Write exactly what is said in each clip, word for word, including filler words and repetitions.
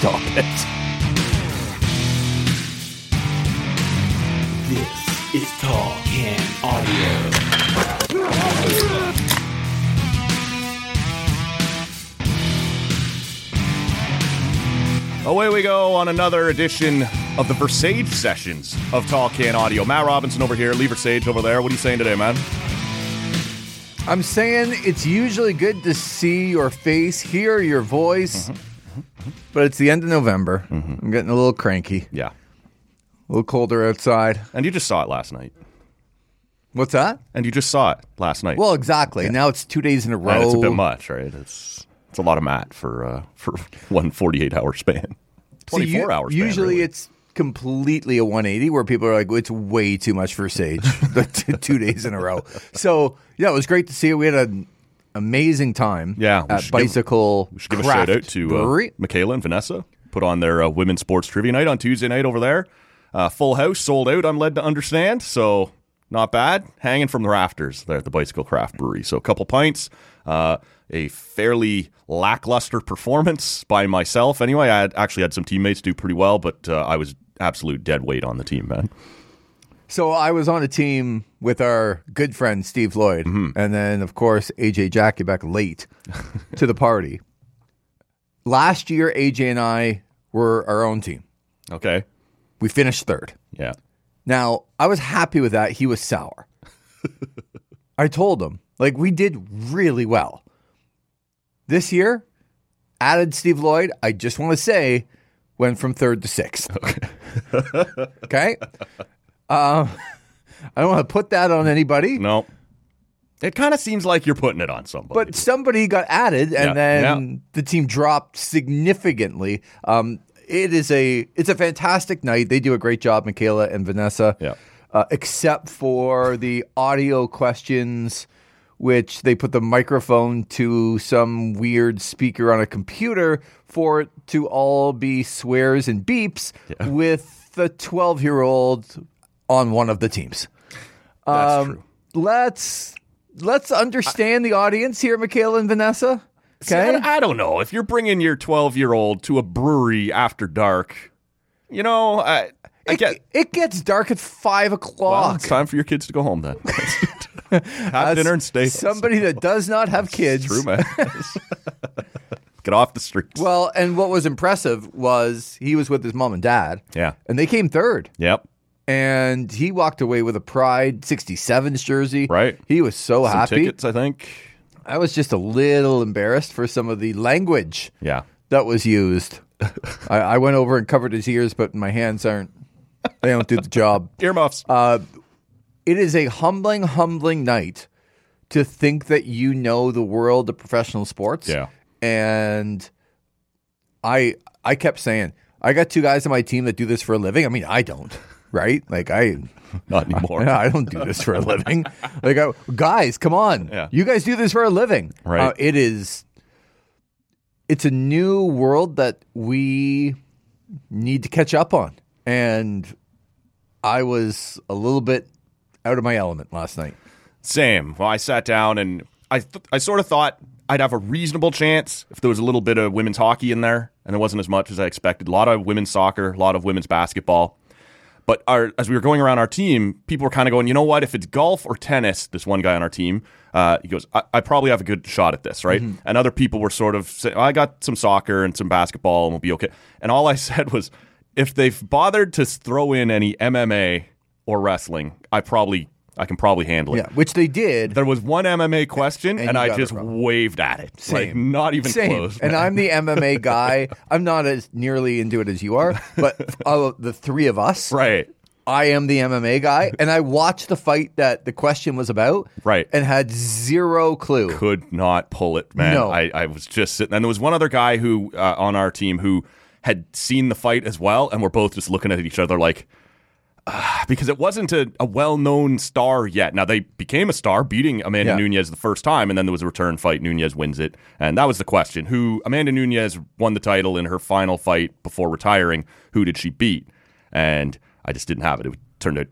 Stop it. This is Tall Can Audio. Away we go on another edition of the Versage Sessions of Tall Can Audio. Matt Robinson over here, Lee Versage over there. What are you saying today, man? I'm saying it's usually good to see your face, hear your voice, mm-hmm. Mm-hmm. but it's the end of November. Mm-hmm. I'm getting a little cranky. Yeah. A little colder outside. And you just saw it last night. What's that? And you just saw it last night. Well, exactly. Yeah. Now it's two days in a row. And it's a bit much, right? It's... It's a lot of mat for uh, for one forty-eight hour span. twenty-four hour span. Usually really. It's completely a one eighty where people are like, it's way too much for Sage, t- two days in a row. So, yeah, it was great to see it. We had an amazing time yeah, at Bicycle Craft Brewery. We should give a shout out to uh, Michaela and Vanessa. Put on their uh, women's sports trivia night on Tuesday night over there. Uh, full house, sold out, I'm led to understand. So, not bad. Hanging from the rafters there at the Bicycle Craft Brewery. So, a couple pints. Uh, a fairly lackluster performance by myself. Anyway, I had actually had some teammates do pretty well, but uh, I was absolute dead weight on the team, man. So I was on a team with our good friend, Steve Lloyd. Mm-hmm. And then, of course, A J Jack came back late to the party. Last year, A J and I were our own team. Okay. We finished third. Yeah. Now, I was happy with that. He was sour. I told him, like, we did really well. This year, added Steve Lloyd, I just want to say, went from third to sixth. Okay? okay? Um, I don't want to put that on anybody. No. It kind of seems like you're putting it on somebody. But somebody got added, and yeah, then yeah. the team dropped significantly. Um, it is a it's a fantastic night. They do a great job, Michaela and Vanessa, yeah. uh, except for the audio questions, which they put the microphone to some weird speaker on a computer for it to all be swears and beeps yeah. with the twelve-year-old on one of the teams. That's um, true. Let's, let's understand I, the audience here, Michaela and Vanessa. Okay, see, I don't know. If you're bringing your twelve-year-old to a brewery after dark, you know, I, I it, get... It gets dark at five o'clock. Well, it's time for your kids to go home then. Have That's dinner and stay. Somebody so. That does not have kids. True, man. Get off the streets. Well, and what was impressive was he was with his mom and dad. Yeah. And they came third. Yep. And he walked away with a Pride sixty-sevens jersey. Right. He was so some happy. Tickets, I think. I was just a little embarrassed for some of the language yeah. that was used. I, I went over and covered his ears, but my hands aren't, they don't do the job. Earmuffs. Uh, It is a humbling, humbling night to think that you know the world of professional sports. Yeah. And I I kept saying, I got two guys on my team that do this for a living. I mean, I don't, right? Like, I... Not anymore. I, I don't do this for a living. Like, I, guys, come on. Yeah. You guys do this for a living. Right. Uh, it is... It's a new world that we need to catch up on. And I was a little bit... out of my element last night. Same. Well, I sat down and I th- I sort of thought I'd have a reasonable chance if there was a little bit of women's hockey in there, and there wasn't as much as I expected. A lot of women's soccer, a lot of women's basketball. But our, as we were going around our team, people were kind of going, you know what, if it's golf or tennis, this one guy on our team, uh, he goes, I-, I probably have a good shot at this, right? Mm-hmm. And other people were sort of saying, oh, I got some soccer and some basketball and we'll be okay. And all I said was, if they've bothered to throw in any M M A... or wrestling, I probably I can probably handle it. Yeah, which they did. There was one M M A question, and, and I just waved at it. Same. Like, not even Same. Close. And I'm the M M A guy. I'm not as nearly into it as you are, but uh, the three of us, right? I am the M M A guy, and I watched the fight that the question was about, right? And had zero clue. Could not pull it, man. No. I, I was just sitting. And there was one other guy who uh, on our team who had seen the fight as well, and we're both just looking at each other like... Because it wasn't a, a well-known star yet. Now, they became a star, beating Amanda yeah. Nunes the first time, and then there was a return fight. Nunes wins it, and that was the question. Who Amanda Nunes won the title in her final fight before retiring. Who did she beat? And I just didn't have it. It turned to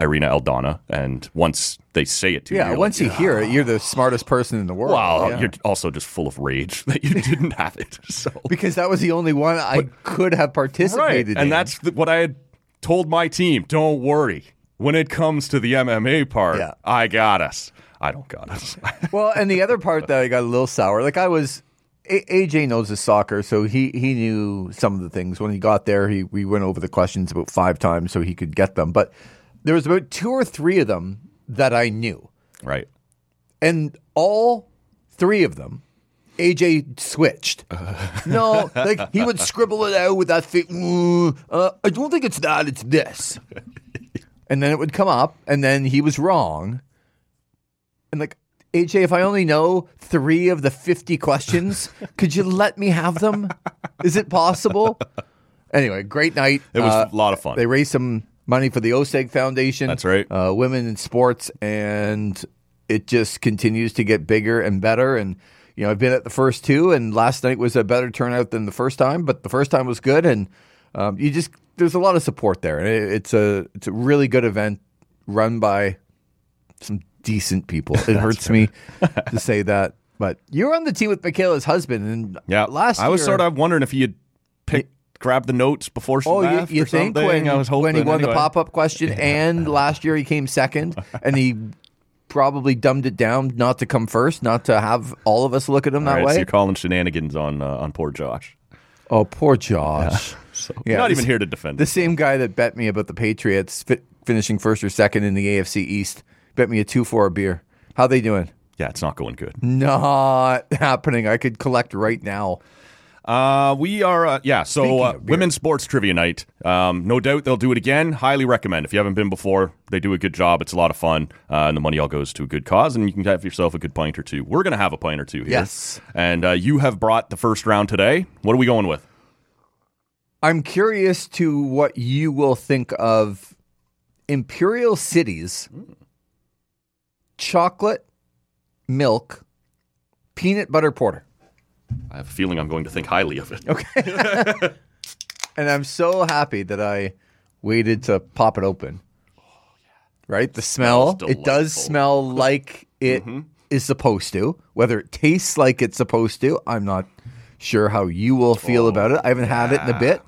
Irina Aldana, and once they say it to yeah, you, yeah, once like, you oh. hear it, you're the smartest person in the world. Well, yeah. You're also just full of rage that you didn't have it. So because that was the only one but, I could have participated right. in. And that's the, what I had told my team, don't worry. When it comes to the M M A part, yeah. I got us. I don't got us. Well, and the other part that I got a little sour, like I was, A J knows his soccer, so he, he knew some of the things. When he got there, he we went over the questions about five times so he could get them. But there was about two or three of them that I knew. Right. And all three of them, A J switched. Uh. No, like he would scribble it out with that thing. Uh, I don't think it's that, it's this. And then it would come up, and then he was wrong. And like, A J, if I only know three of the fifty questions, could you let me have them? Is it possible? Anyway, great night. It was uh, a lot of fun. They raised some money for the O S E G Foundation. That's right. Uh, women in sports, and it just continues to get bigger and better. And, you know, I've been at the first two, and last night was a better turnout than the first time, but the first time was good, and um, you just... There's a lot of support there. It's a it's a really good event run by some decent people. It hurts me to say that, but you were on the team with Michaela's husband, and yeah, last I was year, sort of wondering if he had picked grabbed the notes before she oh, left. You, you or think something. When, I was hoping, when he won anyway. The pop up question, yeah. and last year he came second, and he probably dumbed it down not to come first, not to have all of us look at him all that right, way. So you're calling shenanigans on uh, on poor Josh. Oh, poor Josh. Yeah. So, yeah, not even here to defend. The him. Same guy that bet me about the Patriots fit, finishing first or second in the A F C East bet me a two four beer. How they doing? Yeah, it's not going good. Not happening. I could collect right now. Uh, we are, uh, yeah, so uh, women's sports trivia night. Um, no doubt they'll do it again. Highly recommend. If you haven't been before, they do a good job. It's a lot of fun. Uh, and the money all goes to a good cause. And you can have yourself a good pint or two. We're going to have a pint or two here. Yes. And uh, you have brought the first round today. What are we going with? I'm curious to what you will think of Imperial Cities, chocolate, milk, peanut butter porter. I have a feeling I'm going to think highly of it. Okay. And I'm so happy that I waited to pop it open. Oh, yeah. Right? The smell, it does smell like it mm-hmm. is supposed to. Whether it tastes like it's supposed to, I'm not sure how you will feel oh, about it. I haven't yeah. had it in a bit.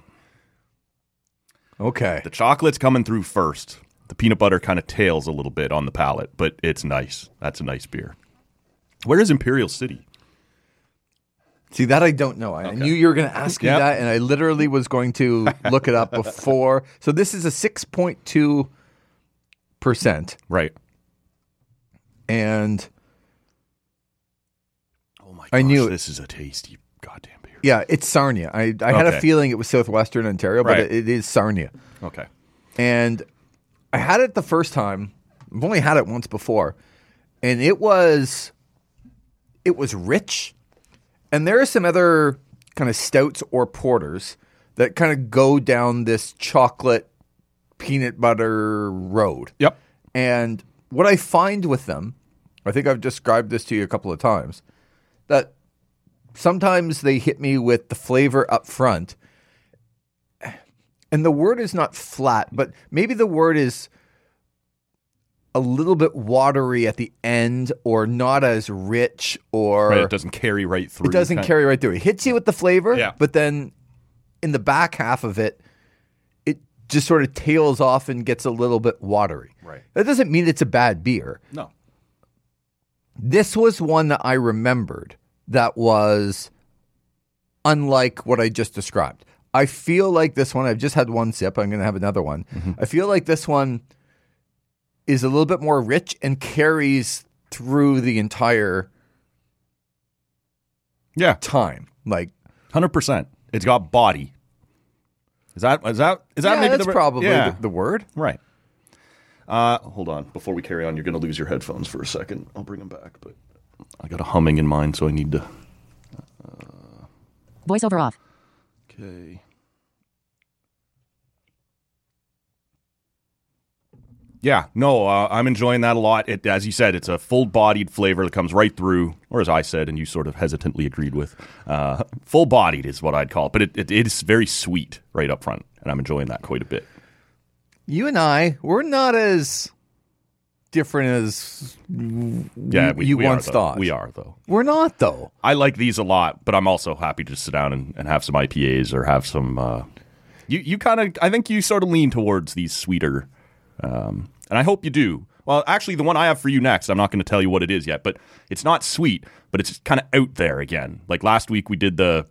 Okay. The chocolate's coming through first. The peanut butter kind of tails a little bit on the palate, but it's nice. That's a nice beer. Where is Imperial City? See, that I don't know. I okay. knew you were going to ask me yep. that, and I literally was going to look it up before. So this is a six point two percent. Right. And oh my gosh, I knew this is a tasty goddamn beer. Yeah, it's Sarnia. I, I okay. had a feeling it was Southwestern Ontario, but right. it, it is Sarnia. Okay. And I had it the first time. I've only had it once before. And it was it was rich. And there are some other kind of stouts or porters that kind of go down this chocolate peanut butter road. Yep. And what I find with them, I think I've described this to you a couple of times, that sometimes they hit me with the flavor up front. And the word is not flat, but maybe the word is a little bit watery at the end, or not as rich, or right, it doesn't carry right through. It doesn't kind of. carry right through. It hits you with the flavor, yeah. but then in the back half of it, it just sort of tails off and gets a little bit watery. Right. That doesn't mean it's a bad beer. No. This was one that I remembered that was unlike what I just described. I feel like this one, I've just had one sip, I'm going to have another one. Mm-hmm. I feel like this one is a little bit more rich and carries through the entire yeah. time. Like one hundred percent. It's got body. Is that is that is that yeah, maybe that's the, probably yeah. the, the word? Right. Uh, hold on. Before we carry on, you're going to lose your headphones for a second. I'll bring them back, but I got a humming in mind, so I need to uh... voiceover off. Okay. Yeah, no, uh, I'm enjoying that a lot. It, as you said, it's a full-bodied flavor that comes right through, or as I said, and you sort of hesitantly agreed with, uh, full-bodied is what I'd call it, but it, it, it is very sweet right up front, and I'm enjoying that quite a bit. you and I, we're not as different as yeah, we, you we once are, thought. We are, though. We're not, though. I like these a lot, but I'm also happy to sit down and, and have some I P As or have some... Uh, you you kind of... I think you sort of lean towards these sweeter... Um, and I hope you do. Well, actually, the one I have for you next, I'm not going to tell you what it is yet, but it's not sweet, but it's kind of out there again. Like last week, we did the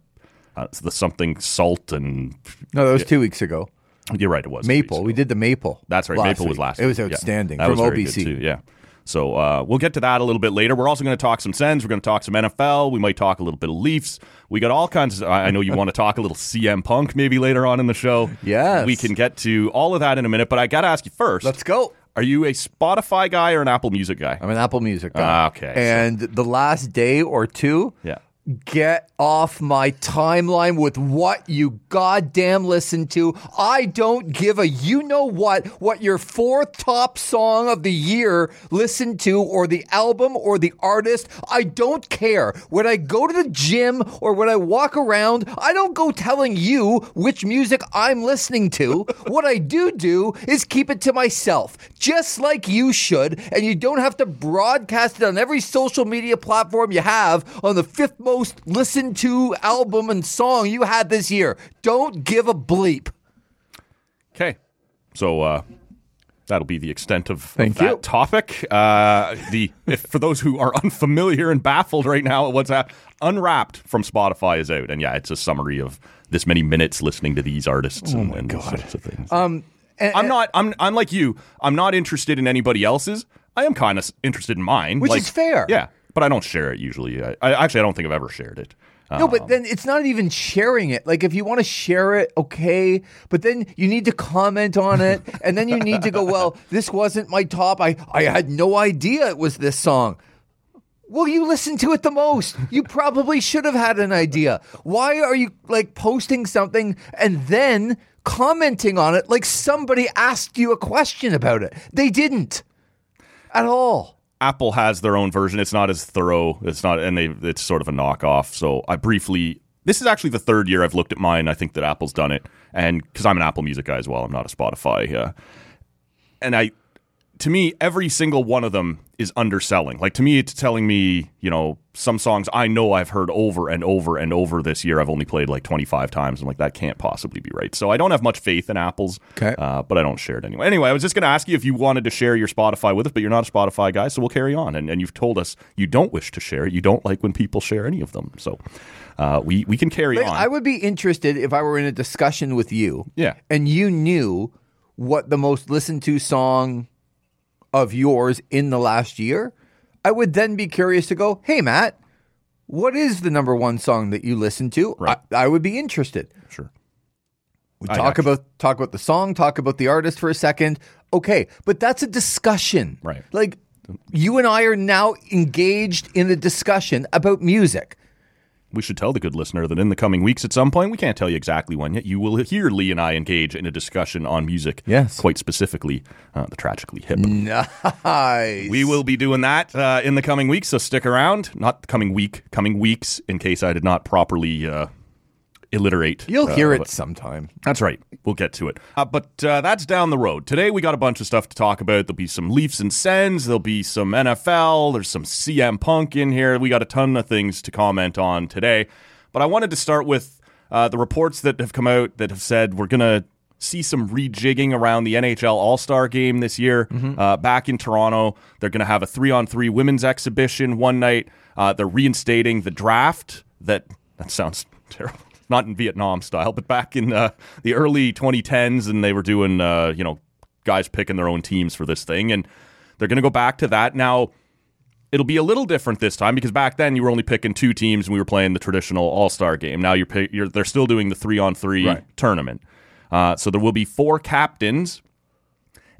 uh, the something salt and... No, that was yeah. two weeks ago. You're right, it was. Maple. We did the maple. That's right. Maple week. was last week. It was outstanding yeah. from was O B C. Too, yeah. So uh, we'll get to that a little bit later. We're also going to talk some Sens. We're going to talk some N F L. We might talk a little bit of Leafs. We got all kinds of... I know you want to talk a little C M Punk maybe later on in the show. Yes. We can get to all of that in a minute, but I got to ask you first. Let's go. Are you a Spotify guy or an Apple Music guy? I'm an Apple Music guy. Uh, okay. And so. the last day or two... Yeah. Get off my timeline with what you goddamn listen to. I don't give a you-know-what what your fourth top song of the year listened to or the album or the artist. I don't care. When I go to the gym or when I walk around, I don't go telling you which music I'm listening to. What I do do is keep it to myself, just like you should, and you don't have to broadcast it on every social media platform you have on the fifth most listened to album and song you had this year. Don't give a bleep. Okay. So uh, that'll be the extent of, of that topic. Uh, the if, for those who are unfamiliar and baffled right now at what's happening, Unwrapped from Spotify is out. And yeah, it's a summary of this many minutes listening to these artists oh and, and those sorts of things. Um, and, I'm not, I'm, I'm like you, I'm not interested in anybody else's. I am kind of interested in mine. Which like, is fair. Yeah. But I don't share it usually. I, I actually I don't think I've ever shared it. Um, no, but then it's not even sharing it. Like if you want to share it, okay. But then you need to comment on it, and then you need to go, well, this wasn't my top. I, I had no idea it was this song. Well, you listened to it the most. You probably should have had an idea. Why are you like posting something and then commenting on it like somebody asked you a question about it? They didn't at all. Apple has their own version. It's not as thorough. It's not, and they, it's sort of a knockoff. So I briefly, this is actually the third year I've looked at mine. I think that Apple's done it, and because I'm an Apple Music guy as well, I'm not a Spotify. Uh, and I, to me, every single one of them is underselling. Like to me, it's telling me, you know, some songs I know I've heard over and over and over this year. I've only played like twenty-five times. I'm like, that can't possibly be right. So I don't have much faith in Apple's, okay. uh, but I don't share it anyway. Anyway, I was just going to ask you if you wanted to share your Spotify with us, but you're not a Spotify guy, so we'll carry on. And, and you've told us you don't wish to share it. You don't like when people share any of them. So uh, we, we can carry like, on. I would be interested if I were in a discussion with you yeah. and you knew what the most listened to song of yours in the last year. I would then be curious to go, hey, Matt, what is the number one song that you listen to? Right. I, I would be interested. Sure. We talk about talk about the song, talk about the artist for a second. Okay, but that's a discussion. Right. Like, you and I are now engaged in a discussion about music. We should tell the good listener that in the coming weeks at some point, we can't tell you exactly when yet, you will hear Lee and I engage in a discussion on music, yes. quite specifically, uh, the Tragically Hip. Nice. We will be doing that uh, in the coming weeks, so stick around. Not the coming week, coming weeks, in case I did not properly uh, alliterate. You'll uh, hear it sometime. That's right. We'll get to it. Uh, but uh, that's down the road. Today, we got a bunch of stuff to talk about. There'll be some Leafs and Sens. There'll be some N F L. There's some C M Punk in here. We got a ton of things to comment on today. But I wanted to start with uh, the reports that have come out that have said we're going to see some rejigging around the N H L All-Star game this year mm-hmm. uh, back in Toronto. They're going to have a three-on-three women's exhibition one night. Uh, they're reinstating the draft. That, that sounds terrible. Not in Vietnam style, but back in uh, the early twenty tens, and they were doing, uh, you know, guys picking their own teams for this thing, and they're going to go back to that. Now, it'll be a little different this time, because back then you were only picking two teams, and we were playing the traditional All-Star game. Now you're, pick- you're they're still doing the three-on-three right. tournament. Uh, so there will be four captains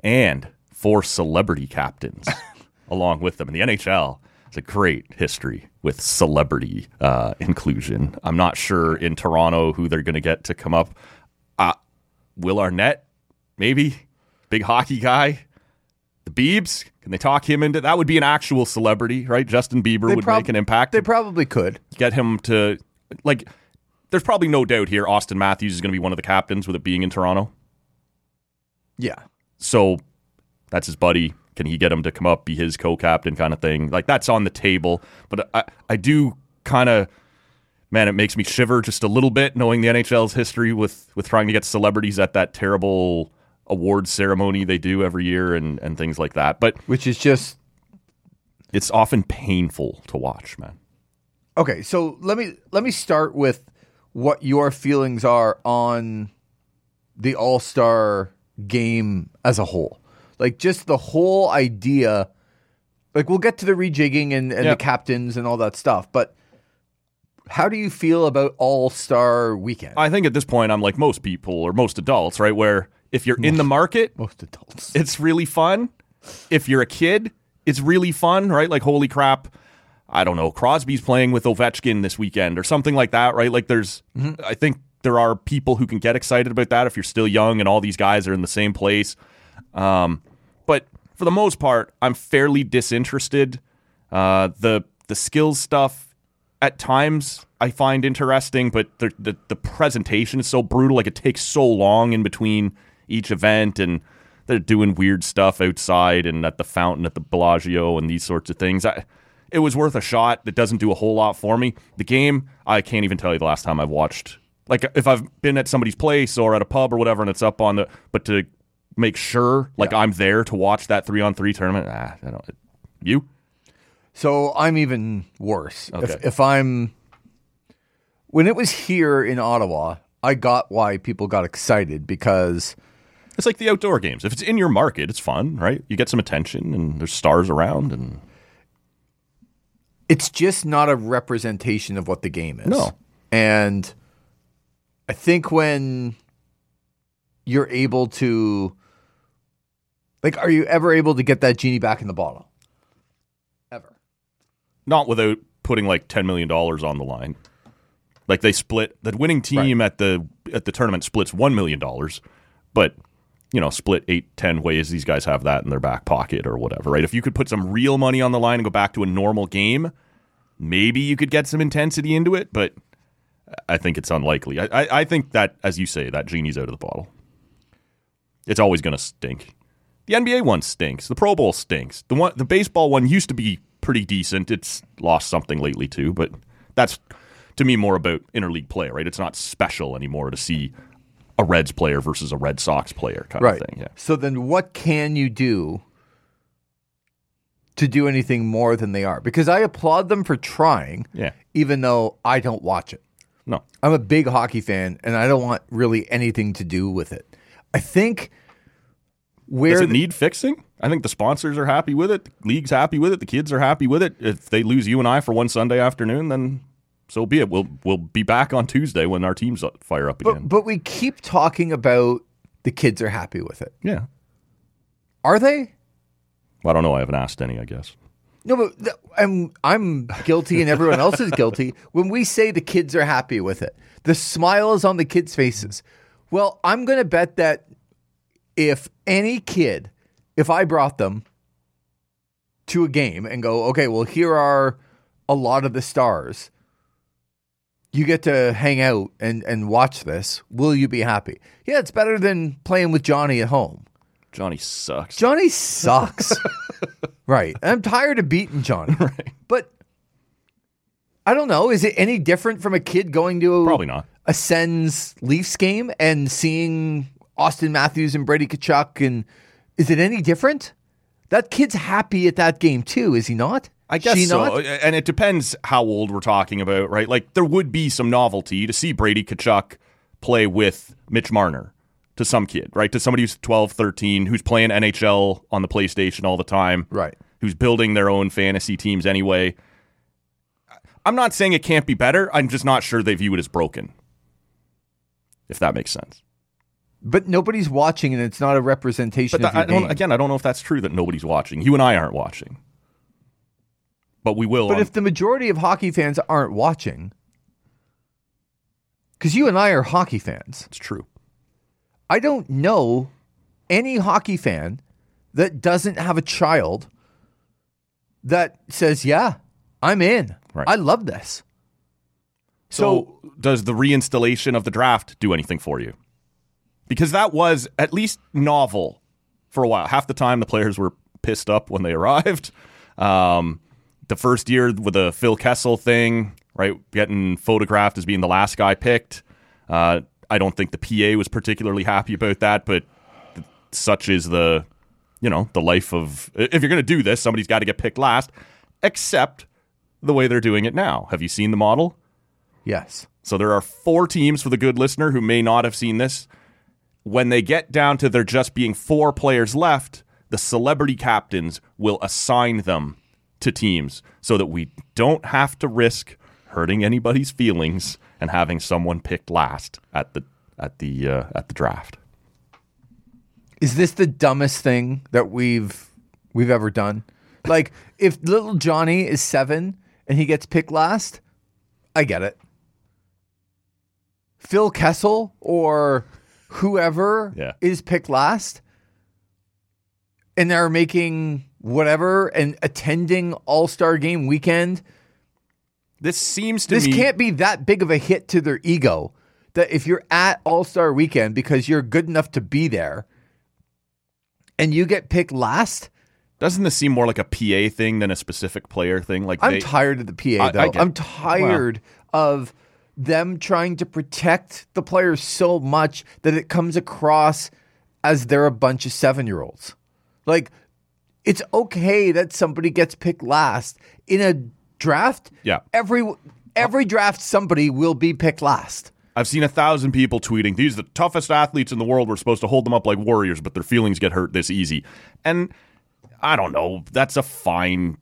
and four celebrity captains along with them. And the N H L has a great history with celebrity uh, inclusion. I'm not sure in Toronto who they're going to get to come up. Uh, Will Arnett, maybe? Big hockey guy? The Biebs? Can they talk him into... That would be an actual celebrity, right? Justin Bieber they would prob- make an impact. They probably could. Get him to... Like, there's probably no doubt here Austin Matthews is going to be one of the captains with it being in Toronto. Yeah. So that's his buddy. Can he get him to come up, be his co-captain kind of thing? Like, that's on the table. But I, I do kind of, man, it makes me shiver just a little bit knowing the N H L's history with, with trying to get celebrities at that terrible award ceremony they do every year and, and things like that. But which is just... It's often painful to watch, man. Okay, so let me let me start with what your feelings are on the All-Star game as a whole. Like, just the whole idea. Like, we'll get to the rejigging and, and yep. the captains and all that stuff, but how do you feel about All-Star weekend? I think at this point I'm like most people or most adults, right, where if you're most, in the market, most adults, it's really fun. If you're a kid, it's really fun, right? Like, holy crap, I don't know, Crosby's playing with Ovechkin this weekend or something like that, right? Like, there's, mm-hmm. I think there are people who can get excited about that if you're still young and all these guys are in the same place. Um, but for the most part, I'm fairly disinterested. Uh, the the skills stuff at times I find interesting, but the, the the presentation is so brutal. Like, it takes so long in between each event, and they're doing weird stuff outside and at the fountain at the Bellagio and these sorts of things. I. It was worth a shot. That doesn't do a whole lot for me. The game, I can't even tell you the last time I've watched. Like, if I've been at somebody's place or at a pub or whatever and it's up on the... But to make sure, like, yeah. I'm there to watch that three-on-three tournament, ah, I don't... You? So, I'm even worse. Okay. If, if I'm... When it was here in Ottawa, I got why people got excited, because... It's like the outdoor games. If it's in your market, it's fun, right? You get some attention and there's stars around and... It's just not a representation of what the game is. No. And I think when you're able to, like, are you ever able to get that genie back in the bottle? Ever. Not without putting like ten million dollars on the line. Like, they split, the winning team right. at the at the tournament splits one million dollars, but, you know, split eight, ten ways these guys have that in their back pocket or whatever, right? If you could put some real money on the line and go back to a normal game, maybe you could get some intensity into it, but I think it's unlikely. I, I, I think that, as you say, that genie's out of the bottle. It's always going to stink. The N B A one stinks. The Pro Bowl stinks. The one, the baseball one used to be pretty decent. It's lost something lately too, but that's, to me, more about interleague play, right? It's not special anymore to see a Reds player versus a Red Sox player kind right. of thing. Yeah. So then what can you do to do anything more than they are? Because I applaud them for trying, yeah. even though I don't watch it. No. I'm a big hockey fan, and I don't want really anything to do with it. I think where... Does it the- need fixing? I think the sponsors are happy with it. The league's happy with it. The kids are happy with it. If they lose you and I for one Sunday afternoon, then... So be it. We'll we'll be back on Tuesday when our teams fire up again. But, but we keep talking about the kids are happy with it. Yeah. Are they? Well, I don't know. I haven't asked any, I guess. No, but th- I'm, I'm guilty and everyone else is guilty. When we say the kids are happy with it, the smile is on the kids' faces. Well, I'm going to bet that if any kid, if I brought them to a game and go, okay, well, here are a lot of the stars, you get to hang out and, and watch this, will you be happy? Yeah, it's better than playing with Johnny at home. Johnny sucks. Johnny sucks. Right. And I'm tired of beating Johnny. Right. But I don't know. Is it any different from a kid going to Probably not. a Sens Leafs game and seeing Austin Matthews and Brady Tkachuk? And is it any different? That kid's happy at that game too, is he not? I guess she so, not? And it depends how old we're talking about, right? Like, there would be some novelty to see Brady Tkachuk play with Mitch Marner to some kid, right? To somebody who's twelve, thirteen, who's playing N H L on the PlayStation all the time, right? Who's building their own fantasy teams anyway. I'm not saying it can't be better. I'm just not sure they view it as broken, if that makes sense. But nobody's watching, and it's not a representation but the, of your I game. Don't, again, I don't know if that's true that nobody's watching. You and I aren't watching. But we will. But on- if the majority of hockey fans aren't watching, because you and I are hockey fans. It's true. I don't know any hockey fan that doesn't have a child that says, yeah, I'm in. Right. I love this. So, so does the reinstallation of the draft do anything for you? Because that was at least novel for a while. Half the time, the players were pissed up when they arrived. Um, the first year with the Phil Kessel thing, right, getting photographed as being the last guy picked. Uh, I don't think the P A was particularly happy about that, but th- such is the, you know, the life of, if you're going to do this, somebody's got to get picked last, except the way they're doing it now. Have you seen the model? Yes. So there are four teams, for the good listener who may not have seen this. When they get down to there just being four players left, the celebrity captains will assign them to teams so that we don't have to risk hurting anybody's feelings and having someone picked last at the at the uh, at the draft. Is this the dumbest thing that we've we've ever done? Like, if little Johnny is seven and he gets picked last, I get it. Phil Kessel or whoever yeah. is picked last, and they're making whatever and attending All-Star Game weekend. This seems to this me... This can't be that big of a hit to their ego that if you're at All-Star Weekend because you're good enough to be there and you get picked last... Doesn't this seem more like a P A thing than a specific player thing? Like I'm they... tired of the P A, I, though. I get... I'm tired wow. of them trying to protect the players so much that it comes across as they're a bunch of seven-year-olds. Like, it's okay that somebody gets picked last in a... draft? Yeah. Every every draft, somebody will be picked last. I've seen a thousand people tweeting, these are the toughest athletes in the world. We're supposed to hold them up like warriors, but their feelings get hurt this easy. And I don't know. That's a fine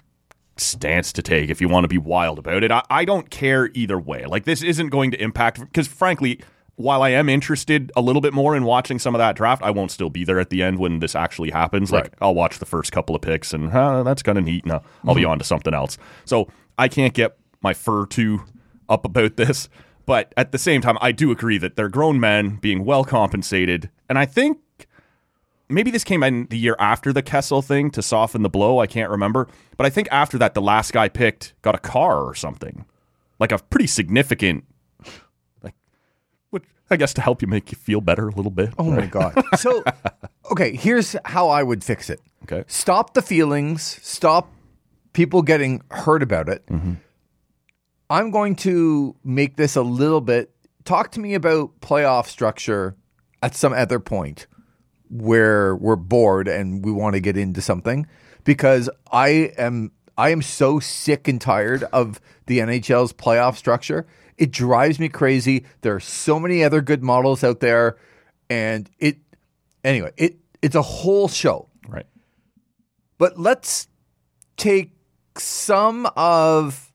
stance to take if you want to be wild about it. I, I don't care either way. Like, this isn't going to impact, because frankly, while I am interested a little bit more in watching some of that draft, I won't still be there at the end when this actually happens. Right. Like, I'll watch the first couple of picks and huh, that's kind of neat. No, I'll mm-hmm. be on to something else. So I can't get my fur too up about this, but at the same time, I do agree that they're grown men being well compensated, and I think maybe this came in the year after the Kessel thing to soften the blow, I can't remember, but I think after that, the last guy picked got a car or something, like a pretty significant, like, which I guess to help you make you feel better a little bit. Oh, right? My God. So, okay, here's how I would fix it. Okay. Stop the feelings, stop people getting hurt about it. Mm-hmm. I'm going to make this a little bit. Talk to me about playoff structure at some other point where we're bored and we want to get into something, because I am I am so sick and tired of the N H L's playoff structure. It drives me crazy. There are so many other good models out there, and it anyway it it's a whole show. Right. But let's take some of,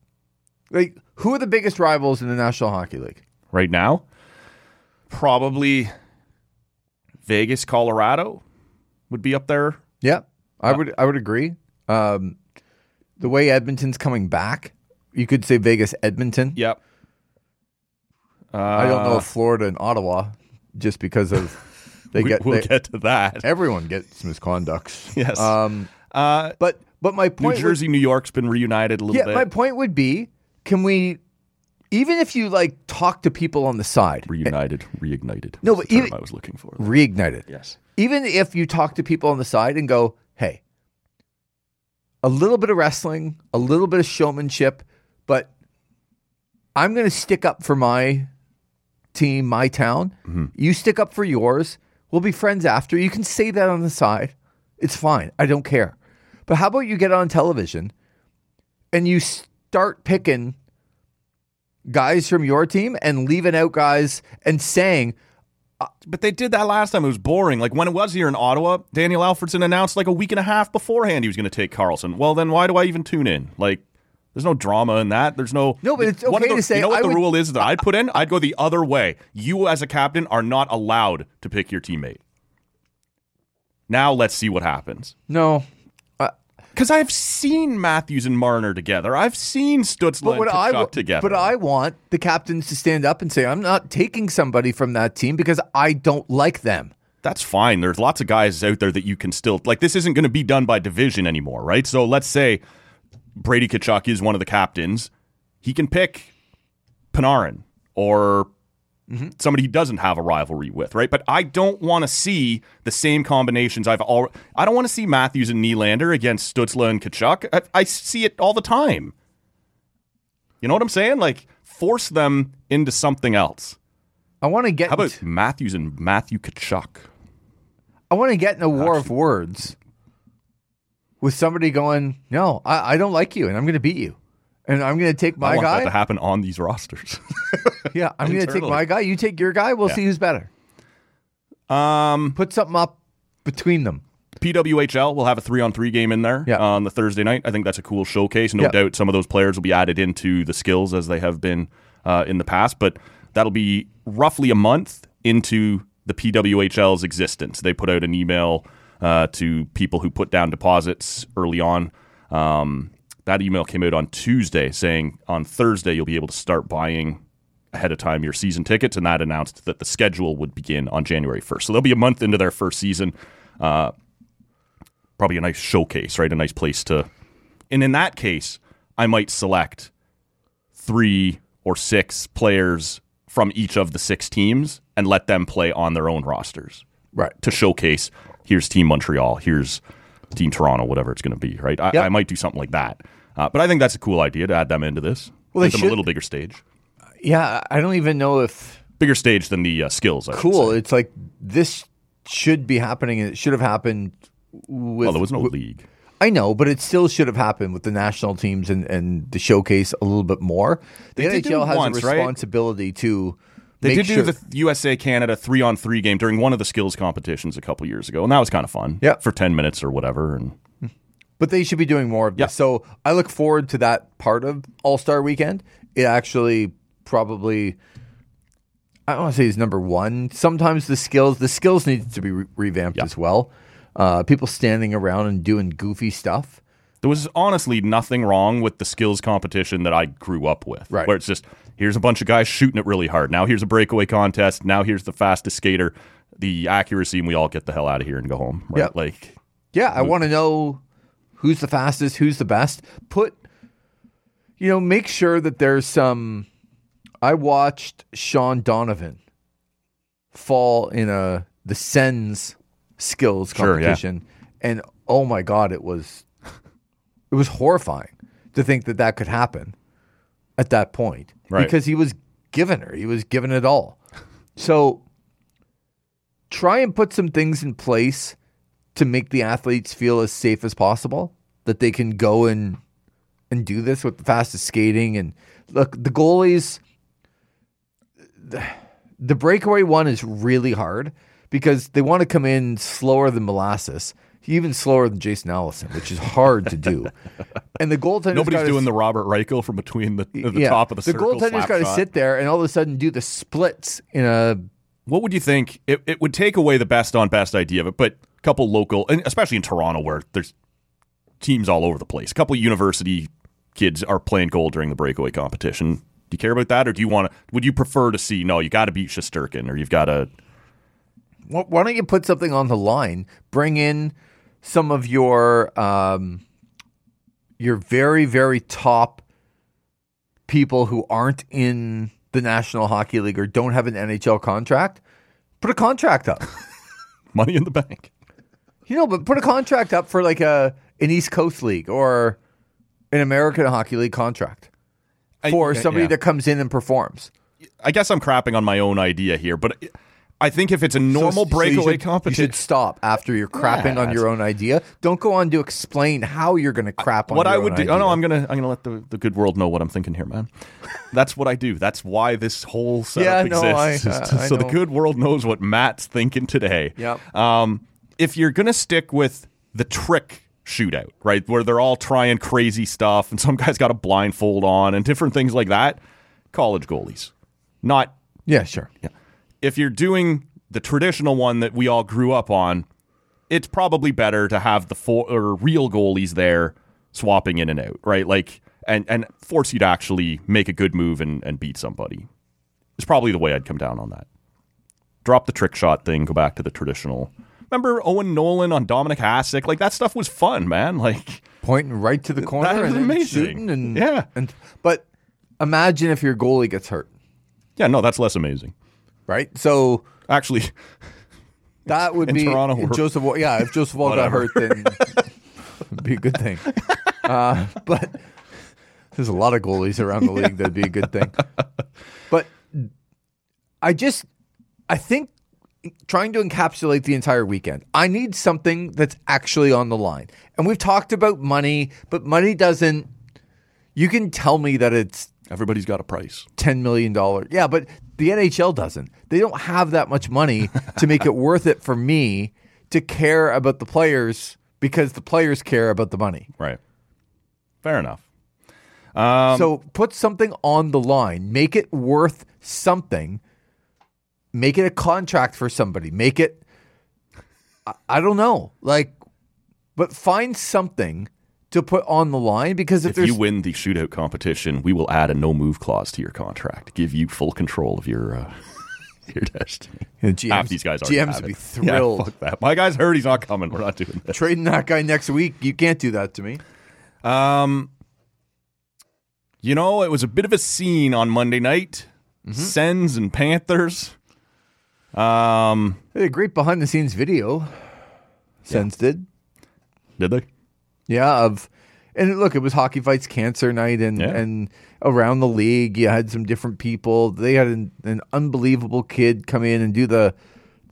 like, who are the biggest rivals in the National Hockey League right now? Probably Vegas, Colorado would be up there. Yeah, I would. I would agree. Um, the way Edmonton's coming back, you could say Vegas, Edmonton. Yep. Uh, I don't know if Florida and Ottawa, just because of they we, get. We'll they, get to that. Everyone gets misconducts. Yes. Um. Uh. But. But my point, New Jersey, would, New York's been reunited a little yeah, bit. Yeah, my point would be, can we, even if you like talk to people on the side, reunited, and, reignited. No, but even, I was looking for there. Reignited. Yes. Even if you talk to people on the side and go, hey, a little bit of wrestling, a little bit of showmanship, but I'm going to stick up for my team, my town. Mm-hmm. You stick up for yours. We'll be friends after. You can say that on the side. It's fine. I don't care. But how about you get on television and you start picking guys from your team and leaving out guys and saying... Uh, but they did that last time. It was boring. Like, when it was here in Ottawa, Daniel Alfredson announced like a week and a half beforehand he was going to take Karlsson. Well, then why do I even tune in? Like, there's no drama in that. There's no... No, but it's okay the, to say... You know what I the would, rule is that I'd put in? I'd go the other way. You, as a captain, are not allowed to pick your teammate. Now let's see what happens. No... Because I've seen Matthews and Marner together. I've seen Stützle and Tkachuk w- together. But I want the captains to stand up and say, I'm not taking somebody from that team because I don't like them. That's fine. There's lots of guys out there that you can still... Like, this isn't going to be done by division anymore, right? So let's say Brady Tkachuk is one of the captains. He can pick Panarin or Mm-hmm. Somebody he doesn't have a rivalry with, right? But I don't want to see the same combinations I've already... I don't want to see Matthews and Nylander against Stützle and Tkachuk. I, I see it all the time. You know what I'm saying? Like, force them into something else. I want to get... How about Matthews and Matthew Tkachuk? I want to get in a war Actually. of words with somebody going, no, I, I don't like you, and I'm going to beat you. And I'm going to take my guy. I want guy. that to happen on these rosters. Yeah, I'm going to take my guy. You take your guy. We'll yeah. see who's better. Um, Put something up between them. P W H L will have a three-on-three game in there yeah. on the Thursday night. I think that's a cool showcase. No yeah. doubt some of those players will be added into the skills as they have been uh, in the past. But that'll be roughly a month into the P W H L's existence. They put out an email uh, to people who put down deposits early on. Um That email came out on Tuesday saying on Thursday you'll be able to start buying ahead of time your season tickets, and that announced that the schedule would begin on January first. So they'll be a month into their first season. Uh, probably a nice showcase, right? A nice place to... And in that case, I might select three or six players from each of the six teams and let them play on their own rosters. Right. To showcase, here's Team Montreal, here's... Team Toronto, whatever it's going to be, right? I, yep. I might do something like that. Uh, but I think that's a cool idea to add them into this. Well, Give them should. a little bigger stage. Yeah, I don't even know if... Bigger stage than the uh, skills, I Cool. It's like this should be happening, and it should have happened with... Well, there was no with, league. I know, but it still should have happened with the national teams and, and the showcase a little bit more. The they N H L has once, a responsibility right? to... They Make did sure. do the U S A Canada three-on-three game during one of the skills competitions a couple years ago, and that was kind of fun yeah. for ten minutes or whatever. And But they should be doing more of this. Yeah. So I look forward to that part of All-Star Weekend. It actually probably, I don't want to say is number one. Sometimes the skills, the skills need to be re- revamped yeah. as well. Uh, people standing around and doing goofy stuff. There was honestly nothing wrong with the skills competition that I grew up with, right. where it's just, here's a bunch of guys shooting it really hard. Now here's a breakaway contest. Now here's the fastest skater, the accuracy, and we all get the hell out of here and go home. Right? Yeah. Like, yeah, I want to know who's the fastest, who's the best. Put, you know, make sure that there's some... I watched Sean Donovan fall in a the Sens skills competition, sure, yeah. and oh my God, it was... It was horrifying to think that that could happen at that point right. because he was given her. He was given it all. So try and put some things in place to make the athletes feel as safe as possible, that they can go and and do this with the fastest skating. And look, the goalies, the, the breakaway one is really hard because they want to come in slower than molasses. Even slower than Jason Allison, which is hard to do. And the goaltender nobody's doing s- the Robert Reichel from between the, the yeah. top of the, the circle. The goaltender's got to sit there and all of a sudden do the splits in a. What would you think? It it would take away the best on best idea of it, but a couple local, and especially in Toronto where there's teams all over the place. A couple university kids are playing goal during the breakaway competition. Do you care about that, or do you want to? Would you prefer to see? No, you got to beat Shesterkin, or you've got to. Why don't you put something on the line? Bring in. Some of your um, your very, very top people who aren't in the National Hockey League or don't have an N H L contract, put a contract up. Money in the bank. You know, but put a contract up for like a an East Coast League or an American Hockey League contract for I, somebody yeah. that comes in and performs. I guess I'm crapping on my own idea here, but... It- I think if it's a normal so, breakaway so you should, competition... You should stop after you're crapping yeah, on your own idea. Don't go on to explain how you're going to crap on what your I would own do, idea. Oh, no, I'm going to I'm gonna let the, the good world know what I'm thinking here, man. That's what I do. That's why this whole setup yeah, no, exists. I, uh, to, so the good world knows what Matt's thinking today. Yep. Um, if you're going to stick with the trick shootout, right, where they're all trying crazy stuff and some guy's got a blindfold on and different things like that, college goalies. Not... Yeah, sure. Yeah. If you're doing the traditional one that we all grew up on, it's probably better to have the four or real goalies there swapping in and out, right? Like, and, and force you to actually make a good move and, and beat somebody. It's probably the way I'd come down on that. Drop the trick shot thing, go back to the traditional. Remember Owen Nolan on Dominic Hasek? Like, that stuff was fun, man. Like, pointing right to the corner. That was and amazing. Shooting and, yeah. And, but imagine if your goalie gets hurt. Yeah, no, that's less amazing. right? So actually, that would be Toronto, if Joseph Wall, yeah, if Joseph Wall got hurt, then it'd be a good thing. Uh, but there's a lot of goalies around the league. Yeah. That'd be a good thing. But I just, I think trying to encapsulate the entire weekend, I need something that's actually on the line. And we've talked about money, but money doesn't, you can tell me that it's, everybody's got a price. ten million dollars. Yeah, but the N H L doesn't. They don't have that much money to make it worth it for me to care about the players because the players care about the money. Right. Fair enough. Um, so put something on the line. Make it worth something. Make it a contract for somebody. Make it, I, I don't know. Like, but find something to put on the line, because if, if there's, you win the shootout competition, we will add a no-move clause to your contract. Give you full control of your uh, your destiny. Yeah, G Ms, half these guys already G Ms would be thrilled. Yeah, fuck that. My guy's hurt. He's not coming. We're not doing that. Trading that guy next week. You can't do that to me. Um, you know, it was a bit of a scene on Monday night. Mm-hmm. Sens and Panthers. Um, they had a great behind-the-scenes video. Sens yeah. did. Did they? Yeah, of, and look, it was Hockey Fights Cancer Night, and, yeah. and around the league, you had some different people. They had an, an unbelievable kid come in and do the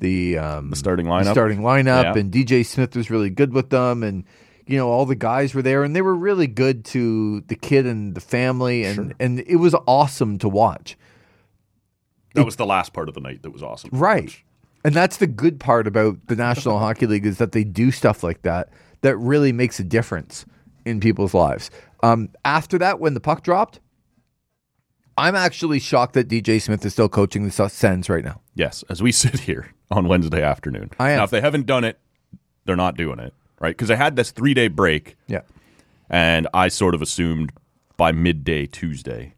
the, um, the starting lineup, the starting lineup, yeah. and D J Smith was really good with them, and you know all the guys were there, and they were really good to the kid and the family, and sure. and it was awesome to watch. That it, was the last part of the night that was awesome, right? Watch. And that's the good part about the National Hockey League, is that they do stuff like that. That really makes a difference in people's lives. Um, after that, when the puck dropped, I'm actually shocked that D J Smith is still coaching the Sens right now. Yes, as we sit here on Wednesday afternoon. I am. Now, if they haven't done it, they're not doing it, right? Because they had this three-day break. Yeah. And I sort of assumed by midday Tuesday,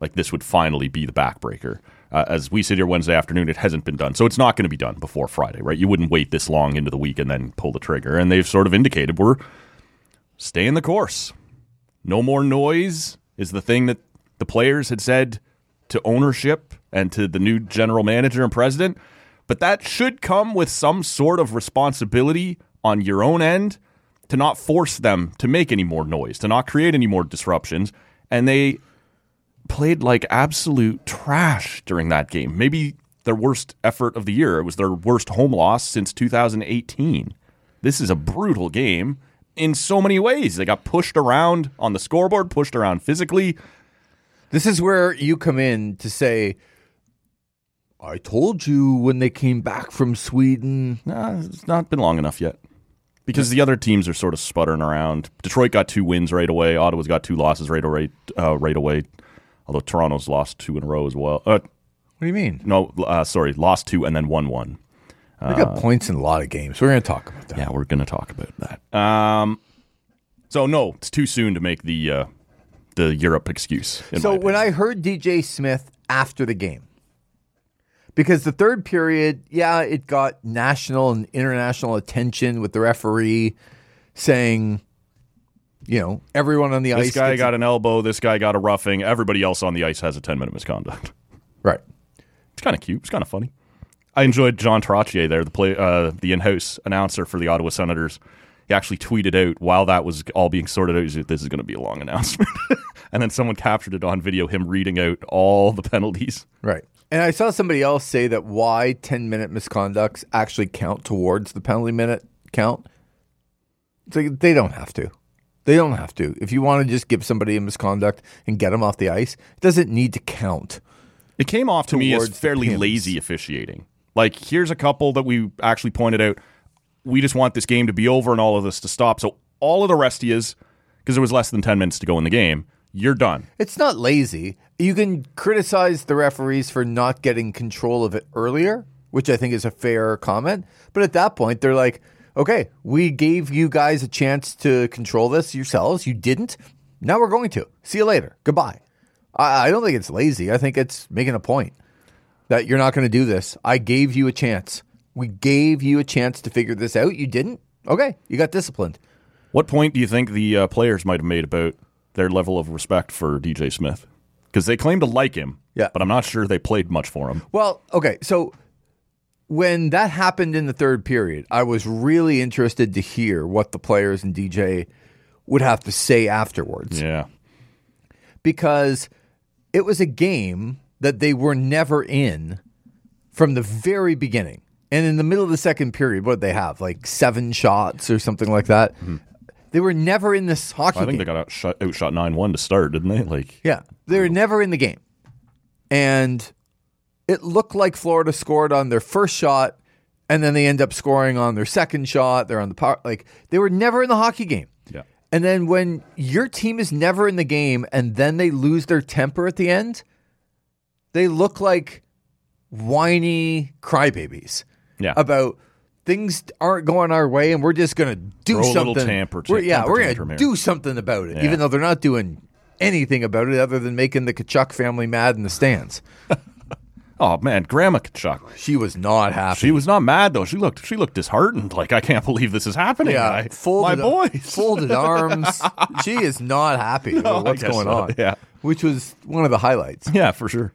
like this would finally be the backbreaker. Uh, as we sit here Wednesday afternoon, it hasn't been done. So it's not going to be done before Friday, right? You wouldn't wait this long into the week and then pull the trigger. And they've sort of indicated we're staying the course. No more noise is the thing that the players had said to ownership and to the new general manager and president. But that should come with some sort of responsibility on your own end to not force them to make any more noise, to not create any more disruptions. And they played like absolute trash during that game. Maybe their worst effort of the year. It was their worst home loss since two thousand eighteen. This is a brutal game in so many ways. They got pushed around on the scoreboard, pushed around physically. This is where you come in to say, I told you when they came back from Sweden. Nah, it's not been long enough yet. Because the other teams are sort of sputtering around. Detroit got two wins right away. Ottawa's got two losses right away. Uh, right away. Although Toronto's lost two in a row as well. Uh, what do you mean? No, uh, sorry, lost two and then won one. Uh, we got points in a lot of games. We're going to talk about that. Yeah, we're going to talk about that. Um, so no, it's too soon to make the uh, the Europe excuse. So when I heard D J Smith after the game, because the third period, yeah, it got national and international attention with the referee saying, you know, everyone on the ice. This guy got an elbow. This guy got a roughing. Everybody else on the ice has a ten-minute misconduct. Right. It's kind of cute. It's kind of funny. I enjoyed John Trottier there, the play, uh, the in-house announcer for the Ottawa Senators. He actually tweeted out while that was all being sorted out, he said, this is going to be a long announcement. And then someone captured it on video, him reading out all the penalties. Right. And I saw somebody else say that why ten-minute misconducts actually count towards the penalty minute count. It's like, they don't have to. They don't have to. If you want to just give somebody a misconduct and get them off the ice, it doesn't need to count. It came off to me as fairly lazy officiating. Like, here's a couple that we actually pointed out. We just want this game to be over and all of this to stop. So all of the rest of yous, because there was less than ten minutes to go in the game, you're done. It's not lazy. You can criticize the referees for not getting control of it earlier, which I think is a fair comment. But at that point, they're like, okay, we gave you guys a chance to control this yourselves. You didn't. Now we're going to. See you later. Goodbye. I, I don't think it's lazy. I think it's making a point that you're not going to do this. I gave you a chance. We gave you a chance to figure this out. You didn't? Okay. You got disciplined. What point do you think the uh, players might have made about their level of respect for D J Smith? because they claim to like him, yeah. but I'm not sure they played much for him. Well, okay, so when that happened in the third period, I was really interested to hear what the players and D J would have to say afterwards. Yeah. Because it was a game that they were never in from the very beginning. And in the middle of the second period, what did they have? Like seven shots or something like that? Mm-hmm. They were never in this hockey game. I think game. They got outshot, outshot nine one to start, didn't they? Like, yeah. They were never in the game. And it looked like Florida scored on their first shot, and then they end up scoring on their second shot. They're on the power. Like, they were never in the hockey game. Yeah. And then when your team is never in the game and then they lose their temper at the end, they look like whiny crybabies. Yeah. About things aren't going our way and we're just going to do Throw something. A little tamper t- we're, yeah, tamper we're going to do something about it, yeah. even though they're not doing anything about it other than making the Tkachuk family mad in the stands. Oh, man, Grandma Tkachuk. She was not happy. She was not mad, though. She looked She looked disheartened, like, I can't believe this is happening. Yeah, I, my ar- boys. Folded arms. She is not happy no, about what's going so. on, yeah. which was one of the highlights. Yeah, for sure.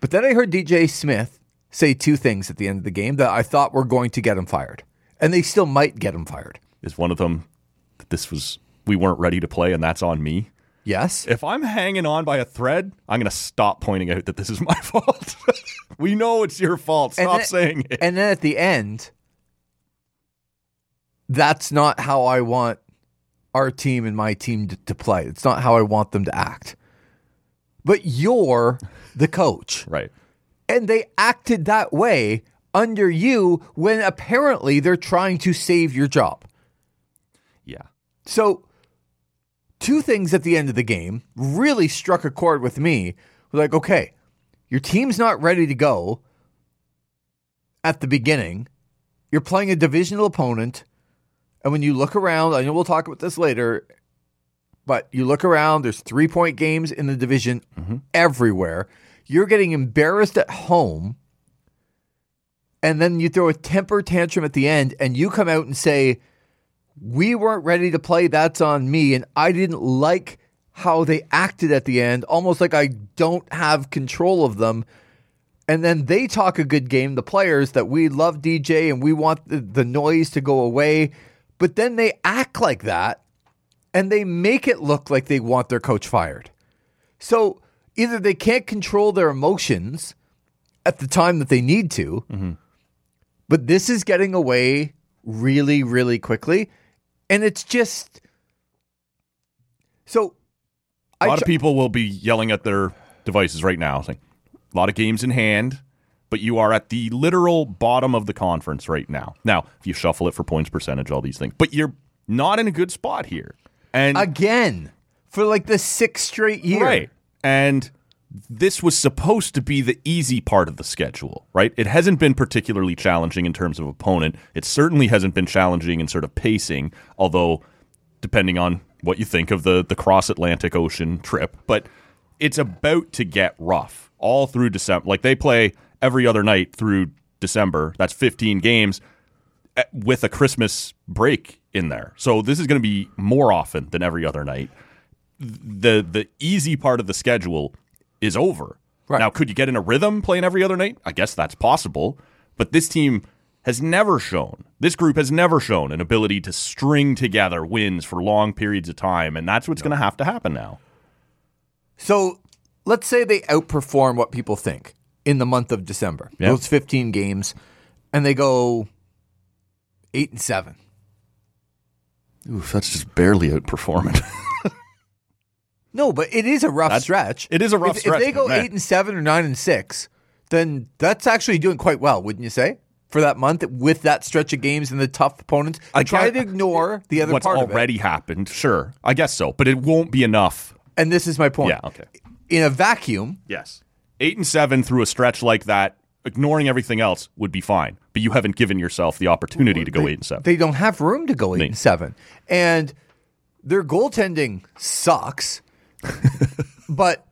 But then I heard D J Smith say two things at the end of the game that I thought were going to get him fired, and they still might get him fired. Is one of them that this was we weren't ready to play, and that's on me? Yes. If I'm hanging on by a thread, I'm going to stop pointing out that this is my fault. We know it's your fault. Stop then, saying it. And then at the end, that's not how I want our team and my team to, to play. It's not how I want them to act. But you're the coach. Right. And they acted that way under you when apparently they're trying to save your job. Yeah. So two things at the end of the game really struck a chord with me. Like, okay, your team's not ready to go at the beginning. You're playing a divisional opponent. And when you look around, I know we'll talk about this later, but you look around, there's three-point games in the division mm-hmm. everywhere. You're getting embarrassed at home. And then you throw a temper tantrum at the end, and you come out and say, we weren't ready to play. That's on me. And I didn't like how they acted at the end, almost like I don't have control of them. And then they talk a good game, the players, that we love D J and we want the, the noise to go away. But then they act like that and they make it look like they want their coach fired. So either they can't control their emotions at the time that they need to, mm-hmm. but this is getting away really, really quickly. And it's just so a lot I ch- of people will be yelling at their devices right now, saying a lot of games in hand, but you are at the literal bottom of the conference right now. Now, if you shuffle it for points percentage, all these things, but you're not in a good spot here. And again, for like the sixth straight year. Right. And this was supposed to be the easy part of the schedule, right? It hasn't been particularly challenging in terms of opponent. It certainly hasn't been challenging in sort of pacing, although depending on what you think of the the cross-Atlantic Ocean trip. But it's about to get rough all through December. Like, they play every other night through December. That's fifteen games with a Christmas break in there. So this is going to be more often than every other night. The, the easy part of the schedule is over. Right. Now, could you get in a rhythm playing every other night? I guess that's possible. But this team has never shown, this group has never shown an ability to string together wins for long periods of time, and that's what's no. going to have to happen now. So let's say they outperform what people think in the month of December. Yep. Those fifteen games, and they go eight and seven. Oof, that's just barely outperforming. No, but it is a rough that's, stretch. It is a rough if, stretch. If they go man. eight and seven or nine and six, then that's actually doing quite well, wouldn't you say? For that month, with that stretch of games and the tough opponents, I try to ignore the other what's part of it. What's already happened? Sure, I guess so, but it won't be enough. And this is my point. Yeah, okay. In a vacuum, yes, eight and seven through a stretch like that, ignoring everything else would be fine. But you haven't given yourself the opportunity well, to go they, eight and seven. They don't have room to go eight Me. and seven, and their goaltending sucks. But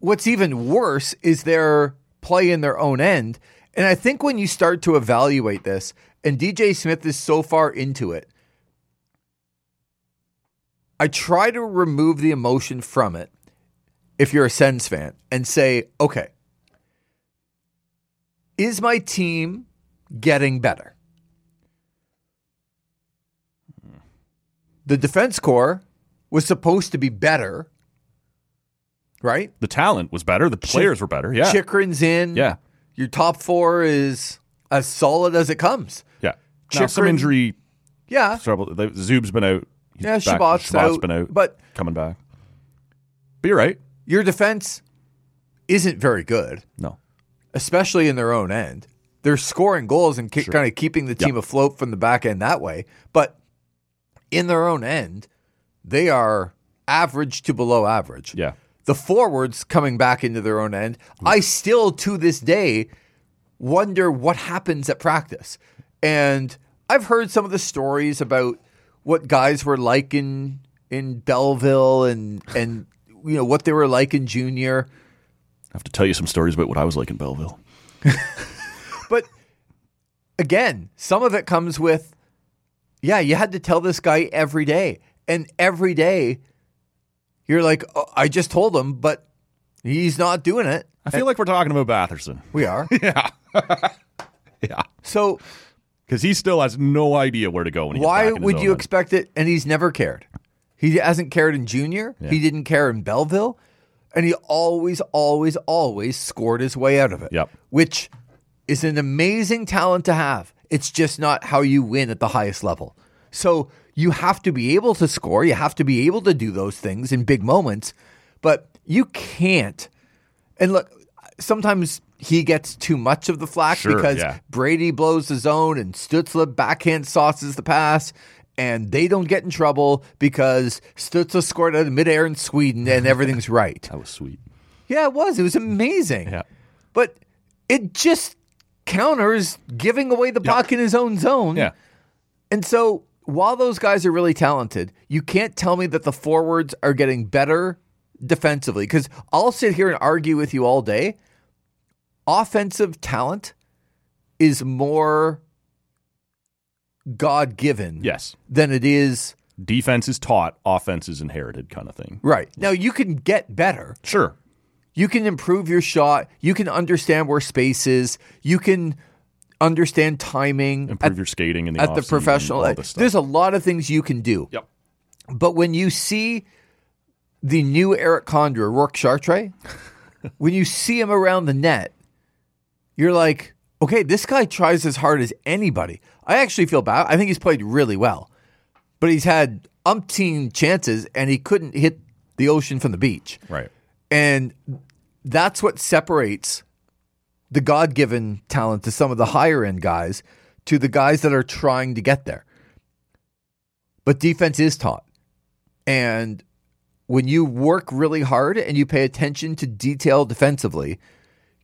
what's even worse is their play in their own end. And I think when you start to evaluate this, and D J Smith is so far into it, I try to remove the emotion from it if you're a Sens fan and say, okay, is my team getting better? The defense corps was supposed to be better, right? The talent was better. The players Ch- were better, yeah. Chikrin's in. Yeah. Your top four is as solid as it comes. Yeah. Chikrin, now, some injury yeah. trouble. Zub's been out. He's yeah, Shabbat's out, been out. But coming back. But you're right. Your defense isn't very good. No. Especially in their own end. They're scoring goals and ki- sure. kind of keeping the team yep. afloat from the back end that way. But in their own end, they are average to below average. Yeah. The forwards coming back into their own end. Mm. I still, to this day, wonder what happens at practice. And I've heard some of the stories about what guys were like in in Belleville and, and you know what they were like in junior. I have to tell you some stories about what I was like in Belleville. But, again, some of it comes with, yeah, you had to tell this guy every day. And every day, you're like, oh, I just told him, but he's not doing it. I feel and, like we're talking about Batherson. We are. Yeah. Yeah. So. Because he still has no idea where to go when he gets back in his own. Why would you expect it? And he's never cared. He hasn't cared in junior. Yeah. He didn't care in Belleville. And he always, always, always scored his way out of it. Yep. Which is an amazing talent to have. It's just not how you win at the highest level. So you have to be able to score. You have to be able to do those things in big moments, but you can't. And look, sometimes he gets too much of the flack sure, because yeah. Brady blows the zone and Stützle backhand sauces the pass, and they don't get in trouble because Stützle scored out of midair in Sweden and everything's right. That was sweet. Yeah, it was. It was amazing. Yeah. But it just counters giving away the puck yep. in his own zone. Yeah. And so while those guys are really talented, you can't tell me that the forwards are getting better defensively, because I'll sit here and argue with you all day. Offensive talent is more God-given yes. than it is. Defense is taught, offense is inherited kind of thing. Right. Now, you can get better. Sure. You can improve your shot. You can understand where space is. You can understand timing. Improve at, your skating in the at the professional. All this stuff. There's a lot of things you can do. Yep. But when you see the new Eric Condra, Rourke Chartre, when you see him around the net, you're like, okay, this guy tries as hard as anybody. I actually feel bad. I think he's played really well. But he's had umpteen chances, and he couldn't hit the ocean from the beach. Right. And that's what separates the God-given talent to some of the higher-end guys to the guys that are trying to get there. But defense is taught. And when you work really hard and you pay attention to detail defensively,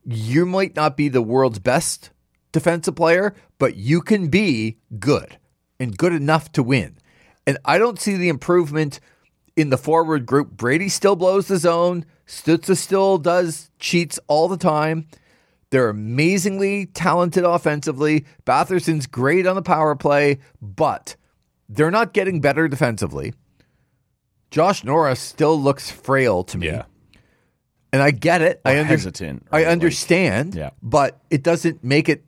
you might not be the world's best defensive player, but you can be good and good enough to win. And I don't see the improvement in the forward group. Brady still blows the zone. Stützle still does cheats all the time. They're amazingly talented offensively. Batherson's great on the power play, but they're not getting better defensively. Josh Norris still looks frail to me. Yeah. And I get it. Or I under- hesitant. I understand, like, yeah. but it doesn't make it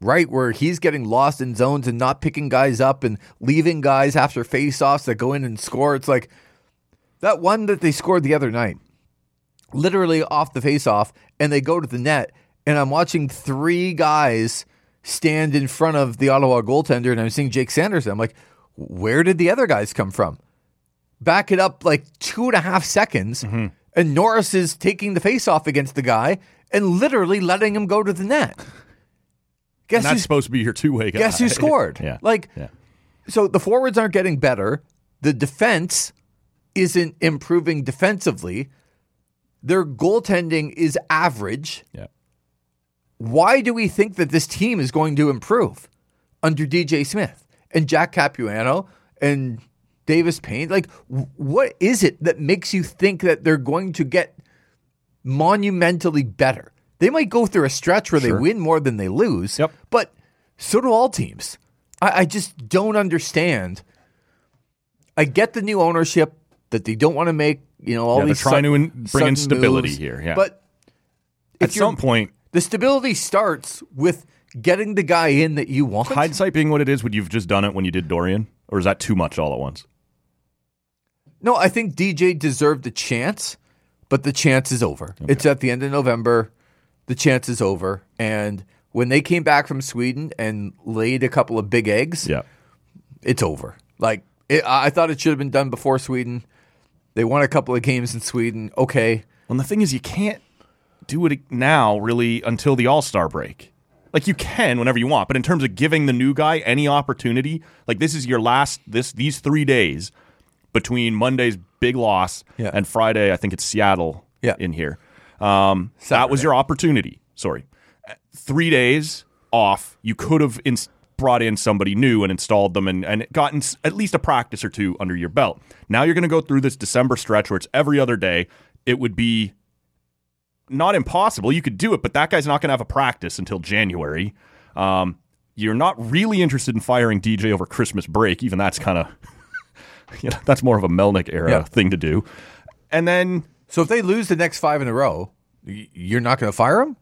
right where he's getting lost in zones and not picking guys up and leaving guys after faceoffs that go in and score. It's like that one that they scored the other night, literally off the faceoff, and they go to the net, and I'm watching three guys stand in front of the Ottawa goaltender, and I'm seeing Jake Sanderson. I'm like, where did the other guys come from? Back it up like two and a half seconds, mm-hmm. and Norris is taking the faceoff against the guy and literally letting him go to the net. Guess that's supposed to be your two-way guy. Guess who scored? yeah. Like, yeah. So the forwards aren't getting better. The defense isn't improving defensively. Their goaltending is average. Yeah. Why do we think that this team is going to improve under D J Smith and Jack Capuano and Davis Payne? Like, what is it that makes you think that they're going to get monumentally better? They might go through a stretch where sure. they win more than they lose, yep. but so do all teams. I, I just don't understand. I get the new ownership that they don't want to make you know, all yeah, these trying sudden, to in, bring in stability moves. Here. Yeah. But at some point, the stability starts with getting the guy in that you want. Hindsight being what it is, would you've just done it when you did Dorian, or is that too much all at once? No, I think D J deserved a chance, but the chance is over. Okay. It's at the end of November. The chance is over. And when they came back from Sweden and laid a couple of big eggs, yeah. it's over. Like it, I thought it should have been done before Sweden. They won a couple of games in Sweden. Okay. And the thing is, you can't do it now really until the All-Star break. Like, you can whenever you want, but in terms of giving the new guy any opportunity, like, this is your last, this these three days between Monday's big loss yeah. and Friday, I think it's Seattle yeah. in here. Um, that was your opportunity. Sorry. Three days off, you could have in- brought in somebody new and installed them and, and gotten s- at least a practice or two under your belt. Now you're going to go through this December stretch where it's every other day. It would be not impossible. You could do it, but that guy's not going to have a practice until January. Um, you're not really interested in firing D J over Christmas break. Even that's kind of, you know, that's more of a Melnick era yeah. thing to do. And then, so if they lose the next five in a row, you're not going to fire him?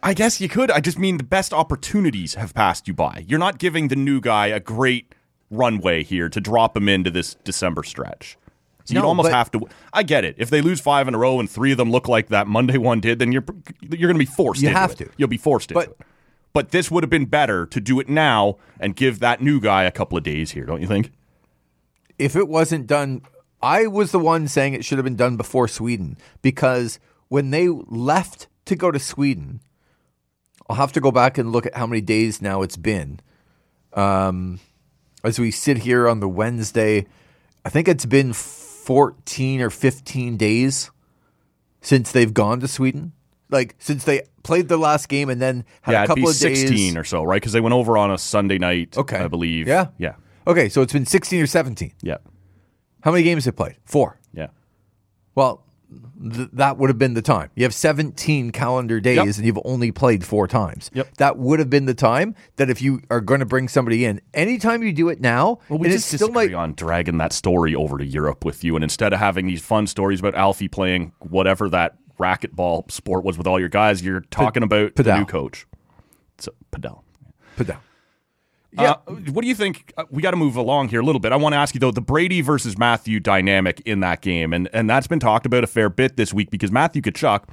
I guess you could. I just mean the best opportunities have passed you by. You're not giving the new guy a great runway here to drop him into this December stretch. So no, you'd almost but, have to. I get it. If they lose five in a row and three of them look like that Monday one did, then you're you're going to be forced. You into have it. to. You'll be forced but, into it. But this would have been better to do it now and give that new guy a couple of days here, don't you think? If it wasn't done, I was the one saying it should have been done before Sweden, because when they left to go to Sweden, I'll have to go back and look at how many days now it's been. Um, as we sit here on the Wednesday, I think it's been fourteen or fifteen days since they've gone to Sweden. Like, since they played their last game and then had yeah, a couple of days. Yeah, it'd be sixteen or so, right? Because they went over on a Sunday night, okay. I believe. Yeah? Yeah. Okay, so it's been sixteen or seventeen. Yeah. How many games have they played? Four. Yeah. Well, th- that would have been the time. You have seventeen calendar days, yep. and you've only played four times. Yep. That would have been the time that if you are going to bring somebody in, anytime you do it now, well, we just disagree might- on dragging that story over to Europe with you, and instead of having these fun stories about Alfie playing whatever that racquetball sport was with all your guys, you're talking P- about Padel. The new coach. So Padel. Padel. Yeah. Uh, what do you think? We got to move along here a little bit. I want to ask you, though, the Brady versus Matthew dynamic in that game. And and that's been talked about a fair bit this week, because Matthew Tkachuk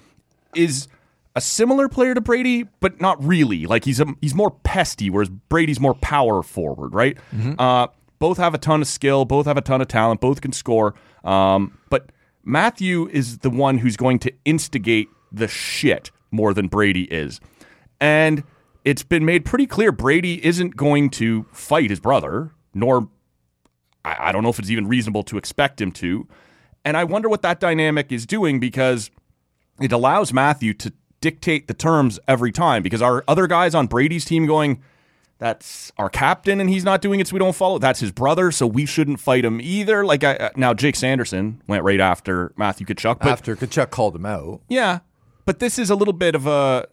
is a similar player to Brady, but not really. Like, he's a, he's more pesty, whereas Brady's more power forward, right? Mm-hmm. Uh, both have a ton of skill. Both have a ton of talent. Both can score. Um, but Matthew is the one who's going to instigate the shit more than Brady is. And it's been made pretty clear Brady isn't going to fight his brother, nor I, I don't know if it's even reasonable to expect him to. And I wonder what that dynamic is doing, because it allows Matthew to dictate the terms every time, because our other guys on Brady's team going, that's our captain and he's not doing it, so we don't follow. That's his brother, so we shouldn't fight him either. Like I, Now, Jake Sanderson went right after Matthew Tkachuk. But, after Tkachuk called him out. Yeah, but this is a little bit of a...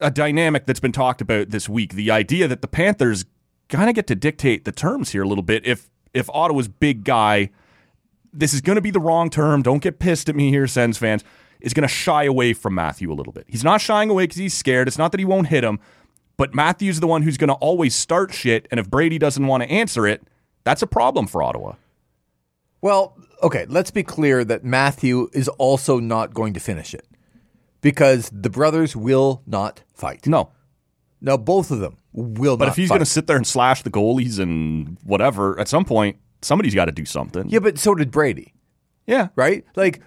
a dynamic that's been talked about this week. The idea that the Panthers kind of get to dictate the terms here a little bit. If if Ottawa's big guy, this is going to be the wrong term, don't get pissed at me here, Sens fans, is going to shy away from Matthew a little bit. He's not shying away because he's scared. It's not that he won't hit him, but Matthew's the one who's going to always start shit, and if Brady doesn't want to answer it, that's a problem for Ottawa. Well, okay, let's be clear that Matthew is also not going to finish it, because the brothers will not fight. No. Now, both of them will but not fight. But if he's going to sit there and slash the goalies and whatever, at some point, somebody's got to do something. Yeah, but so did Brady. Yeah. Right? Like,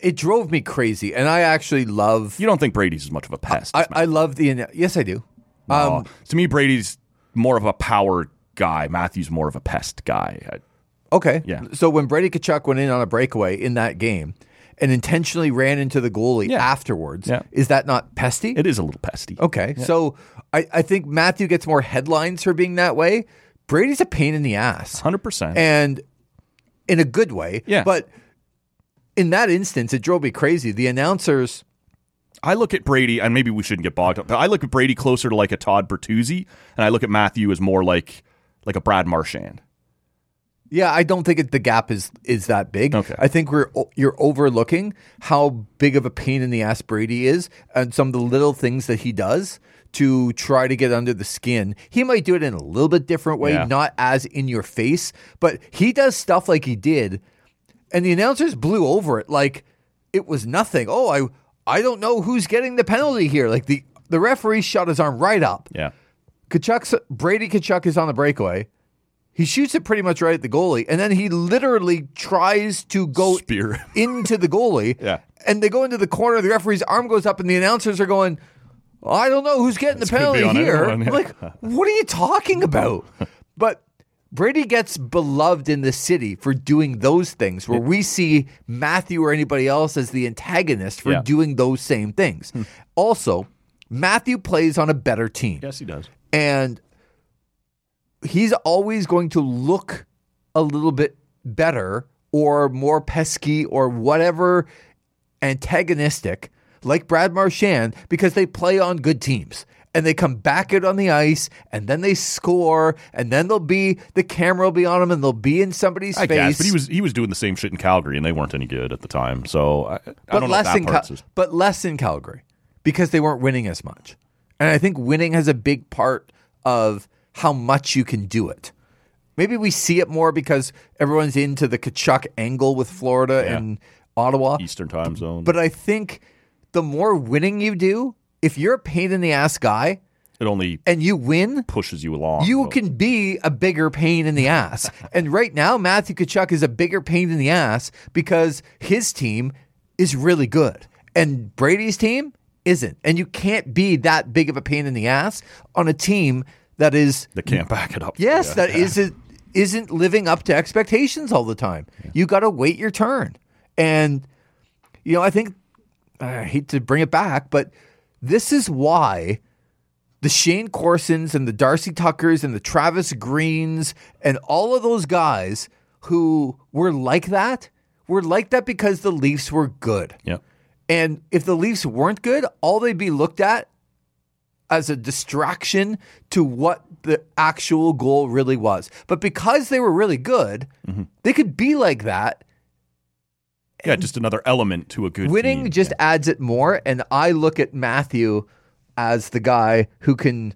it drove me crazy, and I actually love... You don't think Brady's as much of a pest? I, I love the... Yes, I do. No, um, to me, Brady's more of a power guy. Matthew's more of a pest guy. I, okay. Yeah. So when Brady Tkachuk went in on a breakaway in that game... and intentionally ran into the goalie yeah. afterwards. Yeah. Is that not pesty? It is a little pesty. Okay. Yeah. So I, I think Matthew gets more headlines for being that way. Brady's a pain in the ass. one hundred percent. And in a good way. Yeah. But in that instance, it drove me crazy. The announcers... I look at Brady, and maybe we shouldn't get bogged up, but I look at Brady closer to like a Todd Bertuzzi, and I look at Matthew as more like like a Brad Marchand. Yeah, I don't think it, the gap is is that big. Okay. I think we're you're overlooking how big of a pain in the ass Brady is and some of the little things that he does to try to get under the skin. He might do it in a little bit different way, yeah. not as in your face, but he does stuff like he did, and the announcers blew over it like it was nothing. Oh, I I don't know who's getting the penalty here. Like the, the referee shot his arm right up. Yeah, Tkachuk's, Brady Tkachuk is on the breakaway. He shoots it pretty much right at the goalie, and then he literally tries to go Spear. into the goalie, yeah. and they go into the corner, the referee's arm goes up, and the announcers are going, oh, I don't know who's getting this the penalty here. Everyone, yeah. Like, what are you talking about? But Brady gets beloved in the city for doing those things, where yeah. we see Matthew or anybody else as the antagonist for yeah. doing those same things. Hmm. Also, Matthew plays on a better team. Yes, he does. And he's always going to look a little bit better or more pesky or whatever antagonistic, like Brad Marchand, because they play on good teams. And they come back out on the ice, and then they score, and then they'll be the camera will be on them, and they'll be in somebody's I face. Guess, but he was he was doing the same shit in Calgary, and they weren't any good at the time. So I, I don't know if that part's Cal- But less in Calgary, because they weren't winning as much. And I think winning has a big part of how much you can do it. Maybe we see it more because everyone's into the Tkachuk angle with Florida yeah. and Ottawa. Eastern time zone. But I think the more winning you do, if you're a pain in the ass guy it only and you win, pushes you along. You though. can be a bigger pain in the ass. And right now, Matthew Tkachuk is a bigger pain in the ass because his team is really good. And Brady's team isn't. And you can't be that big of a pain in the ass on a team that is that can't back it up. Yes, yeah. that yeah. isn't isn't living up to expectations all the time. Yeah. You got to wait your turn, and you know I think I hate to bring it back, but this is why the Shane Corsons and the Darcy Tuckers and the Travis Greens and all of those guys who were like that were like that because the Leafs were good. Yeah, and if the Leafs weren't good, all they'd be looked at as a distraction to what the actual goal really was. But because they were really good, mm-hmm. they could be like that. Yeah, just another element to a good winning team. Just yeah. adds it more, and I look at Matthew as the guy who can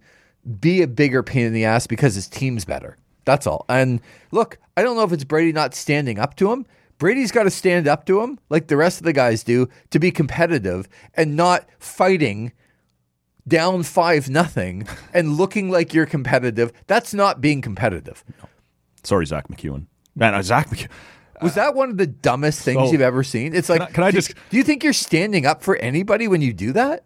be a bigger pain in the ass because his team's better. That's all. And look, I don't know if it's Brady not standing up to him. Brady's got to stand up to him like the rest of the guys do to be competitive and not fighting down five nothing and looking like you're competitive. That's not being competitive. No. Sorry, Zach McEwen. Man, uh, Zach McEwen. Was that one of the dumbest things so, you've ever seen? It's like, can I, can I do, just? Do you think you're standing up for anybody when you do that?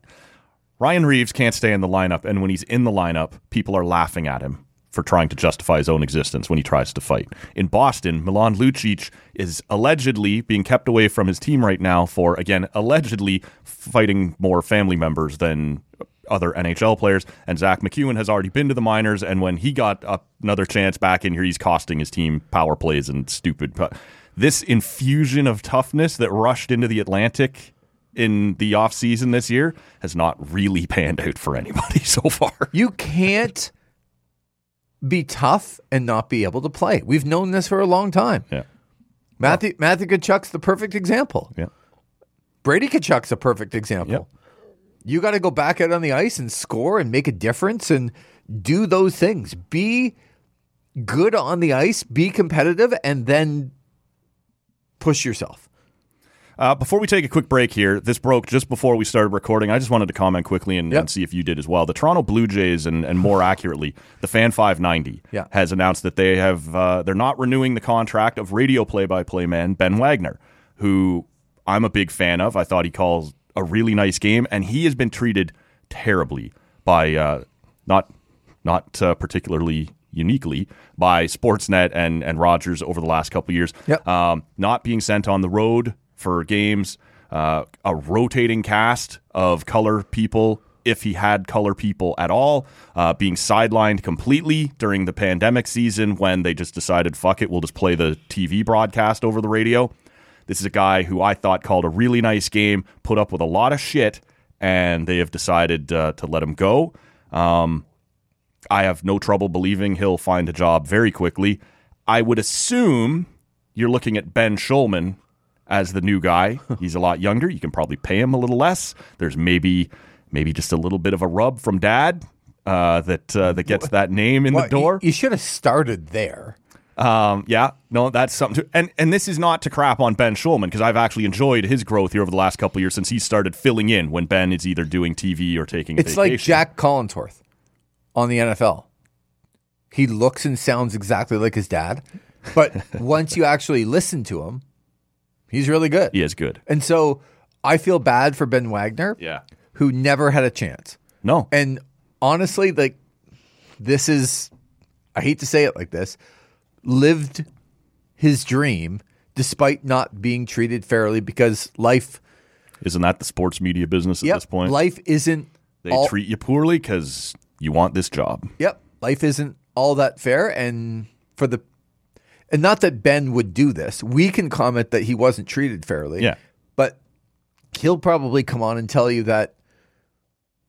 Ryan Reeves can't stay in the lineup, and when he's in the lineup, people are laughing at him for trying to justify his own existence when he tries to fight. In Boston, Milan Lucic is allegedly being kept away from his team right now for, again, allegedly fighting more family members than other N H L players, and Zach McEwen has already been to the minors, and when he got up another chance back in here, he's costing his team power plays and stupid. This infusion of toughness that rushed into the Atlantic in the offseason this year has not really panned out for anybody so far. You can't be tough and not be able to play. We've known this for a long time. Yeah, Matthew, yeah. Matthew Tkachuk's the perfect example. Yeah, Brady Tkachuk's a perfect example. Yep. You got to go back out on the ice and score and make a difference and do those things. Be good on the ice, be competitive, and then push yourself. Uh, before we take a quick break here, this broke just before we started recording. I just wanted to comment quickly and, yep. and see if you did as well. The Toronto Blue Jays, and, and more accurately, the Fan five ninety, yeah. has announced that they have uh, they're not renewing the contract of radio play-by-play man Ben Wagner, who I'm a big fan of. I thought he calls a really nice game, and he has been treated terribly by uh, not not uh, particularly uniquely by Sportsnet and and Rogers over the last couple of years. Yep. Um, not being sent on the road for games, uh, a rotating cast of color people, if he had color people at all, uh, being sidelined completely during the pandemic season when they just decided, fuck it, we'll just play the T V broadcast over the radio. This is a guy who I thought called a really nice game, put up with a lot of shit, and they have decided uh, to let him go. Um, I have no trouble believing he'll find a job very quickly. I would assume you're looking at Ben Schulman as the new guy. He's a lot younger. You can probably pay him a little less. There's maybe maybe just a little bit of a rub from dad uh, that uh, that gets that name in well, the door. You should have started there. Um, yeah, no, that's something to, and, and this is not to crap on Ben Schulman, because I've actually enjoyed his growth here over the last couple of years since he started filling in when Ben is either doing T V or taking a it's vacation. Like Jack Collinsworth on the N F L. He looks and sounds exactly like his dad, but once you actually listen to him, he's really good. He is good. And so I feel bad for Ben Wagner, yeah, who never had a chance. No. And honestly, like, this is, I hate to say it like this, lived his dream despite not being treated fairly, because life isn't that the sports media business at yep, this point. Life isn't they all, treat you poorly because you want this job. Yep, life isn't all that fair, and for the and not that Ben would do this. We can comment that he wasn't treated fairly. Yeah, but he'll probably come on and tell you that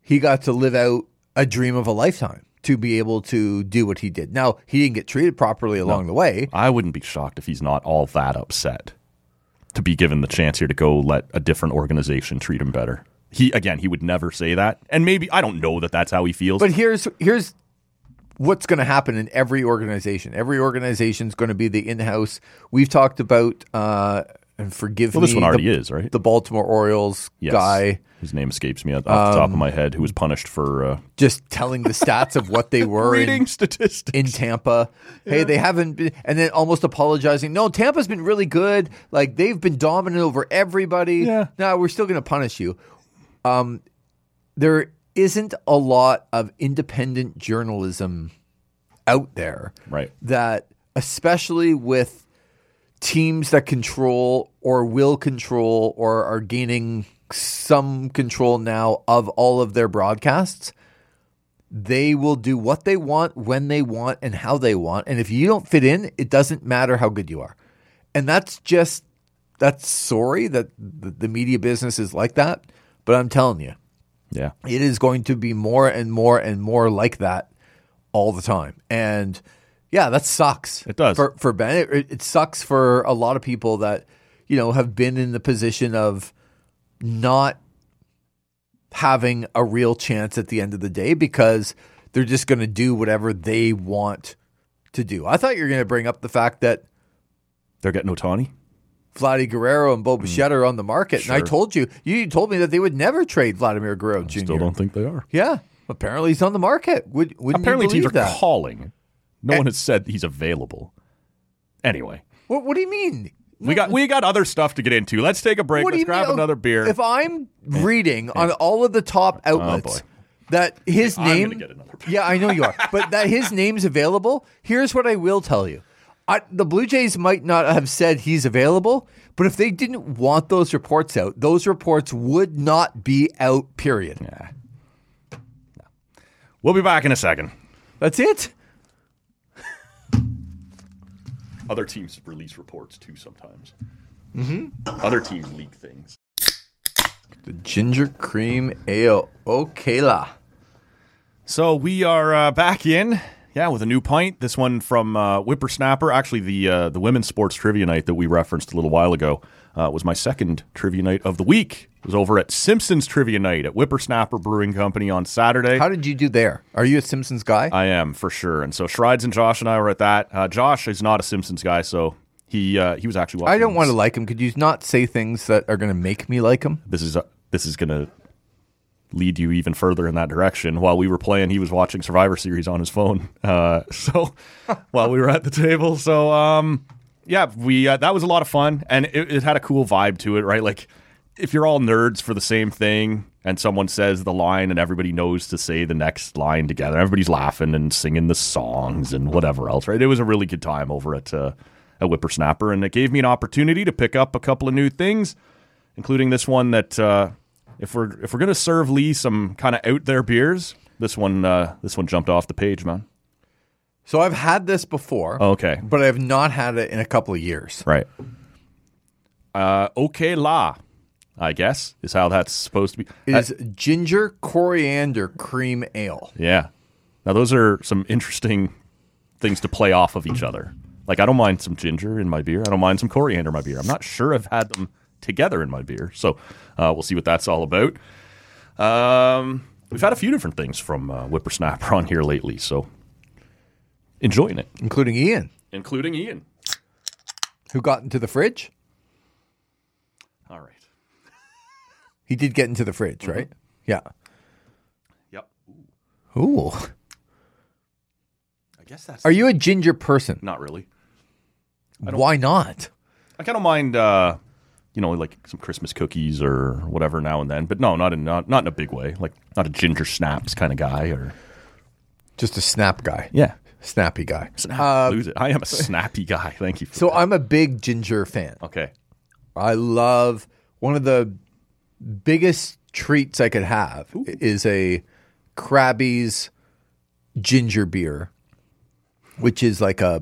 he got to live out a dream of a lifetime, to be able to do what he did. Now, he didn't get treated properly along no, the way. I wouldn't be shocked if he's not all that upset to be given the chance here to go let a different organization treat him better. He, again, he would never say that. And maybe, I don't know that that's how he feels. But here's here's what's going to happen in every organization. Every organization's going to be the in-house. We've talked about, uh, and forgive well, me, this one already the, is, right? the Baltimore Orioles yes. guy. His name escapes me off the um, top of my head, who was punished for... Uh, just telling the stats of what they were reading in, statistics. in Tampa. Yeah. Hey, they haven't been... And then almost apologizing. No, Tampa's been really good. Like, they've been dominant over everybody. Yeah. No, we're still going to punish you. Um, there isn't a lot of independent journalism out there. Right. That, especially with teams that control or will control or are gaining... some control now of all of their broadcasts, they will do what they want, when they want, and how they want. And if you don't fit in, it doesn't matter how good you are. And that's just, that's sorry that the media business is like that, but I'm telling you, yeah, it is going to be more and more and more like that all the time. And yeah, that sucks. It does. For, for Ben, it, it sucks for a lot of people that, you know, have been in the position of not having a real chance at the end of the day, because they're just going to do whatever they want to do. I thought you were going to bring up the fact that they're getting Ohtani, Vladdy Guerrero, and Bo Bichette mm. are on the market. Sure. And I told you, you told me that they would never trade Vladimir Guerrero Junior I still don't think they are. Yeah. Apparently he's on the market. Would, wouldn't Apparently teams are that? calling. No and, one has said he's available. Anyway. What, what do you mean? We got we got other stuff to get into. Let's take a break. Let's grab mean? another beer. If I'm reading on all of the top outlets oh that his I'm name, get yeah, I know you are, but that his name's available. Here's what I will tell you: I, the Blue Jays might not have said he's available, but if they didn't want those reports out, those reports would not be out. Period. Yeah. No. We'll be back in a second. That's it. Other teams release reports, too, sometimes. Mm-hmm. Other teams leak things. The ginger cream ale. Okay, la. So we are uh, back in, yeah, with a new pint. This one from uh, Whippersnapper. Actually, the uh, the women's sports trivia night that we referenced a little while ago uh, was my second trivia night of the week. It was over at Simpsons Trivia Night at Whippersnapper Brewing Company on Saturday. How did you do there? Are you a Simpsons guy? I am, for sure. And so Shrides and Josh and I were at that. Uh, Josh is not a Simpsons guy, so he uh, he was actually watching. I don't this. want to like him. Could you not say things that are going to make me like him? This is uh, this is going to lead you even further in that direction. While we were playing, he was watching Survivor Series on his phone. Uh, so while we were at the table, so um, yeah, we uh, that was a lot of fun, and it, it had a cool vibe to it, right? Like, if you're all nerds for the same thing and someone says the line and everybody knows to say the next line together, everybody's laughing and singing the songs and whatever else, right? It was a really good time over at, uh, at Whippersnapper, and it gave me an opportunity to pick up a couple of new things, including this one that uh, if we're if we're going to serve Lee some kind of out there beers, this one uh, this one jumped off the page, man. So I've had this before. Oh, okay. But I've not had it in a couple of years. Right. Uh, okay, la. I guess, is how that's supposed to be. It is ginger coriander cream ale. Yeah. Now, those are some interesting things to play off of each other. Like, I don't mind some ginger in my beer. I don't mind some coriander in my beer. I'm not sure I've had them together in my beer. So uh, we'll see what that's all about. Um, we've had a few different things from uh, Whippersnapper on here lately. So enjoying it. Including Ian. Including Ian. Who got into the fridge. All right. He did get into the fridge, mm-hmm. right? Yeah. Yep. Ooh. Ooh. I guess that's... Are you a ginger person? Not really. Why not? Like, I don't mind, uh, you know, like some Christmas cookies or whatever now and then. But no, not in not, not in a big way. Like, not a ginger snaps kind of guy or... Just a snap guy. Yeah. Snappy guy. Snap, uh, lose it. I am a snappy guy. Thank you for So that. I'm a big ginger fan. Okay. I love... One of the biggest treats I could have Ooh. is a Krabby's ginger beer, which is like a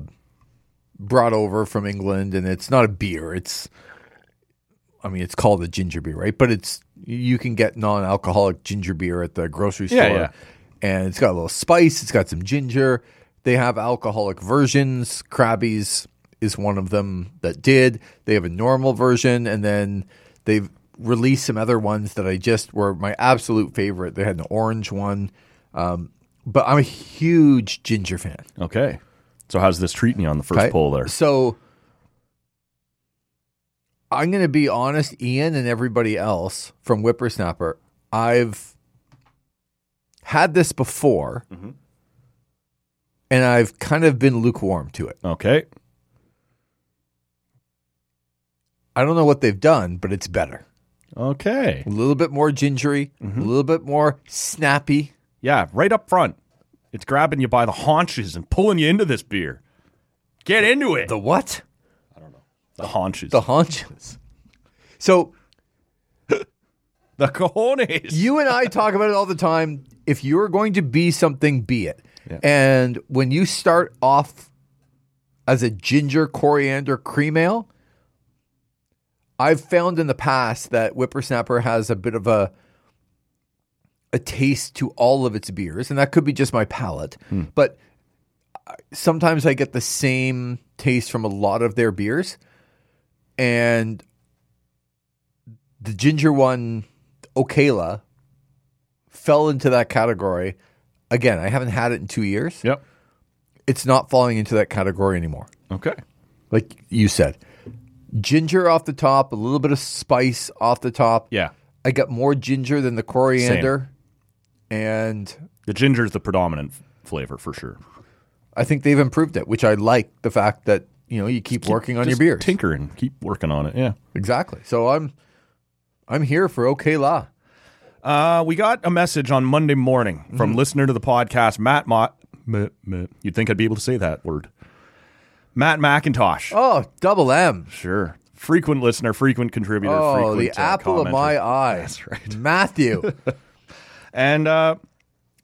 brought over from England, and it's not a beer. It's, I mean, it's called a ginger beer, right? But it's, you can get non-alcoholic ginger beer at the grocery store, yeah, yeah. and it's got a little spice. It's got some ginger. They have alcoholic versions. Krabby's is one of them that did. They have a normal version, and then they've released some other ones that I just were my absolute favorite. They had an orange one. Um, but I'm a huge ginger fan. Okay. So how's this treating you on the first okay. poll there? So I'm going to be honest, Ian and everybody else from Whippersnapper, I've had this before, mm-hmm. and I've kind of been lukewarm to it. Okay. I don't know what they've done, but it's better. Okay. A little bit more gingery, mm-hmm. a little bit more snappy. Yeah, right up front. It's grabbing you by the haunches and pulling you into this beer. Get into it. The what? I don't know. The, the haunches. The haunches. So. The cojones. You and I talk about it all the time. If you're going to be something, be it. Yeah. And when you start off as a ginger coriander cream ale, I've found in the past that Whippersnapper has a bit of a a taste to all of its beers, and that could be just my palate. Hmm. But sometimes I get the same taste from a lot of their beers, and the ginger one, Okela, fell into that category. Again, I haven't had it in two years. Yep, it's not falling into that category anymore. Okay, like you said. Ginger off the top, a little bit of spice off the top. Yeah. I got more ginger than the coriander. Same. And the ginger is the predominant f- flavor for sure. I think they've improved it, which I like the fact that, you know, you keep, keep working on your beers. Tinkering, keep working on it. Yeah. Exactly. So I'm I'm here for Okela. Uh, we got a message on Monday morning from mm-hmm. listener to the podcast, Matt Mott. Meh, meh. You'd think I'd be able to say that word. Matt McIntosh. Oh, double M. Sure. Frequent listener, frequent contributor, oh, frequent commenter. Oh, the apple uh, of my eye. That's right. Matthew. And uh,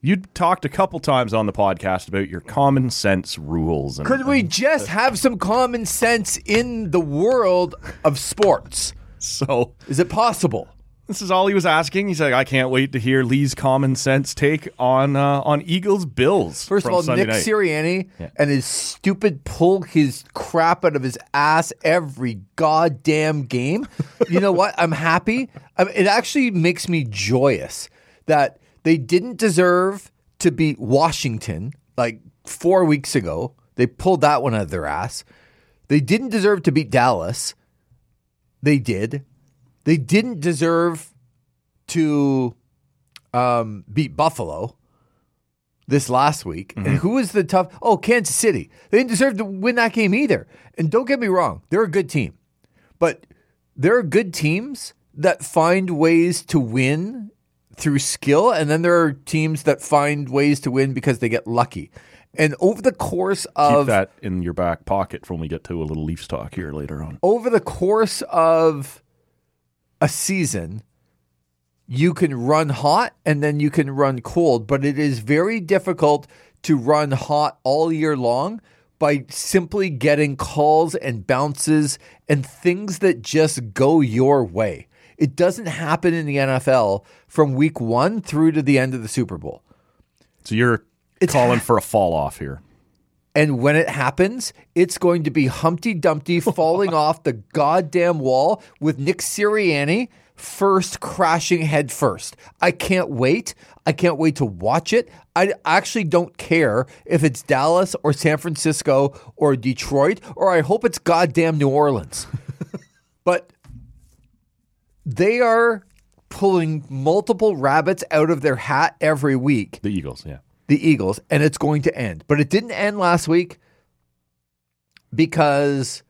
you talked a couple times on the podcast about your common sense rules. And, Could we and, just uh, have some common sense in the world of sports? So, is it possible? This is all he was asking. He's like, I can't wait to hear Lee's common sense take on uh, on Eagles Bills. First of all, Sunday Nick night. Sirianni yeah. and his stupid pull his crap out of his ass every goddamn game. You know what? I'm happy. I mean, it actually makes me joyous that they didn't deserve to beat Washington like four weeks ago. They pulled that one out of their ass. They didn't deserve to beat Dallas. They did. They didn't deserve to um, beat Buffalo this last week. Mm-hmm. And who was the tough? Oh, Kansas City. They didn't deserve to win that game either. And don't get me wrong. They're a good team. But there are good teams that find ways to win through skill. And then there are teams that find ways to win because they get lucky. And over the course of... Keep that in your back pocket for when we get to a little Leafs talk here later on. Over the course of... a season, you can run hot and then you can run cold, but it is very difficult to run hot all year long by simply getting calls and bounces and things that just go your way. It doesn't happen in the N F L from week one through to the end of the Super Bowl. So you're it's calling ha- for a fall off here. And when it happens, it's going to be Humpty Dumpty falling off the goddamn wall with Nick Sirianni first crashing head first. I can't wait. I can't wait to watch it. I actually don't care if it's Dallas or San Francisco or Detroit, or I hope it's goddamn New Orleans. But they are pulling multiple rabbits out of their hat every week. The Eagles, yeah. The Eagles, and it's going to end. But it didn't end last week because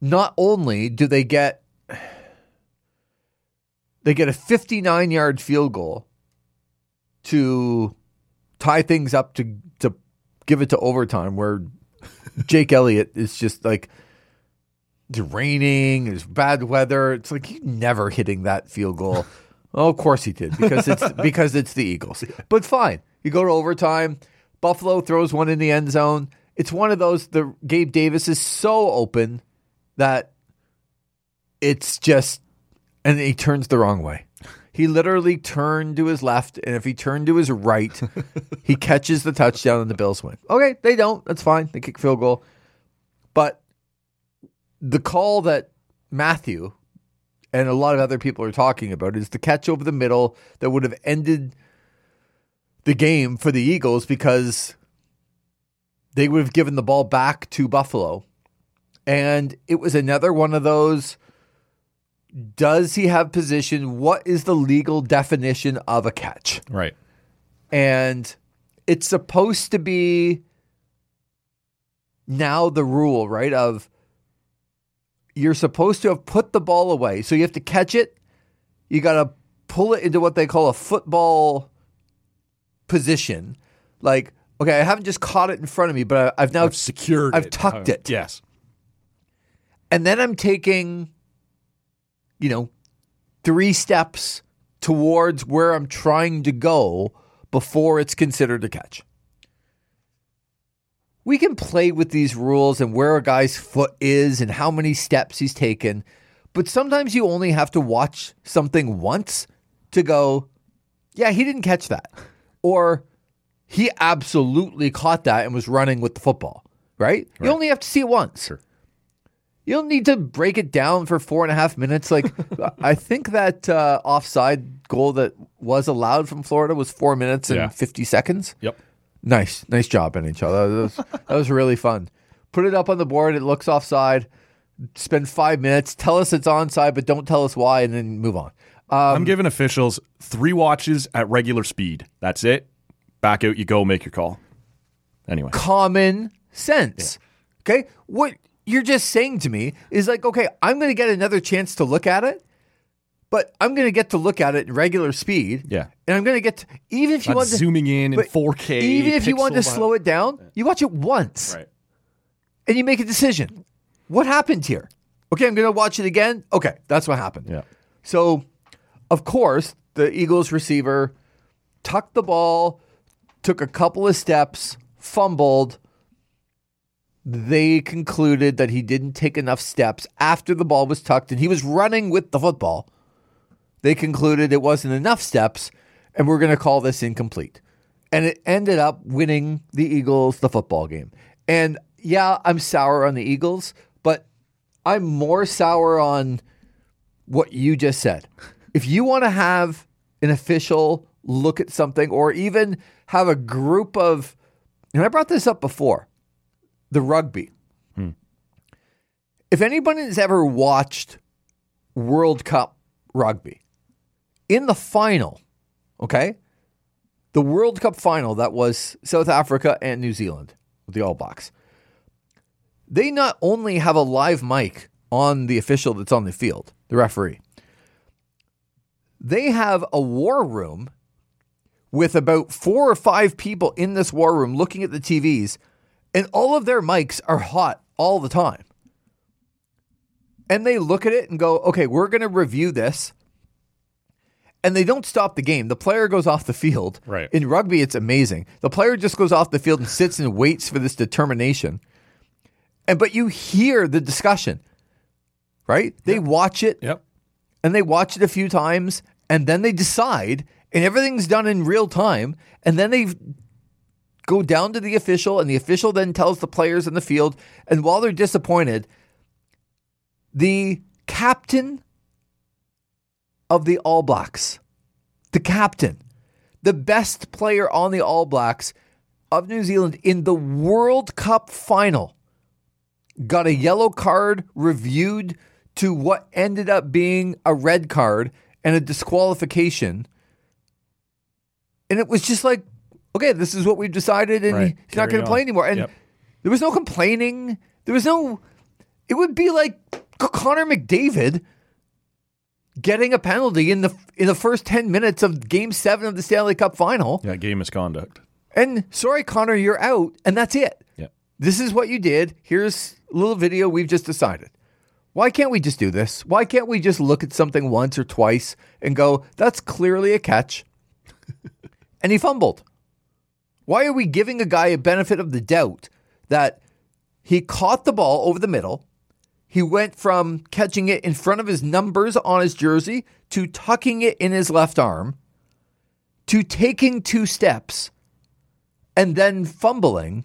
not only do they get they get a fifty-nine-yard field goal to tie things up to, to give it to overtime where Jake Elliott is just like, it's raining, it's bad weather. It's like, he's never hitting that field goal. Oh, of course he did, because it's because it's the Eagles. But fine. You go to overtime. Buffalo throws one in the end zone. It's one of those, the Gabe Davis is so open that it's just, and he turns the wrong way. He literally turned to his left, and if he turned to his right, he catches the touchdown and the Bills win. Okay, they don't. That's fine. They kick field goal. But the call that Matthew and a lot of other people are talking about is the catch over the middle that would have ended the game for the Eagles, because they would have given the ball back to Buffalo. And it was another one of those, does he have position? What is the legal definition of a catch? Right. And it's supposed to be now the rule, right, of you're supposed to have put the ball away. So you have to catch it. You got to pull it into what they call a football position. Like, okay, I haven't just caught it in front of me, but I've now I've secured I've it. I've tucked it. Yes. And then I'm taking, you know, three steps towards where I'm trying to go before it's considered a catch. We can play with these rules and where a guy's foot is and how many steps he's taken, but sometimes you only have to watch something once to go, yeah, he didn't catch that. Or he absolutely caught that and was running with the football, right? Right. You only have to see it once. Sure. You don't need to break it down for four and a half minutes. Like, I think that uh, offside goal that was allowed from Florida was four minutes and yeah. fifty seconds. Yep. Nice. Nice job, N H L. That was, that was really fun. Put it up on the board. It looks offside. Spend five minutes. Tell us it's onside, but don't tell us why, and then move on. Um, I'm giving officials three watches at regular speed. That's it. Back out you go. Make your call. Anyway. Common sense. Yeah. Okay? What you're just saying to me is like, okay, I'm going to get another chance to look at it, but I'm going to get to look at it in regular speed. Yeah. And I'm going to get to, even if you want to, zooming in in four K. Even if you want to slow it down, you watch it once. Right. And you make a decision. What happened here? Okay, I'm going to watch it again. Okay, that's what happened. Yeah. So, of course, the Eagles receiver tucked the ball, took a couple of steps, fumbled. They concluded that he didn't take enough steps after the ball was tucked and he was running with the football. They concluded it wasn't enough steps, and we're going to call this incomplete. And it ended up winning the Eagles the football game. And yeah, I'm sour on the Eagles, but I'm more sour on what you just said. If you want to have an official look at something, or even have a group of, and I brought this up before, the rugby. Hmm. If anybody has ever watched World Cup rugby, in the final, okay, the World Cup final that was South Africa and New Zealand with the All Blacks, they not only have a live mic on the official that's on the field, the referee, they have a war room with about four or five people in this war room looking at the T Vs, and all of their mics are hot all the time. And they look at it and go, okay, we're going to review this. And they don't stop the game. The player goes off the field. Right. In rugby, it's amazing. The player just goes off the field and sits and waits for this determination. And but you hear the discussion, right? They yep. watch it, yep. and they watch it a few times, and then they decide, and everything's done in real time, and then they go down to the official, and the official then tells the players in the field. And while they're disappointed, the captain of the All Blacks, the captain, the best player on the All Blacks of New Zealand in the World Cup final, got a yellow card reviewed to what ended up being a red card and a disqualification. And it was just like, okay, this is what we've decided, and right. he's Carry not going to play anymore. And yep. there was no complaining. There was no... It would be like Connor McDavid getting a penalty in the in the first ten minutes of Game seven of the Stanley Cup Final. Yeah, game misconduct. And, sorry, Connor, you're out, and that's it. Yeah. This is what you did. Here's a little video we've just decided. Why can't we just do this? Why can't we just look at something once or twice and go, that's clearly a catch? And he fumbled. Why are we giving a guy a benefit of the doubt that he caught the ball over the middle? He went from catching it in front of his numbers on his jersey to tucking it in his left arm to taking two steps and then fumbling.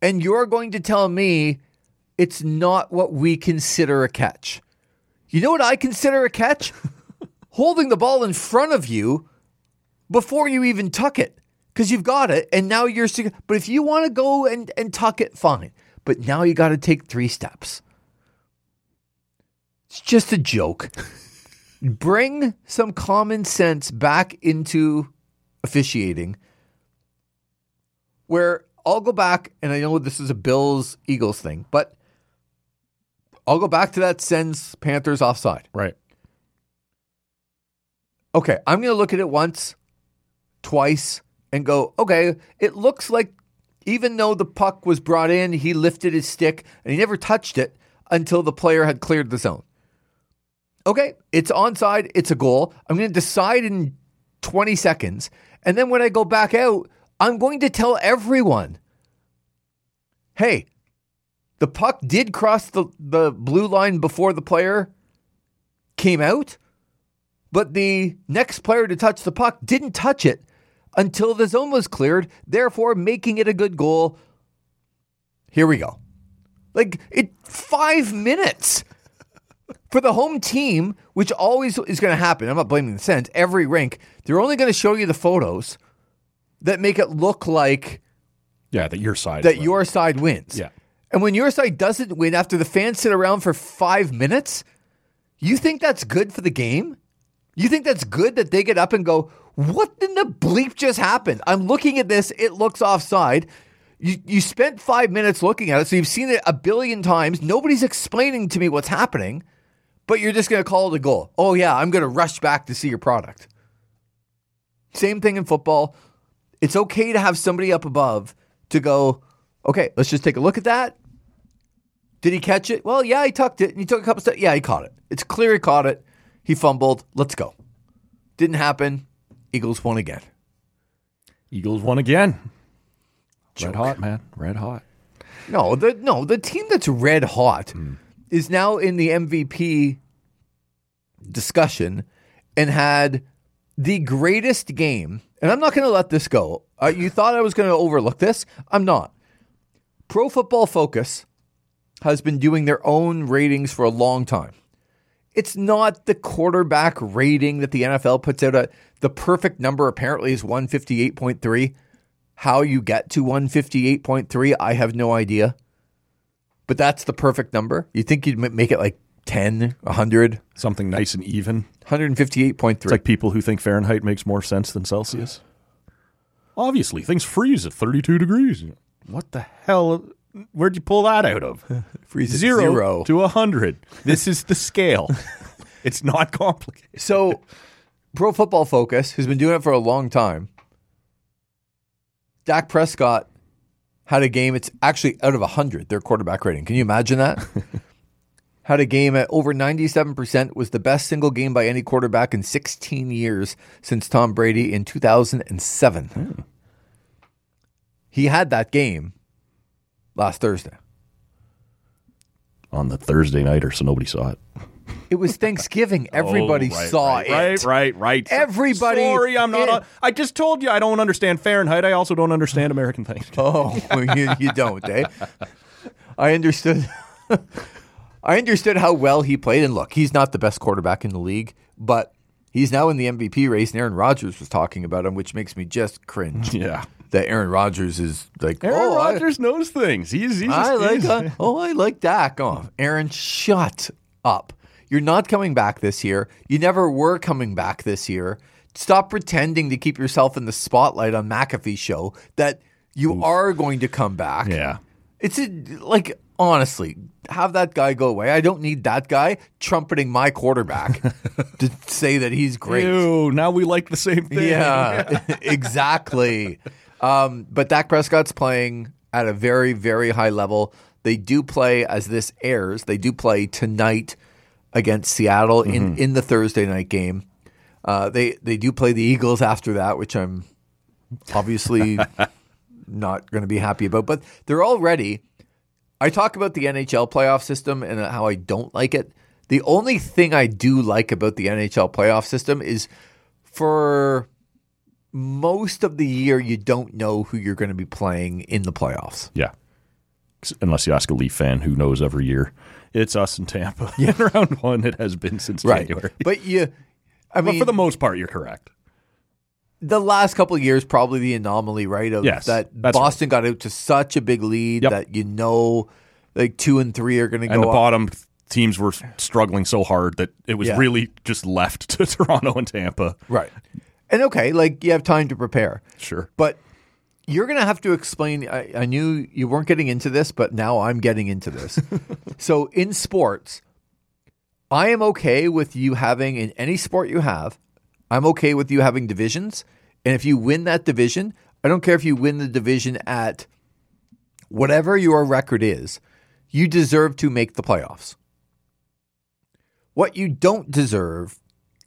And you're going to tell me it's not what we consider a catch. You know what I consider a catch? Holding the ball in front of you before you even tuck it, because you've got it, and now you're... But if you want to go and, and tuck it, fine. But now you got to take three steps. It's just a joke. Bring some common sense back into officiating, where I'll go back, and I know this is a Bills-Eagles thing, but I'll go back to that Sens-Panthers offside. Right. Okay, I'm going to look at it once, twice, and go, okay, it looks like even though the puck was brought in, he lifted his stick, and he never touched it until the player had cleared the zone. Okay, it's onside, it's a goal. I'm going to decide in twenty seconds, and then when I go back out, I'm going to tell everyone, hey, the puck did cross the, the blue line before the player came out, but the next player to touch the puck didn't touch it until the zone was cleared, therefore making it a good goal. Here we go. Like, it five minutes for the home team, which always is going to happen. I'm not blaming the Sens. Every rink, they're only going to show you the photos that make it look like yeah, that your side that wins. your side wins. Yeah. And when your side doesn't win after the fans sit around for five minutes, you think that's good for the game? You think that's good that they get up and go, what in the bleep just happened? I'm looking at this. It looks offside. You you spent five minutes looking at it, so you've seen it a billion times. Nobody's explaining to me what's happening, but you're just going to call it a goal. Oh, yeah, I'm going to rush back to see your product. Same thing in football. It's okay to have somebody up above to go, okay, let's just take a look at that. Did he catch it? Well, yeah, he tucked it, and he took a couple steps. Yeah, he caught it. It's clear he caught it. He fumbled. Let's go. Didn't happen. Eagles won again. Eagles won again. Joke. Red hot, man. Red hot. No, the no, the team that's red hot mm. is now in the M V P discussion and had the greatest game. And I'm not going to let this go. Uh, you thought I was going to overlook this? I'm not. Pro Football Focus has been doing their own ratings for a long time. It's not the quarterback rating that the N F L puts out. A, the perfect number apparently is one fifty-eight point three. How you get to one fifty-eight point three, I have no idea. But that's the perfect number. You think you'd make it like ten, one hundred? Something nice and even. one fifty-eight point three. It's like people who think Fahrenheit makes more sense than Celsius. Obviously, things freeze at thirty-two degrees. What the hell? Where'd you pull that out of? Freeze at zero, zero to one hundred. This is the scale. It's not complicated. So, Pro Football Focus, who's been doing it for a long time, Dak Prescott had a game. It's actually out of one hundred, their quarterback rating. Can you imagine that? Had a game at over ninety-seven percent, was the best single game by any quarterback in sixteen years since Tom Brady in two thousand seven. Hmm. He had that game last Thursday. On the Thursday nighter, so nobody saw it. It was Thanksgiving. Everybody oh, right, saw right, it. Right, right, right. Everybody. Sorry, I'm not. On, I just told you I don't understand Fahrenheit. I also don't understand American Thanksgiving. Oh, well, you, you don't, eh? I understood. I understood how well he played. And look, he's not the best quarterback in the league, but he's now in the M V P race. And Aaron Rodgers was talking about him, which makes me just cringe. Yeah. That Aaron Rodgers is like, Aaron oh, Rodgers I, knows things. He's, he's I like, he's, uh, oh, I like Dak. Oh, Aaron, shut up. You're not coming back this year. You never were coming back this year. Stop pretending to keep yourself in the spotlight on McAfee's show that you Oof. are going to come back. Yeah. It's a, like, honestly, have that guy go away. I don't need that guy trumpeting my quarterback to say that he's great. Ew, now we like the same thing. Yeah, yeah. Exactly. Um, but Dak Prescott's playing at a very, very high level. They do play, as this airs, they do play tonight against Seattle mm-hmm. in, in the Thursday night game. Uh, they, they do play the Eagles after that, which I'm obviously not going to be happy about. But they're already – I talk about the N H L playoff system and how I don't like it. The only thing I do like about the N H L playoff system is for – most of the year, you don't know who you're going to be playing in the playoffs. Yeah. Unless you ask a Leaf fan who knows every year. It's us in Tampa. Yeah. In round one, it has been since right. January. But you, I mean, but for the most part, you're correct. The last couple of years, probably the anomaly, right? Of yes, that Boston right. got out to such a big lead yep. that you know like two and three are going to go up. And the bottom teams were struggling so hard that it was yeah. really just left to Toronto and Tampa. Right. And okay, like you have time to prepare. Sure. But you're going to have to explain. I, I knew you weren't getting into this, but now I'm getting into this. So in sports, I am okay with you having, in any sport you have, I'm okay with you having divisions. And if you win that division, I don't care if you win the division at whatever your record is, you deserve to make the playoffs. What you don't deserve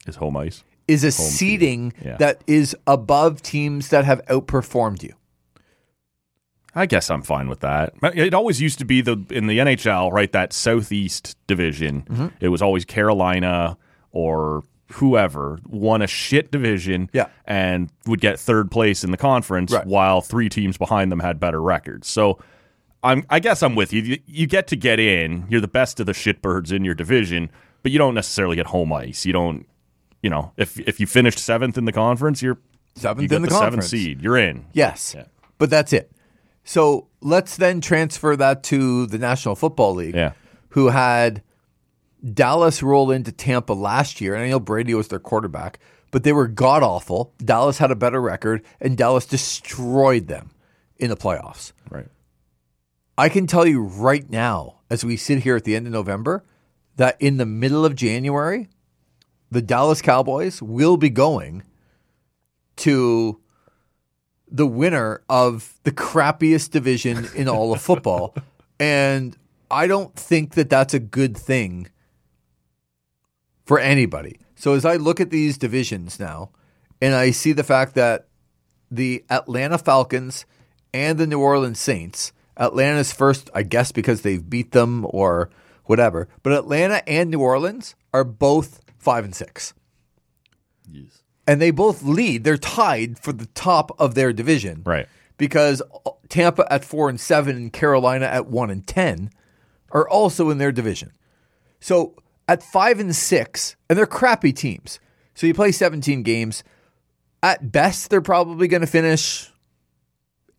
is home ice. Is a seeding yeah. that is above teams that have outperformed you. I guess I'm fine with that. It always used to be the in the N H L, right, that Southeast division. Mm-hmm. It was always Carolina or whoever won a shit division yeah. and would get third place in the conference right. while three teams behind them had better records. So I'm, I guess I'm with you. you. You get to get in. You're the best of the shitbirds in your division, but you don't necessarily get home ice. You don't. You know, if if you finished seventh in the conference, you're seventh you got in the, the conference. Seventh seed, you're in. Yes, yeah. But that's it. So let's then transfer that to the National Football League, yeah. who had Dallas roll into Tampa last year, and I know Brady was their quarterback, but they were god awful. Dallas had a better record, and Dallas destroyed them in the playoffs. Right. I can tell you right now, as we sit here at the end of November, that in the middle of January, the Dallas Cowboys will be going to the winner of the crappiest division in all of football. And I don't think that that's a good thing for anybody. So as I look at these divisions now, and I see the fact that the Atlanta Falcons and the New Orleans Saints, Atlanta's first, I guess, because they've beat them or whatever, but Atlanta and New Orleans are both Five and six. Yes. And they both lead. They're tied for the top of their division. Right. Because Tampa at four and seven and Carolina at one and ten are also in their division. So at five and six, and they're crappy teams. So you play seventeen games. At best, they're probably going to finish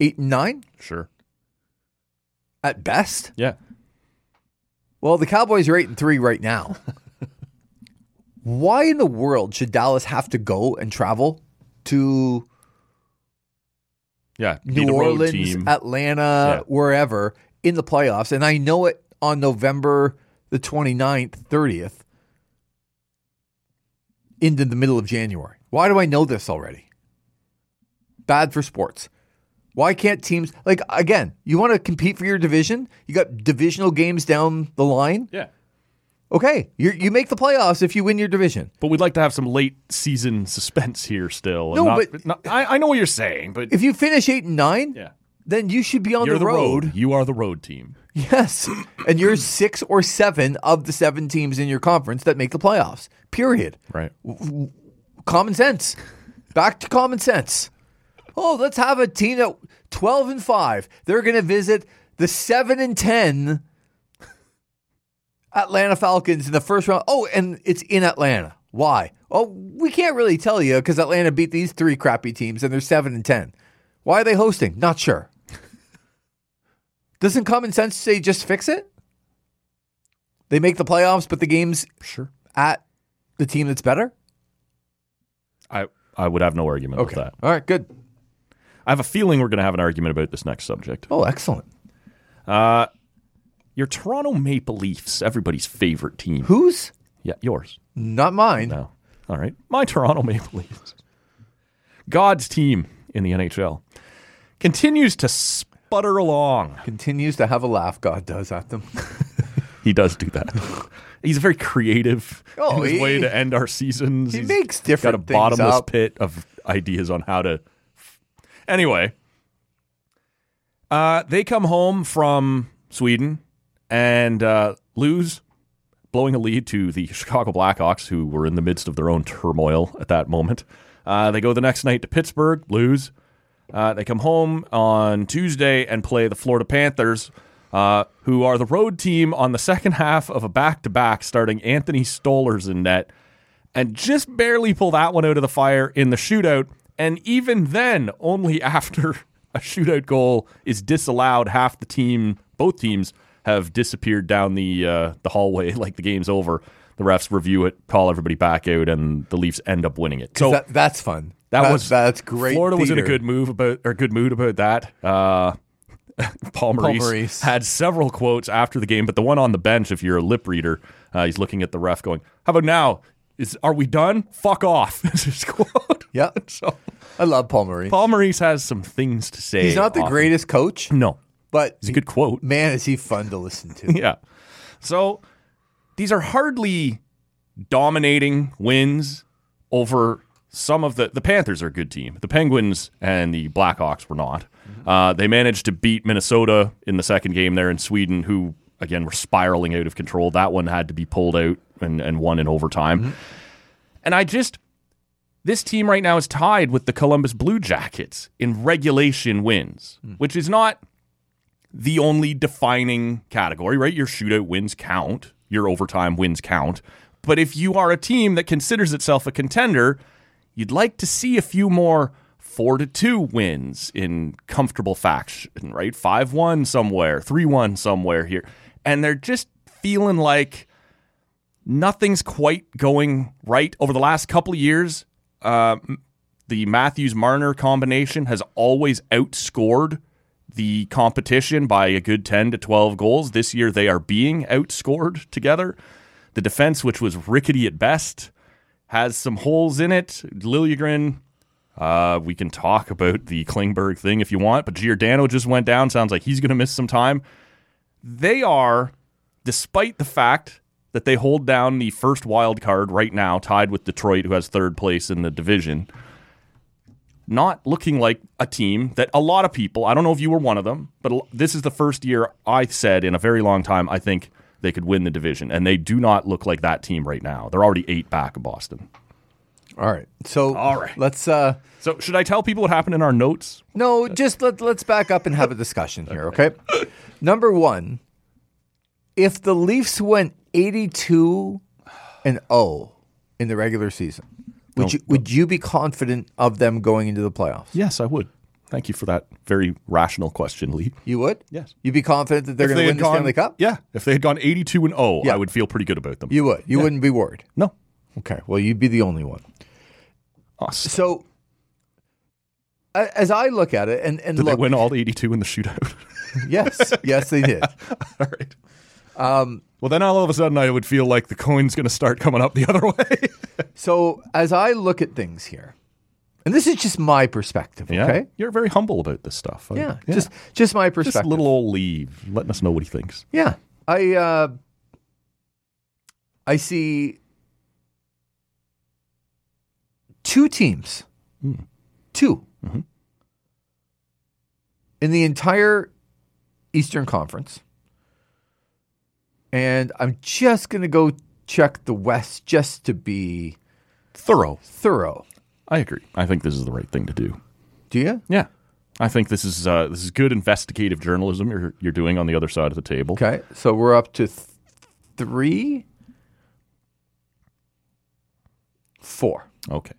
eight and nine. Sure. At best? Yeah. Well, the Cowboys are eight and three right now. Why in the world should Dallas have to go and travel to yeah, New Orleans, team. Atlanta, yeah. wherever in the playoffs? And I know it on November the twenty-ninth, thirtieth, into the middle of January. Why do I know this already? Bad for sports. Why can't teams, like, again, you want to compete for your division? You got divisional games down the line? Yeah. Okay, you you make the playoffs if you win your division. But we'd like to have some late season suspense here still. No, and not, but not, I, I know what you're saying. But if you finish eight and nine, yeah. then you should be on the, the road. road. You are the road team. Yes. And you're six or seven of the seven teams in your conference that make the playoffs. Period. Right. W- w- common sense. Back to common sense. Oh, let's have a team at twelve and five. They're going to visit the seven and ten Atlanta Falcons in the first round. Oh, and it's in Atlanta. Why? Oh, we can't really tell you because Atlanta beat these three crappy teams and they're seven and ten. Why are they hosting? Not sure. Doesn't common sense say just fix it? They make the playoffs, but the game's sure at the team that's better? I I would have no argument okay. with that. All right, good. I have a feeling we're going to have an argument about this next subject. Oh, excellent. Uh, your Toronto Maple Leafs, everybody's favorite team. Whose? Yeah, yours. Not mine. No. All right. My Toronto Maple Leafs. God's team in the N H L. Continues to sputter along. Continues to have a laugh, God does at them. He does do that. He's very creative oh, in his he, way to end our seasons. He He's makes different things got a bottomless up. pit of ideas on how to... Anyway, uh, they come home from Sweden and uh, lose, blowing a lead to the Chicago Blackhawks, who were in the midst of their own turmoil at that moment. Uh, they go the next night to Pittsburgh, lose. Uh, they come home on Tuesday and play the Florida Panthers, uh, who are the road team on the second half of a back-to-back, starting Anthony Stolarz in net, and just barely pull that one out of the fire in the shootout. And even then, only after a shootout goal is disallowed, half the team, both teams, have disappeared down the uh, the hallway like the game's over. The refs review it, call everybody back out, and the Leafs end up winning it. So that, that's fun. That that's, was that's great. Florida theater. was in a good move about or good mood about that. Uh, Paul, Maurice Paul Maurice had several quotes after the game, but the one on the bench, if you're a lip reader, uh, he's looking at the ref, going, "How about now? Is are we done? Fuck off!" Is his quote. Yeah. So I love Paul Maurice. Paul Maurice has some things to say. He's not the often. greatest coach. No, but it's a good quote. Man, is he fun to listen to? Yeah. So these are hardly dominating wins over some of the... The Panthers are a good team. The Penguins and the Blackhawks were not. Mm-hmm. Uh, they managed to beat Minnesota in the second game there in Sweden, who, again, were spiraling out of control. That one had to be pulled out and, and won in overtime. Mm-hmm. And I just... This team right now is tied with the Columbus Blue Jackets in regulation wins, mm-hmm. which is not the only defining category, right? Your shootout wins count. Your overtime wins count. But if you are a team that considers itself a contender, you'd like to see a few more four to two wins in comfortable fashion, right? five one somewhere, three one somewhere here. And they're just feeling like nothing's quite going right. Over the last couple of years, uh, the Matthews-Marner combination has always outscored the competition by a good ten to twelve goals. This year, they are being outscored together. The defense, which was rickety at best, has some holes in it. Liljegren, uh, we can talk about the Klingberg thing if you want, but Giordano just went down. Sounds like he's going to miss some time. They are, despite the fact that they hold down the first wild card right now, tied with Detroit, who has third place in the division, not looking like a team that a lot of people, I don't know if you were one of them, but this is the first year I said in a very long time, I think they could win the division. And they do not look like that team right now. They're already eight back of Boston. All right. So All right. let's... Uh, so should I tell people what happened in our notes? No, just let, let's back up and have a discussion here, okay? okay? Number one, if the Leafs went eighty-two and oh in the regular season, Would you, would you be confident of them going into the playoffs? Yes, I would. Thank you for that very rational question, Lee. You would? Yes. You'd be confident that they're going to win the gone, Stanley Cup? Yeah. If they had gone eighty-two and oh, yeah. I would feel pretty good about them. You would. You yeah. wouldn't be worried? No. Okay. Well, you'd be the only one. Awesome. So, as I look at it, and, and did look, they win all eighty-two in the shootout? Yes. Yes, they did. All right. Um, well, then all of a sudden I would feel like the coin's going to start coming up the other way. So as I look at things here, and this is just my perspective, yeah, okay? You're very humble about this stuff. I, yeah, yeah, just just my perspective. Just little old Lee letting us know what he thinks. Yeah. I uh, I see two teams. Mm. Two. Mm-hmm. in the entire Eastern Conference. And I'm just going to go check the West just to be thorough. Thorough. I agree. I think this is the right thing to do. Do you? Yeah. I think this is uh, this is good investigative journalism you're, you're doing on the other side of the table. Okay. So we're up to th- three, four. Okay.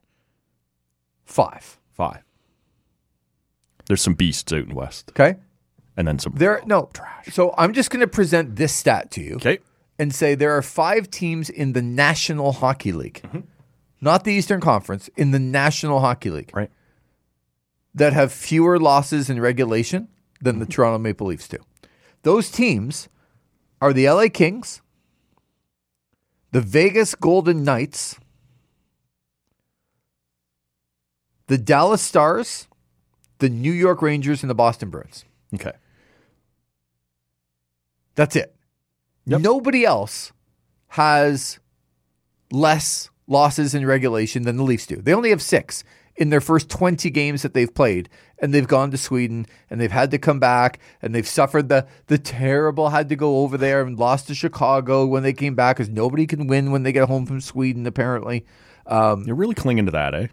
Five. Five. There's some beasts out in West. Okay. And then some there, no, trash. So I'm just going to present this stat to you. Okay. And say there are five teams in the National Hockey League. Mm-hmm. Not the Eastern Conference, in the National Hockey League. Right. That have fewer losses in regulation than the Toronto Maple Leafs do. Those teams are the L A Kings, the Vegas Golden Knights, the Dallas Stars, the New York Rangers, and the Boston Bruins. Okay. That's it. Yep. Nobody else has less losses in regulation than the Leafs do. They only have six in their first twenty games that they've played, and they've gone to Sweden, and they've had to come back, and they've suffered the the terrible, had to go over there and lost to Chicago when they came back, because nobody can win when they get home from Sweden, apparently. Um, You're really clinging to that, eh?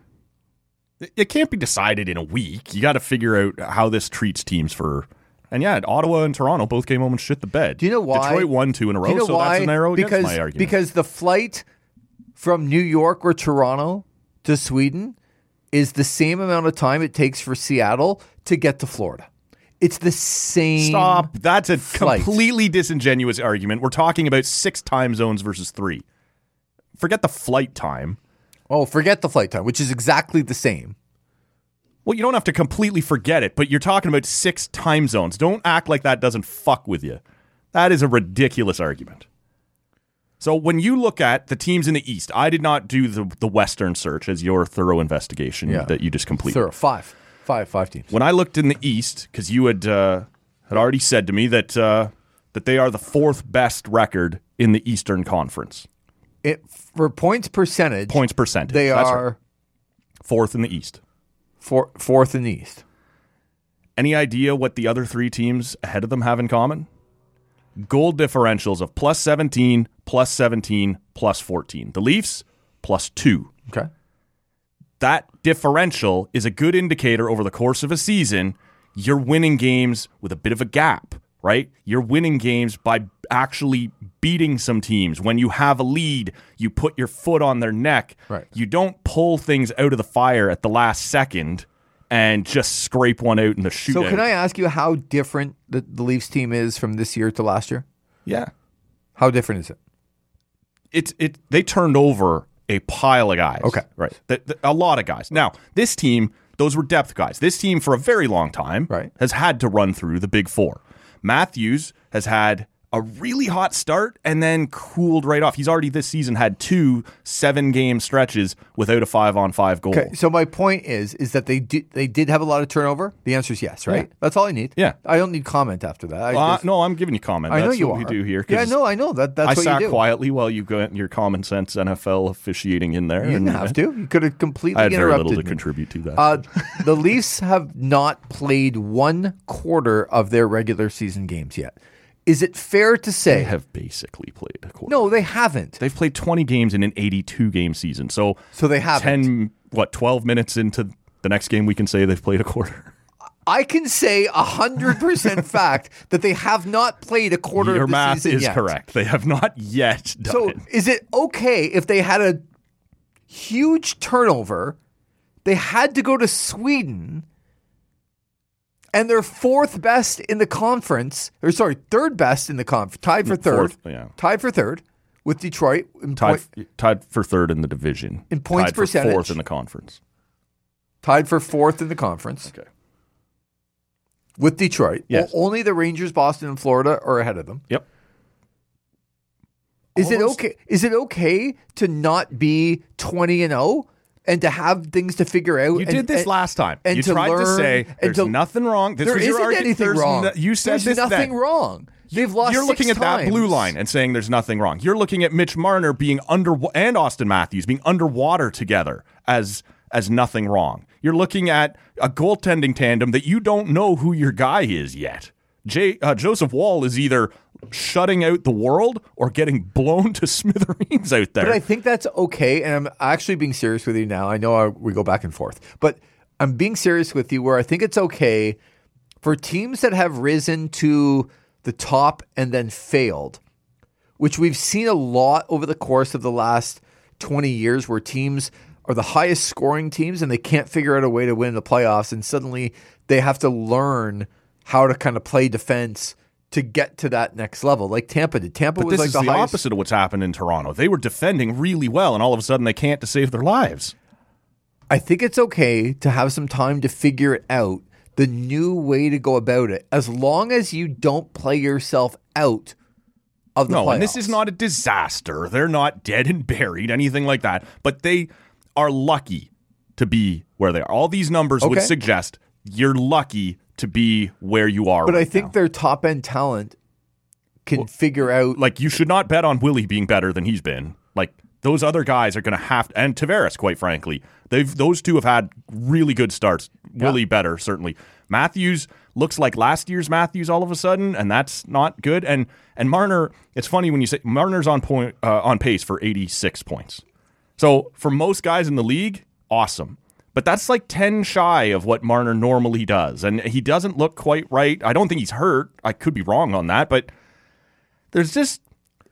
It can't be decided in a week. You got to figure out how this treats teams for... And yeah, Ottawa and Toronto both came home and shit the bed. Do you know why? Detroit won two in a row, you know so why? That's an arrow against because, my argument. Because the flight from New York or Toronto to Sweden... is the same amount of time it takes for Seattle to get to Florida. It's the same Stop. That's a flight. Completely disingenuous argument. We're talking about six time zones versus three. Forget the flight time. Oh, forget the flight time, which is exactly the same. Well, you don't have to completely forget it, but you're talking about six time zones. Don't act like that doesn't fuck with you. That is a ridiculous argument. So when you look at the teams in the East, I did not do the, the Western search as your thorough investigation yeah. that you just completed. Thorough. Five. Five. Five teams. When I looked in the East, because you had uh, had already said to me that uh, that they are the fourth best record in the Eastern Conference. It For points percentage. Points percentage. They That's are... Right. Fourth in the East. Four, fourth in the East. Any idea what the other three teams ahead of them have in common? Goal differentials of plus seventeen, plus seventeen, plus fourteen. The Leafs, plus two. Okay. That differential is a good indicator over the course of a season. You're winning games with a bit of a gap, right? You're winning games by actually beating some teams. When you have a lead, you put your foot on their neck. Right. You don't pull things out of the fire at the last second and just scrape one out in the shootout. So can I ask you how different the, the Leafs team is from this year to last year? Yeah. How different is it? It's it they turned over a pile of guys. Okay. Right. The, the, a lot of guys. Now, this team, those were depth guys. This team for a very long time right. has had to run through the big four. Matthews has had a really hot start and then cooled right off. He's already this season had two seven-game stretches without a five-on-five goal. Okay, so my point is is that they did, they did have a lot of turnover. The answer is yes, right? Yeah. That's all I need. Yeah. I don't need comment after that. I uh, just, no, I'm giving you comment. I that's know you what are. We do here. Yeah, no, I know. That, that's I what you do. I sat quietly while you got your common sense N F L officiating in there. You didn't and, have to. You could have completely interrupted I had very little to me. Contribute to that. Uh, the Leafs have not played one quarter of their regular season games yet. Is it fair to say... They have basically played a quarter. No, they haven't. They've played twenty games in an eighty-two game season. So, so they haven't. ten, what, twelve minutes into the next game, we can say they've played a quarter. I can say one hundred percent fact that they have not played a quarter Your of the season yet. Your math is correct. They have not yet done so it. So is it okay if they had a huge turnover, they had to go to Sweden... and they're fourth best in the conference, or sorry, third best in the conference, tied for third, Fourth, yeah. tied for third with Detroit. In tied, point, tied for third in the division. In points tied percentage. Tied for fourth in the conference. Tied for fourth in the conference. Okay. With Detroit. Yes. Well, only the Rangers, Boston, and Florida are ahead of them. Yep. Is Almost. it okay? Is it okay to not be twenty and oh? And to have things to figure out. You and, did this and, last time. And you to tried learn, to say there's to, nothing wrong. This there was your isn't argument. Anything there's wrong. No, you said there's this nothing then. Wrong. They've lost. You're six looking at times. That blue line and saying there's nothing wrong. You're looking at Mitch Marner being under and Austin Matthews being underwater together as as nothing wrong. You're looking at a goaltending tandem that you don't know who your guy is yet. Jay, uh, Joseph Wall is either shutting out the world or getting blown to smithereens out there. But I think that's okay, and I'm actually being serious with you now. I know I, we go back and forth, but I'm being serious with you where I think it's okay for teams that have risen to the top and then failed, which we've seen a lot over the course of the last twenty years where teams are the highest scoring teams and they can't figure out a way to win the playoffs, and suddenly they have to learn how to kind of play defense to get to that next level, like Tampa did. Tampa but was this like is the, the highest... opposite of what's happened in Toronto. They were defending really well, and all of a sudden they can't to save their lives. I think it's okay to have some time to figure it out, the new way to go about it, as long as you don't play yourself out of the no, playoffs. No, and this is not a disaster. They're not dead and buried, anything like that. But they are lucky to be where they are. All these numbers okay. would suggest you're lucky to be where you are. But right I think now. Their top end talent can well, figure out. Like, you should not bet on Willie being better than he's been. Like, those other guys are going to have to, and Tavares, quite frankly, they've those two have had really good starts. Yeah. Willie better, certainly. Matthews looks like last year's Matthews all of a sudden, and that's not good. And and Marner, it's funny when you say Marner's on point uh, on pace for eighty-six points. So for most guys in the league, awesome. But that's like ten shy of what Marner normally does. And he doesn't look quite right. I don't think he's hurt. I could be wrong on that. But there's just,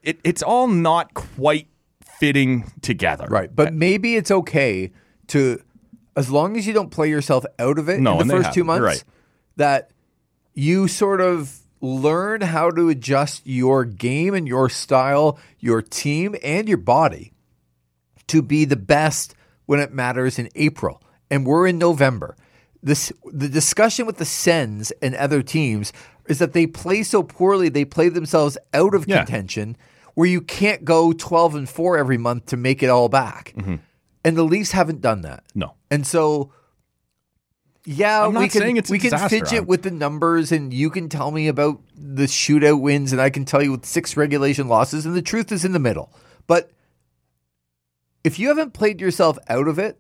it, it's all not quite fitting together. Right. But maybe it's okay to, as long as you don't play yourself out of it no, in the first two months, right. that you sort of learn how to adjust your game and your style, your team, and your body to be the best when it matters in April. And we're in November. This the discussion with the Sens and other teams is that they play so poorly, they play themselves out of yeah. contention, where you can't go twelve and four every month to make it all back. Mm-hmm. And the Leafs haven't done that. No. And so, yeah, I'm not we can, saying it's a we can disaster. Fidget I'm... with the numbers, and you can tell me about the shootout wins, and I can tell you with six regulation losses, and the truth is in the middle. But if you haven't played yourself out of it,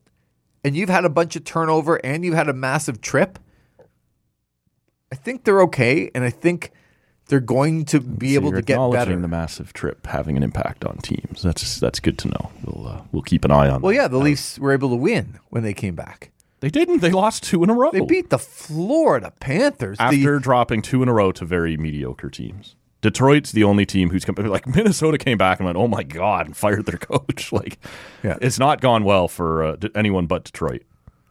and you've had a bunch of turnover and you've had a massive trip, I think they're okay, and I think they're going to be so able to get better. Acknowledging the massive trip having an impact on teams. That's that's good to know. We'll uh, we'll keep an eye on. Well, that. yeah, the Leafs were able to win when they came back. They didn't. They lost two in a row. They beat the Florida Panthers after the... dropping two in a row to very mediocre teams. Detroit's the only team who's come, like Minnesota came back and went, oh my God, and fired their coach. Like, yeah. It's not gone well for uh, anyone but Detroit.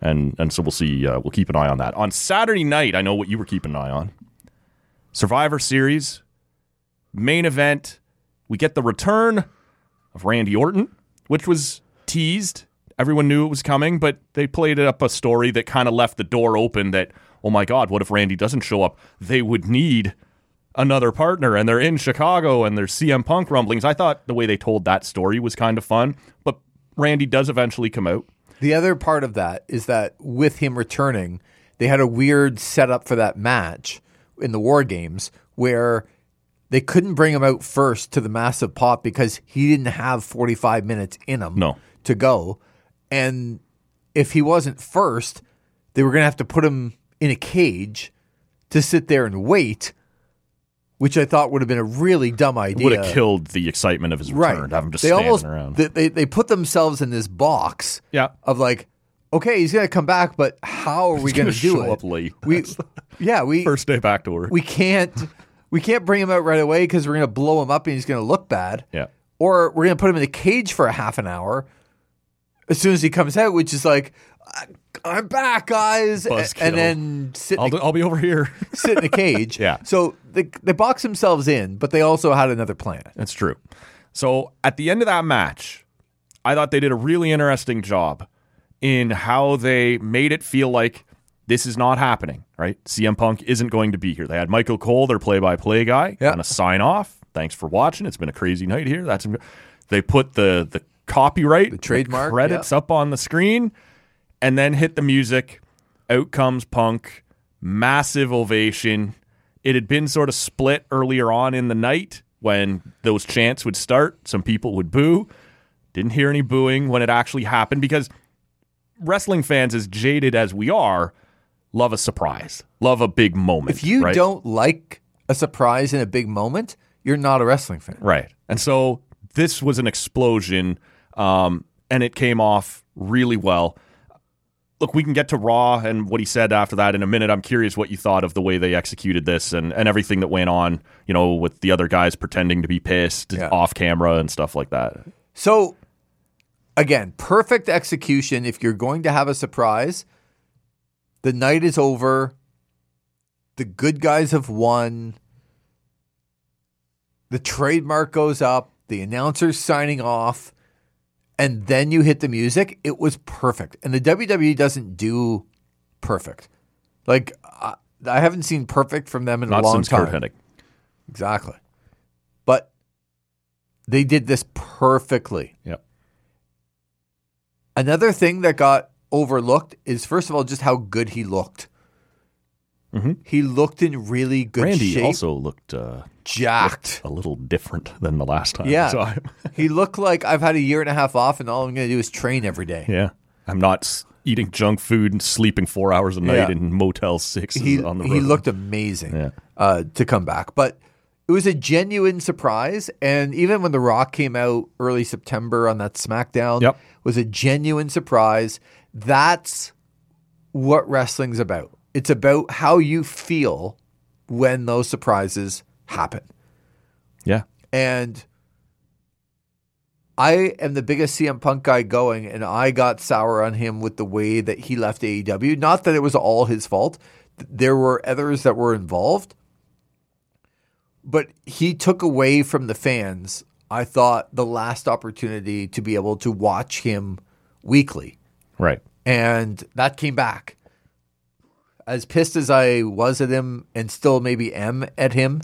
And and so we'll see. Uh, we'll keep an eye on that. On Saturday night, I know what you were keeping an eye on. Survivor Series, main event. We get the return of Randy Orton, which was teased. Everyone knew it was coming, but they played up a story that kind of left the door open that, oh my God, what if Randy doesn't show up? They would need another partner, and they're in Chicago, and there's C M Punk rumblings. I thought the way they told that story was kind of fun, but Randy does eventually come out. The other part of that is that with him returning, they had a weird setup for that match in the War Games where they couldn't bring him out first to the massive pop because he didn't have forty-five minutes in him no. to go. And if he wasn't first, they were going to have to put him in a cage to sit there and wait, which I thought would have been a really dumb idea. Would have killed the excitement of his return right. to have him just they standing almost, around. They, they, they put themselves in this box yeah. of like, okay, he's going to come back, but how are he's we going to do show it? Up late. We, yeah, we first day back to work. We can't, we can't bring him out right away because we're going to blow him up and he's going to look bad. Yeah, or we're going to put him in a cage for a half an hour as soon as he comes out, which is like, I'm back, guys. Buzzkill. And then sit. I'll, do, I'll be over here. Sit in a cage. Yeah. So they, they boxed themselves in, but they also had another plan. That's true. So at the end of that match, I thought they did a really interesting job in how they made it feel like this is not happening, right? C M Punk isn't going to be here. They had Michael Cole, their play-by-play guy, yeah. on a sign-off. Thanks for watching. It's been a crazy night here. That's They put the, the copyright, the trademark, the credits yeah. up on the screen. And then hit the music, out comes Punk, massive ovation. It had been sort of split earlier on in the night when those chants would start. Some people would boo. Didn't hear any booing when it actually happened because wrestling fans, as jaded as we are, love a surprise, love a big moment. If you right? don't like a surprise in a big moment, you're not a wrestling fan. Right. And so this was an explosion, um, and it came off really well. Look, we can get to Raw and what he said after that in a minute. I'm curious what you thought of the way they executed this and, and everything that went on, you know, with the other guys pretending to be pissed yeah. off camera and stuff like that. So, again, perfect execution. If you're going to have a surprise, the night is over. The good guys have won. The trademark goes up. The announcer's signing off. And then you hit the music. It was perfect. And the W W E doesn't do perfect. Like, I, I haven't seen perfect from them in Not a long time. Not since Kurt Hennig. Exactly. But they did this perfectly. Yep. Another thing that got overlooked is, first of all, just how good he looked. Mm-hmm. He looked in really good Randy shape. Randy also looked uh, jacked, looked a little different than the last time. Yeah, I saw him. He looked like, I've had a year and a half off, and all I'm going to do is train every day. Yeah, I'm not eating junk food and sleeping four hours a night yeah. in Motel Six he, on the road. He looked amazing yeah. uh, to come back, but it was a genuine surprise. And even when The Rock came out early September on that SmackDown, yep. it was a genuine surprise. That's what wrestling's about. It's about how you feel when those surprises happen. Yeah. And I am the biggest C M Punk guy going, and I got sour on him with the way that he left A E W. Not that it was all his fault. There were others that were involved. But he took away from the fans, I thought, the last opportunity to be able to watch him weekly. Right. And that came back. As pissed as I was at him and still maybe am at him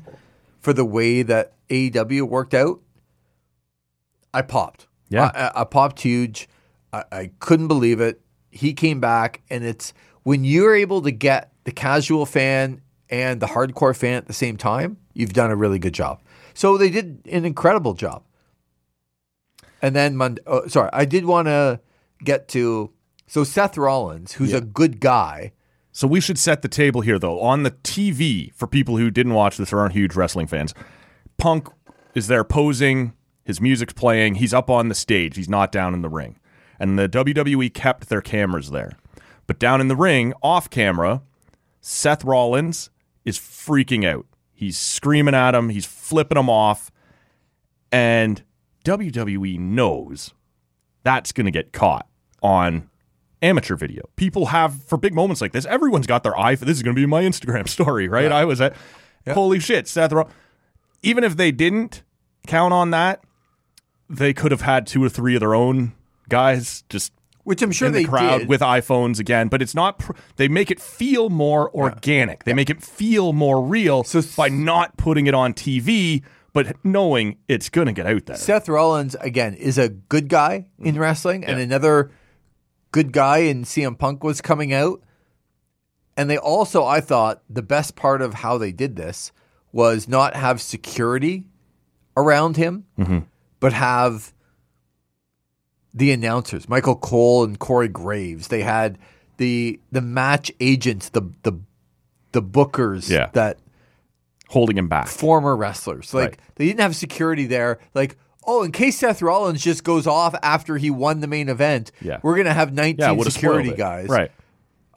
for the way that A E W worked out, I popped. Yeah. I, I popped huge. I, I couldn't believe it. He came back, and it's when you're able to get the casual fan and the hardcore fan at the same time, you've done a really good job. So they did an incredible job. And then Monday, oh, sorry, I did want to get to, so Seth Rollins, who's yeah. a good guy. So we should set the table here, though. On the T V, for people who didn't watch this or aren't huge wrestling fans, Punk is there posing, his music's playing, he's up on the stage, he's not down in the ring. And the W W E kept their cameras there. But down in the ring, off camera, Seth Rollins is freaking out. He's screaming at him, he's flipping him off, and W W E knows that's going to get caught on amateur video. People have, for big moments like this, everyone's got their eye for this is going to be my Instagram story, right? Yeah. I was at, yeah. holy shit, Seth Rollins. Even if they didn't count on that, they could have had two or three of their own guys just Which I'm sure in the they crowd did. With iPhones again, but it's not, pr- they make it feel more organic. Yeah. They yeah. make it feel more real so, by not putting it on T V, but knowing it's going to get out there. Seth Rollins, again, is a good guy in mm-hmm. wrestling, yeah. and another good guy in C M Punk was coming out. And they also, I thought, the best part of how they did this was not have security around him, mm-hmm. but have the announcers, Michael Cole and Corey Graves. They had the the match agents, the the the bookers yeah. that holding him back. Former wrestlers. Like right. they didn't have security there. Like Oh, in case Seth Rollins just goes off after he won the main event, yeah. we're going to have nineteen yeah, security guys. Right.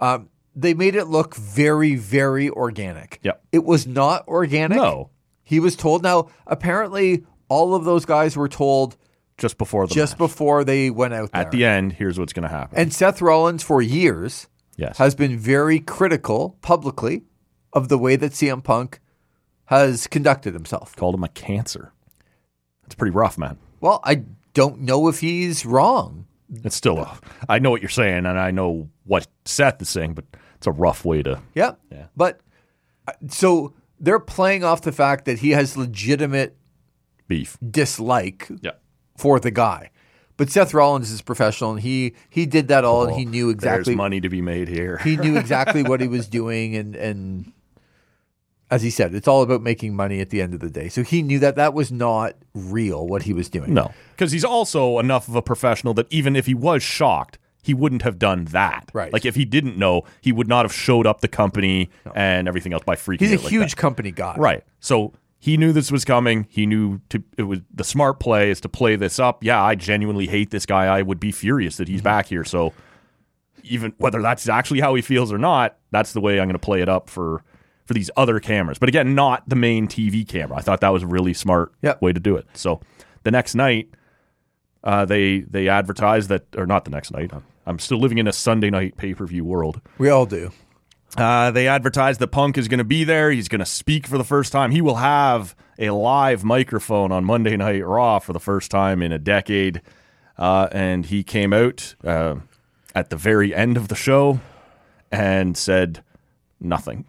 Um, they made it look very, very organic. Yep. It was not organic. No. He was told. Now, apparently, all of those guys were told just before the just match. before they went out there. At the end, here's what's going to happen. And Seth Rollins, for years, yes. has been very critical publicly of the way that C M Punk has conducted himself. Called him a cancer. It's pretty rough, man. Well, I don't know if he's wrong. It's still no. rough. I know what you're saying, and I know what Seth is saying, but it's a rough way to... Yeah. yeah. But, so, they're playing off the fact that he has legitimate... Beef. Dislike yeah. for the guy. But Seth Rollins is professional, and he, he did that all, oh, and he knew exactly... There's money to be made here. He knew exactly what he was doing, and and... As he said, it's all about making money at the end of the day. So he knew that that was not real, what he was doing. No, because he's also enough of a professional that even if he was shocked, he wouldn't have done that. Right. Like, if he didn't know, he would not have showed up the company no. and everything else by freaking He's a like huge that. company guy. Right. So he knew this was coming. He knew to, it was the smart play is to play this up. Yeah, I genuinely hate this guy. I would be furious that he's mm-hmm. back here. So even whether that's actually how he feels or not, that's the way I'm going to play it up for... for these other cameras. But again, not the main T V camera. I thought that was a really smart yep. way to do it. So the next night, uh, they they advertised that, or not the next night. I'm still living in a Sunday night pay-per-view world. We all do. Uh, they advertised that Punk is going to be there. He's going to speak for the first time. He will have a live microphone on Monday Night Raw for the first time in a decade. Uh, and he came out uh, at the very end of the show and said nothing.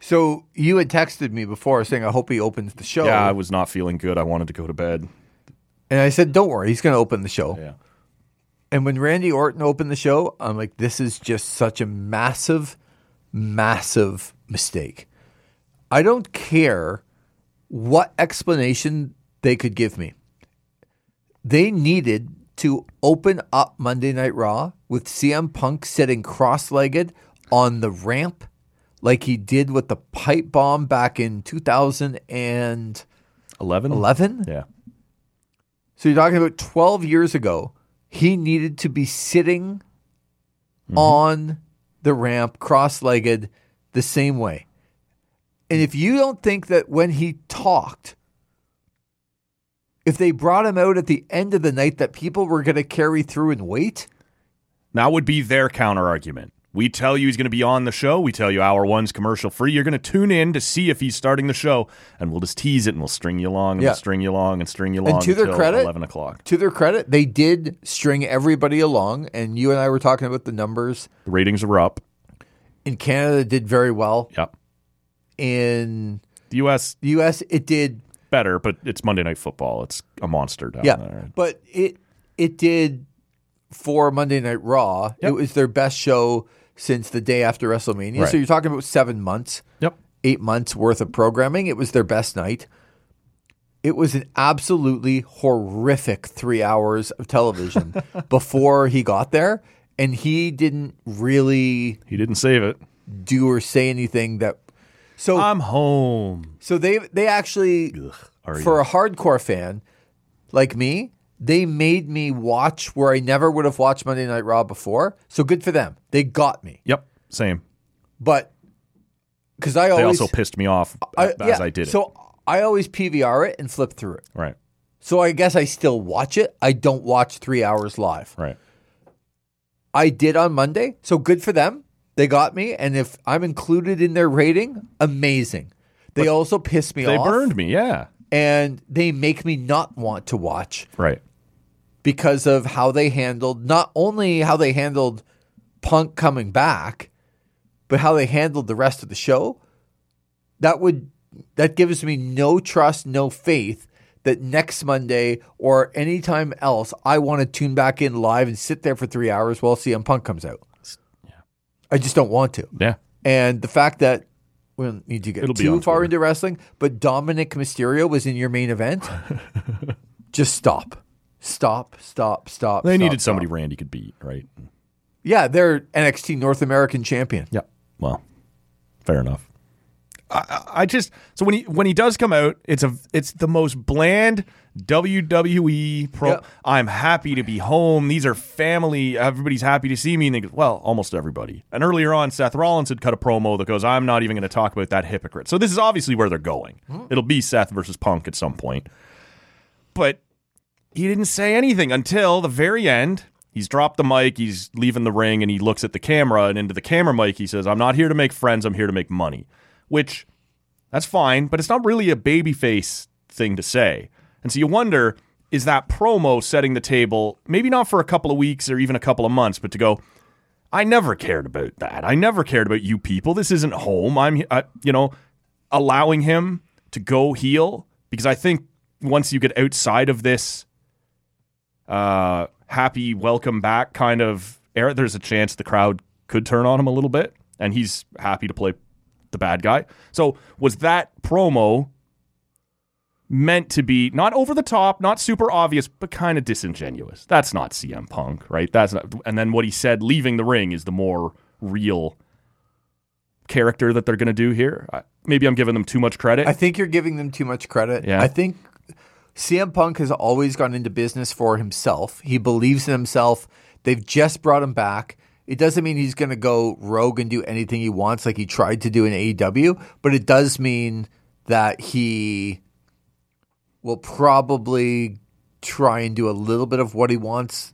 So you had texted me before saying, I hope he opens the show. Yeah, I was not feeling good. I wanted to go to bed. And I said, don't worry. He's going to open the show. Yeah. And when Randy Orton opened the show, I'm like, this is just such a massive, massive mistake. I don't care what explanation they could give me. They needed to open up Monday Night Raw with C M Punk sitting cross-legged on the ramp like he did with the pipe bomb back in two thousand eleven. eleven? Yeah. So you're talking about twelve years ago, he needed to be sitting mm-hmm. on the ramp, cross-legged, the same way. And if you don't think that when he talked, if they brought him out at the end of the night, that people were going to carry through and wait? That would be their counter-argument. We tell you he's going to be on the show. We tell you hour one's commercial free. You're going to tune in to see if he's starting the show, and we'll just tease it, and we'll string you along, and yeah. we'll string you along, and string you along and to until their credit, eleven o'clock. To their credit, they did string everybody along, and you and I were talking about the numbers. The ratings were up. In Canada, it did very well. Yep. In the U S, the U S it did better, but it's Monday Night Football. It's a monster down yeah, there. But it it did for Monday Night Raw. Yep. It was their best show since the day after WrestleMania. Right. So you're talking about seven months, yep. eight months worth of programming. It was their best night. It was an absolutely horrific three hours of television before he got there. And he didn't really... He didn't save it. Do or say anything that... So I'm home. So they they actually, Ugh, for a hardcore fan like me... They made me watch where I never would have watched Monday Night Raw before. So good for them. They got me. Yep. Same. But because I always. They also pissed me off I, as yeah, I did it. So I always P V R it and flip through it. Right. So I guess I still watch it. I don't watch three hours live. Right. I did on Monday. So good for them. They got me. And if I'm included in their rating, amazing. They but also pissed me they off. They burned me. Yeah. And they make me not want to watch. Right. Because of how they handled, not only how they handled Punk coming back, but how they handled the rest of the show. That would that gives me no trust, no faith that next Monday or anytime else, I want to tune back in live and sit there for three hours while C M Punk comes out. Yeah. I just don't want to. Yeah. And the fact that we don't need to get It'll too far into wrestling, but Dominic Mysterio was in your main event. Just stop. Stop, stop, stop. They stop, needed somebody stop. Randy could beat, right? Yeah, they're N X T North American champion. Yeah, well, fair enough. I, I just so when he when he does come out, it's a it's the most bland W W E pro. Yep. I'm happy to be home. These are family. Everybody's happy to see me. And they go, well, almost everybody. And earlier on, Seth Rollins had cut a promo that goes, "I'm not even going to talk about that hypocrite." So this is obviously where they're going. Mm-hmm. It'll be Seth versus Punk at some point, but. He didn't say anything until the very end. He's dropped the mic, he's leaving the ring, and he looks at the camera, and into the camera mic he says, "I'm not here to make friends, I'm here to make money." Which, that's fine, but it's not really a babyface thing to say. And so you wonder, is that promo setting the table, maybe not for a couple of weeks or even a couple of months, but to go, I never cared about that. I never cared about you people. This isn't home. I'm, I, you know, allowing him to go heel, because I think once you get outside of this Uh, happy welcome back kind of era, there's a chance the crowd could turn on him a little bit, and he's happy to play the bad guy. So was that promo meant to be not over the top, not super obvious, but kind of disingenuous. That's not C M Punk, right? That's not, and then what he said leaving the ring is the more real character that they're going to do here. I, maybe I'm giving them too much credit. I think you're giving them too much credit. Yeah. I think C M Punk has always gone into business for himself. He believes in himself. They've just brought him back. It doesn't mean he's going to go rogue and do anything he wants like he tried to do in A E W, but it does mean that he will probably try and do a little bit of what he wants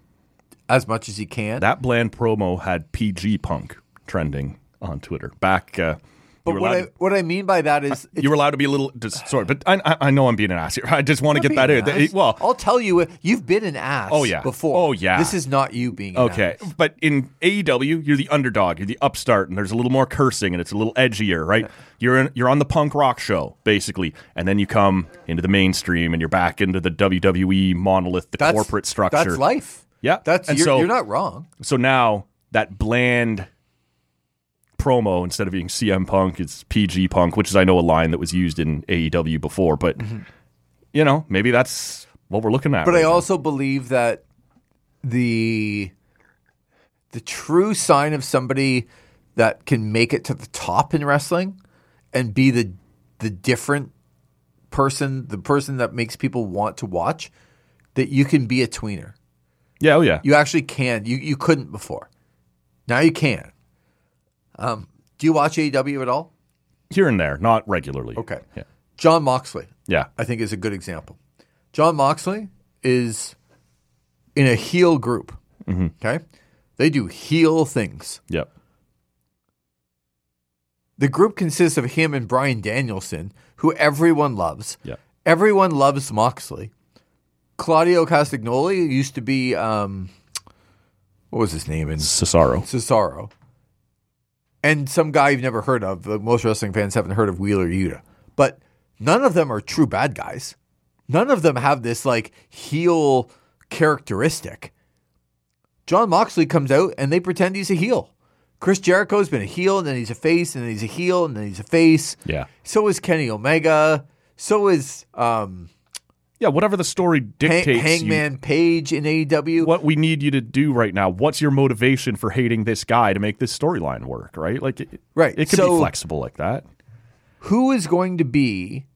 as much as he can. That bland promo had P G Punk trending on Twitter back. Uh, but what I, to, what I mean by that is... I, you were allowed to be a little... Just, sorry, but I, I know I'm being an ass here. I just want to get that in. That, well, I'll tell you, you've been an ass oh, yeah. before. Oh, yeah. This is not you being an okay. ass. Okay, but in A E W, you're the underdog. You're the upstart, and there's a little more cursing, and it's a little edgier, right? Yeah. You're in, you're on the punk rock show, basically, and then you come into the mainstream, and you're back into the W W E monolith, the that's, corporate structure. That's life. Yeah. That's, you're, so, you're not wrong. So now, that bland... promo, instead of being C M Punk, it's P G Punk, which is, I know, a line that was used in A E W before, but mm-hmm. you know, maybe that's what we're looking at. But right I now. also believe that the the true sign of somebody that can make it to the top in wrestling and be the the different person, the person that makes people want to watch, that you can be a tweener. Yeah, oh yeah. You actually can. You you couldn't before. Now you can. Um, do you watch A E W at all? Here and there, not regularly. Okay. Yeah. John Moxley, yeah, I think is a good example. John Moxley is in a heel group, mm-hmm. okay? They do heel things. Yep. The group consists of him and Bryan Danielson, who everyone loves. Yep. Everyone loves Moxley. Claudio Castagnoli used to be, um, what was his name? In Cesaro. Cesaro. And some guy you've never heard of. Most wrestling fans haven't heard of Wheeler Yuta. But none of them are true bad guys. None of them have this, like, heel characteristic. John Moxley comes out, and they pretend he's a heel. Chris Jericho's been a heel, and then he's a face, and then he's a heel, and then he's a face. Yeah. So is Kenny Omega. So is... Um, yeah, whatever the story dictates. Hang- Hangman you, Page in A E W. What we need you to do right now. What's your motivation for hating this guy to make this storyline work, right? Like, it, right. it can so, be flexible like that. Who is going to be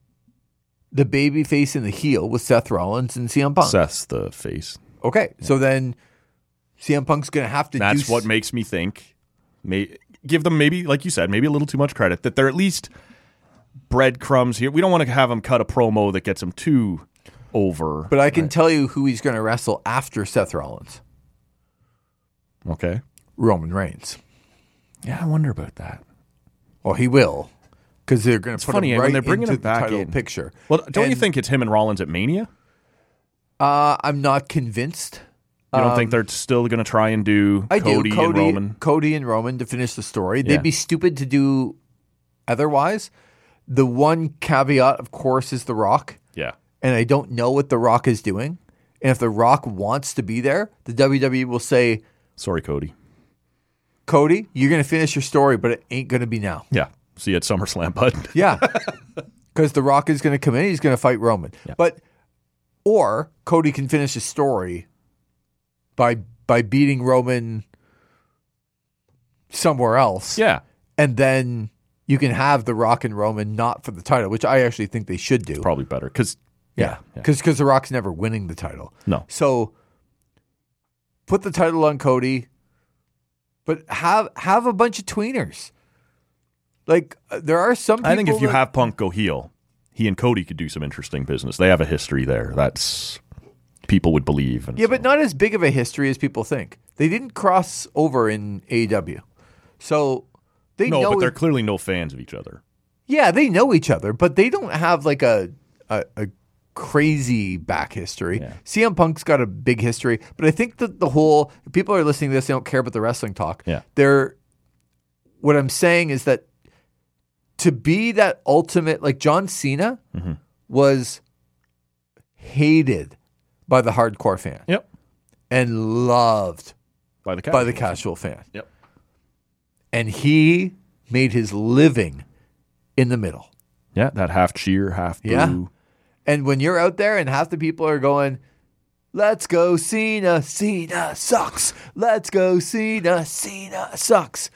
the babyface and the heel with Seth Rollins and C M Punk? Seth's the face. Okay, yeah. So then C M Punk's going to have to That's do... That's what s- makes me think. May, give them maybe, like you said, maybe a little too much credit, that they're at least breadcrumbs here. We don't want to have them cut a promo that gets them too... over. But I can right. tell you who he's going to wrestle after Seth Rollins. Okay. Roman Reigns. Yeah, I wonder about that. Well, he will, because they're going to put funny, him right they're into him back the title in. Picture. Well, don't and, you think it's him and Rollins at Mania? Uh, I'm not convinced. You don't um, think they're still going to try and do I Cody, do. Cody and Roman? Cody and Roman to finish the story. Yeah. They'd be stupid to do otherwise. The one caveat, of course, is The Rock. Yeah. And I don't know what The Rock is doing. And if The Rock wants to be there, the W W E will say, sorry, Cody. Cody, you're going to finish your story, but it ain't going to be now. Yeah. See you at SummerSlam, bud. Yeah. Because The Rock is going to come in. He's going to fight Roman. Yeah. But, or Cody can finish his story by by beating Roman somewhere else. Yeah. And then you can have The Rock and Roman not for the title, which I actually think they should do. It's probably better. Because... Yeah, because yeah. The Rock's never winning the title. No. So put the title on Cody, but have have a bunch of tweeners. Like, there are some people I think if that, you have Punk go heel, he and Cody could do some interesting business. They have a history there. That's people would believe. And yeah, so. But not as big of a history as people think. They didn't cross over in A E W. So they no, know. No, but they're it, clearly no fans of each other. Yeah, they know each other, but they don't have like a a, a crazy back history. Yeah. C M Punk's got a big history, but I think that the whole people are listening to this, they don't care about the wrestling talk. Yeah. They're what I'm saying is that to be that ultimate, like John Cena mm-hmm. was hated by the hardcore fan. Yep. And loved by the casual, by the casual fan. Yep. And he made his living in the middle. Yeah, that half cheer, half boo. Yeah. And when you're out there and half the people are going, let's go Cena, Cena sucks. Let's go Cena, Cena sucks.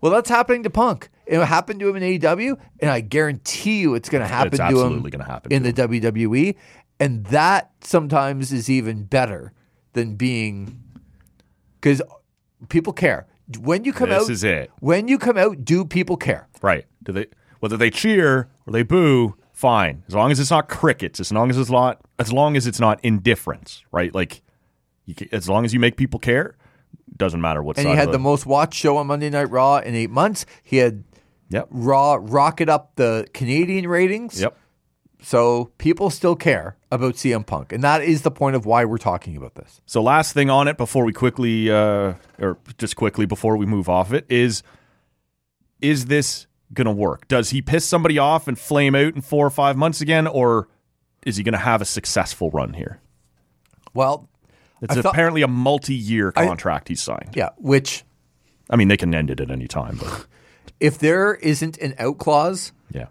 Well, that's happening to Punk. It happened to him in A E W, and I guarantee you it's going to happen to him in the W W E. And that sometimes is even better than being – because people care. When you come out, this is it. When you come out, do people care? Right. Do they? Whether they cheer or they boo, fine. As long as it's not crickets, as long as it's not, as long as it's not indifference, right? Like, you can, as long as you make people care, doesn't matter what. And side he had of the it. most watched show on Monday Night Raw in eight months. He had yep. Raw rocket up the Canadian ratings. Yep. So people still care about C M Punk, and that is the point of why we're talking about this. So last thing on it before we quickly, uh, or just quickly before we move off it, is is this going to work? Does he piss somebody off and flame out in four or five months again, or is he going to have a successful run here? Well, it's thought, apparently a multi-year contract I, he's signed. Yeah, which... I mean, they can end it at any time. But if there isn't an out clause... Yeah.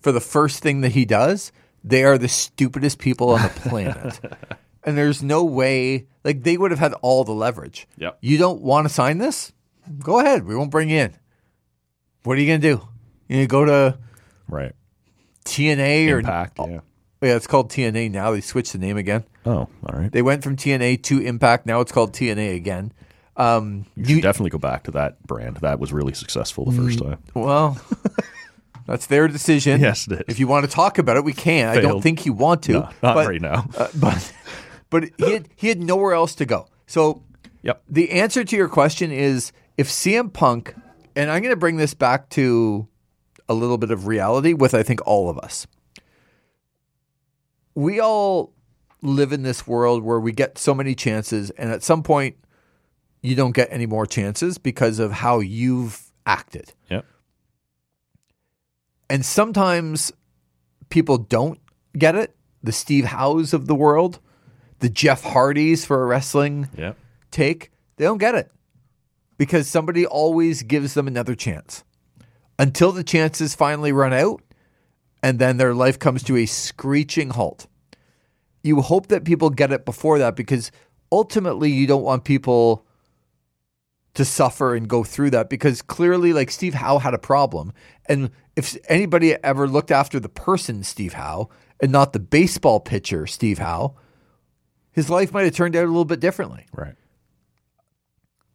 For the first thing that he does, they are the stupidest people on the planet. And there's no way, like, they would have had all the leverage. Yep. You don't want to sign this? Go ahead. We won't bring you in. What are you going to do? You're going to go to right. T N A Impact, or Impact? Yeah. Oh, yeah, it's called T N A now. They switched the name again. Oh, all right. They went from T N A to Impact. Now it's called T N A again. Um, you should you, definitely go back to that brand. That was really successful the first time. Well. That's their decision. Yes, it is. If you want to talk about it, we can. Failed. I don't think you want to. No, not but, right now. uh, but but he had, he had nowhere else to go. So yep. The answer to your question is if C M Punk, and I'm going to bring this back to a little bit of reality with I think all of us. We all live in this world where we get so many chances, and at some point you don't get any more chances because of how you've acted. Yep. And sometimes people don't get it. The Steve Howes of the world, the Jeff Hardys for a wrestling yep. take, they don't get it because somebody always gives them another chance until the chances finally run out and then their life comes to a screeching halt. You hope that people get it before that because ultimately you don't want people to suffer and go through that because clearly like Steve Howe had a problem. And if anybody ever looked after the person Steve Howe and not the baseball pitcher Steve Howe, his life might have turned out a little bit differently. Right.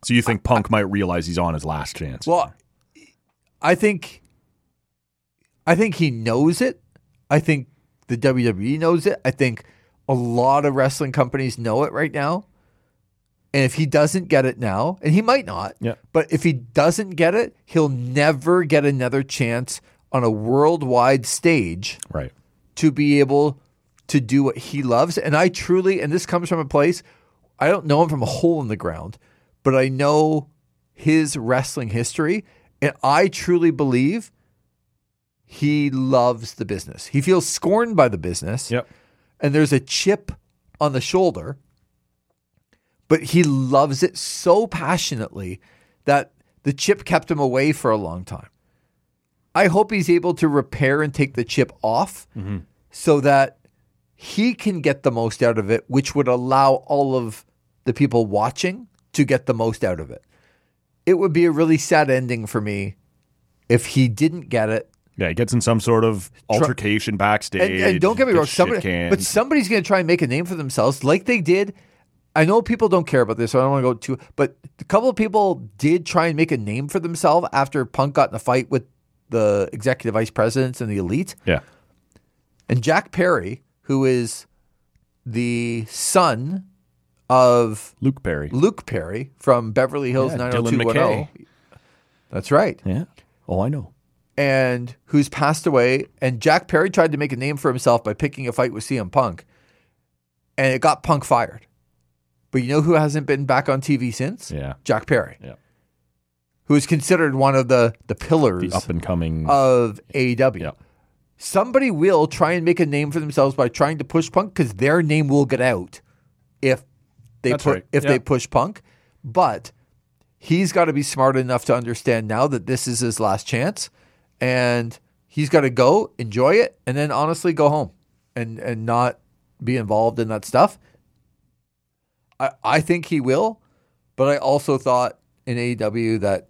So you think I, Punk I, might realize he's on his last chance? Well, I think I think he knows it. I think the W W E knows it. I think a lot of wrestling companies know it right now. And if he doesn't get it now, and he might not, yeah. but if he doesn't get it, he'll never get another chance on a worldwide stage right. to be able to do what he loves. And I truly, and this comes from a place, I don't know him from a hole in the ground, but I know his wrestling history. And I truly believe he loves the business. He feels scorned by the business. Yep. And there's a chip on the shoulder. But he loves it so passionately that the chip kept him away for a long time. I hope he's able to repair and take the chip off mm-hmm. so that he can get the most out of it, which would allow all of the people watching to get the most out of it. It would be a really sad ending for me if he didn't get it. Yeah, he gets in some sort of altercation Tr- backstage. And, and don't get me wrong, somebody, but somebody's going to try and make a name for themselves like they did. I know people don't care about this, so I don't want to go too... But a couple of people did try and make a name for themselves after Punk got in a fight with the executive vice presidents and the elite. Yeah. And Jack Perry, who is the son of... Luke Perry. Luke Perry from Beverly Hills yeah, nine oh two one oh. That's right. Yeah. Oh, I know. And who's passed away. And Jack Perry tried to make a name for himself by picking a fight with C M Punk. And it got Punk fired. But you know who hasn't been back on T V since? Yeah. Jack Perry. Yeah. Who is considered one of the, the pillars the up and coming of A E W. Yeah. Somebody will try and make a name for themselves by trying to push Punk because their name will get out if they pu- right. if yeah. they push Punk. But he's got to be smart enough to understand now that this is his last chance. And he's got to go, enjoy it, and then honestly go home and and not be involved in that stuff? I, I think he will, but I also thought in A E W that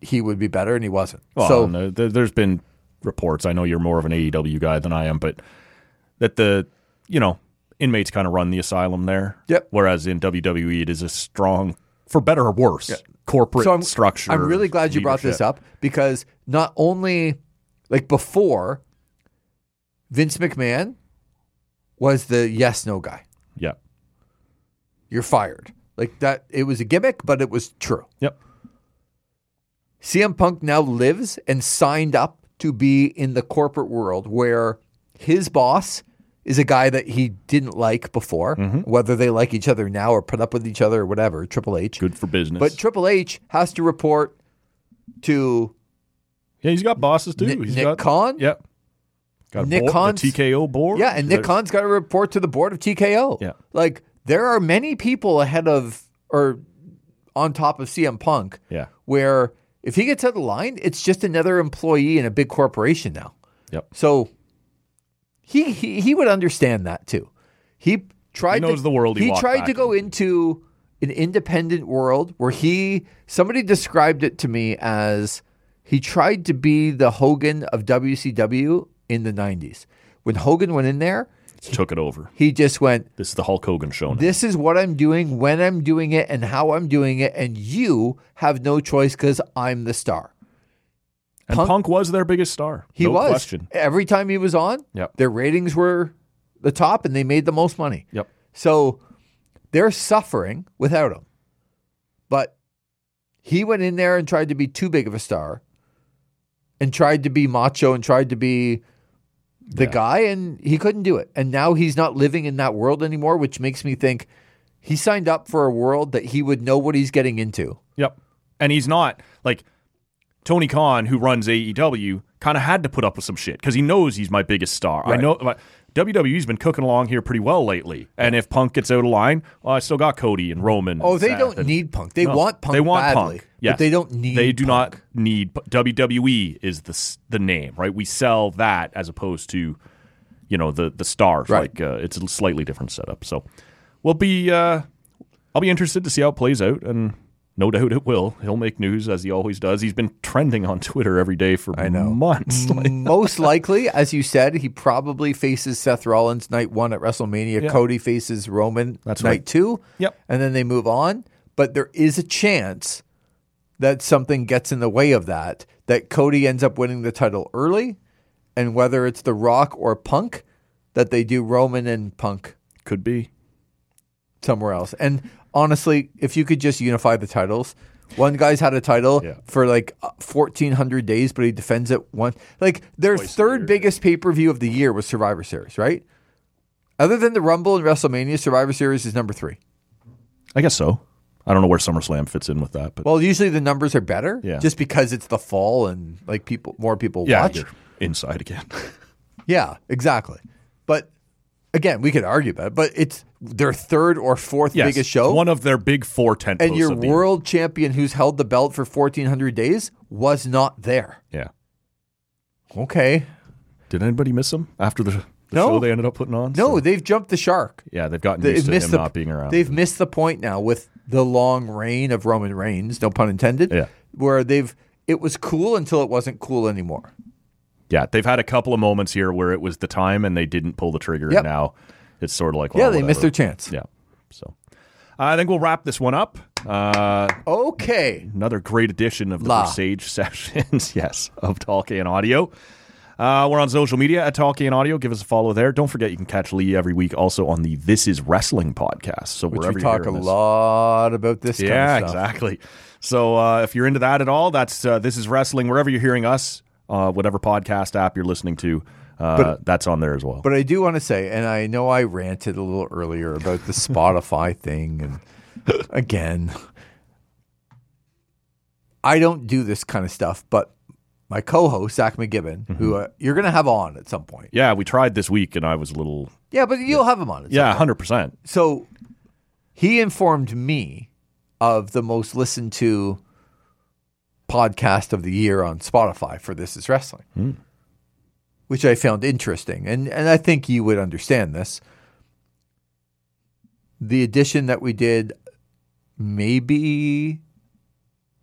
he would be better, and he wasn't. Well, so no, there's been reports. I know you're more of an A E W guy than I am, but that the, you know, inmates kind of run the asylum there. Yep. Whereas in W W E, it is a strong, for better or worse, yep. corporate so I'm, structure. I'm really glad you leadership. brought this up, because not only, like before, Vince McMahon was the yes, no guy. Yeah. You're fired. Like that, it was a gimmick, but it was true. Yep. C M Punk now lives and signed up to be in the corporate world where his boss is a guy that he didn't like before, mm-hmm. whether they like each other now or put up with each other or whatever, Triple H. Good for business. But Triple H has to report to... Yeah, he's got bosses too. N- he's Nick got, Khan. Yep. Got a Nick board, Khan's, the T K O board. Yeah, and Nick Khan's got to report to the board of T K O. Yeah. Like, there are many people ahead of or on top of C M Punk. Yeah. Where... if he gets out of the line, it's just another employee in a big corporation now. Yep. So he he, he would understand that too. He tried. He knows to, the world. He, he tried to go into an independent world where he. Somebody described it to me as he tried to be the Hogan of W C W in the nineties. When Hogan went in there, he took it over. He just went. This is the Hulk Hogan show now. This is what I'm doing, when I'm doing it, and how I'm doing it, and you have no choice because I'm the star. And Punk, Punk was their biggest star. He no was. Question. Every time he was on, yep. their ratings were the top, and they made the most money. Yep. So they're suffering without him. But he went in there and tried to be too big of a star, and tried to be macho, and tried to be... the yeah. guy, and he couldn't do it. And now he's not living in that world anymore, which makes me think he signed up for a world that he would know what he's getting into. Yep. And he's not, like, Tony Khan, who runs A E W, kind of had to put up with some shit because he knows he's my biggest star. Right. I know like, W W E's been cooking along here pretty well lately. And if Punk gets out of line, well, I still got Cody and Roman. Oh, and they Seth don't and, need Punk. They no, want Punk they want badly, Punk. Yes. But they don't need They do Punk. Not need... W W E is the the name, right? We sell that as opposed to, you know, the, the stars. Right. Like, uh, it's a slightly different setup. So we'll be... Uh, I'll be interested to see how it plays out, and no doubt it will. He'll make news, as he always does. He's been trending on Twitter every day for I know. months. Most likely, as you said, he probably faces Seth Rollins night one at WrestleMania. Yeah. Cody faces Roman That's night right. two. Yep. And then they move on. But there is a chance that something gets in the way of that, that Cody ends up winning the title early, and whether it's The Rock or Punk, that they do Roman and Punk. Could be. Somewhere else. And... honestly, if you could just unify the titles. One guy's had a title yeah. for like fourteen hundred days, but he defends it one. Like their Twice third year, biggest yeah. pay-per-view of the year was Survivor Series, right? Other than the Rumble and WrestleMania, Survivor Series is number three. I guess so. I don't know where SummerSlam fits in with that. But well, usually the numbers are better yeah. just because it's the fall and like people, more people yeah, watch. You're inside again. yeah, exactly. But... again, we could argue about it, but it's their third or fourth yes, biggest show. One of their big four tentpoles. And your of the world year. champion who's held the belt for fourteen hundred days was not there. Yeah. Okay. Did anybody miss him after the, the no. show they ended up putting on? No, so. they've jumped the shark. Yeah, they've gotten used they've to him the, not being around. They've missed the point now with the long reign of Roman Reigns, no pun intended, yeah. where they've it was cool until it wasn't cool anymore. Yeah, they've had a couple of moments here where it was the time and they didn't pull the trigger. Yep. And now it's sort of like, well, yeah, they whatever. missed their chance. Yeah. So uh, I think we'll wrap this one up. Uh, okay. Another great edition of the Versage Sessions, yes, of Tall Can Audio. Uh, we're on social media at Tall Can Audio. Give us a follow there. Don't forget you can catch Lee every week also on the This Is Wrestling podcast. So Which wherever we talk a this, lot about this yeah, kind of stuff. Yeah, exactly. So uh, if you're into that at all, that's uh, This Is Wrestling. Wherever you're hearing us, Uh, whatever podcast app you're listening to, uh, but, that's on there as well. But I do want to say, and I know I ranted a little earlier about the Spotify thing, and again, I don't do this kind of stuff, but my co-host, Zach McEwen, mm-hmm. who uh, you're going to have on at some point. Yeah, we tried this week, and I was a little... Yeah, but you'll yeah. have him on at some Yeah, point. one hundred percent. So he informed me of the most listened to... podcast of the year on Spotify for This Is Wrestling. Mm. which I found interesting. And, and I think you would understand this. The edition that we did maybe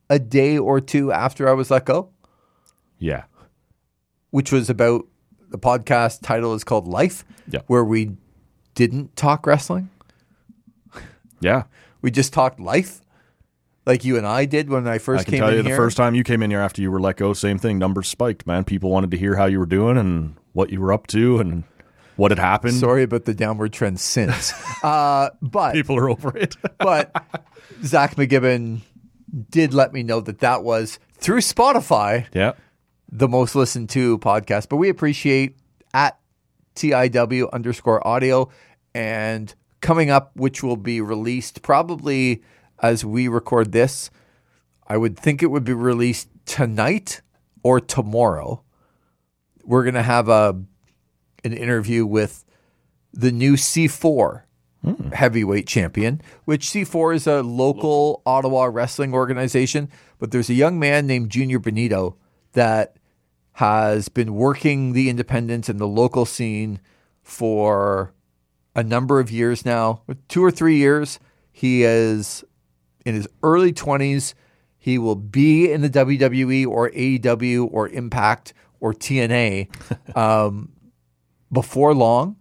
a day or two after I was let go. Yeah. Which was about, the podcast title is called Life, yeah. where we didn't talk wrestling. Yeah. We just talked life like you and I did when I first I came in here. I can tell you the here. first time you came in here after you were let go, same thing. Numbers spiked, man. People wanted to hear how you were doing and what you were up to and what had happened. Sorry about the downward trend since. uh, but people are over it. But Zach McEwen did let me know that that was, through Spotify, yeah. the most listened to podcast. But we appreciate at T I W underscore audio. And coming up, which will be released probably as we record this, I would think it would be released tonight or tomorrow. We're going to have a an interview with the new C four mm. heavyweight champion, which C four is a local Ottawa wrestling organization. But there's a young man named Junior Benito that has been working the independents and the local scene for a number of years now, two or three years. He is in his early twenties. He will be in the W W E or A E W or Impact or T N A um, before long.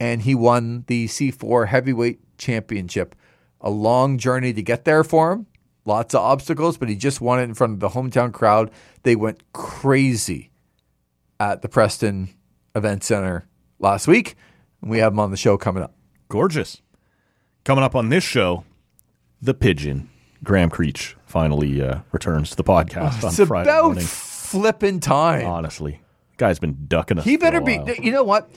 And he won the C four Heavyweight Championship. A long journey to get there for him. Lots of obstacles, but he just won it in front of the hometown crowd. They went crazy at the Preston Event Center last week. We have him on the show coming up. Gorgeous. Coming up on this show, the pigeon, Graham Creech, finally uh, returns to the podcast oh, on Friday morning. It's about flipping time. Honestly. Guy's been ducking us. He better be, you know what?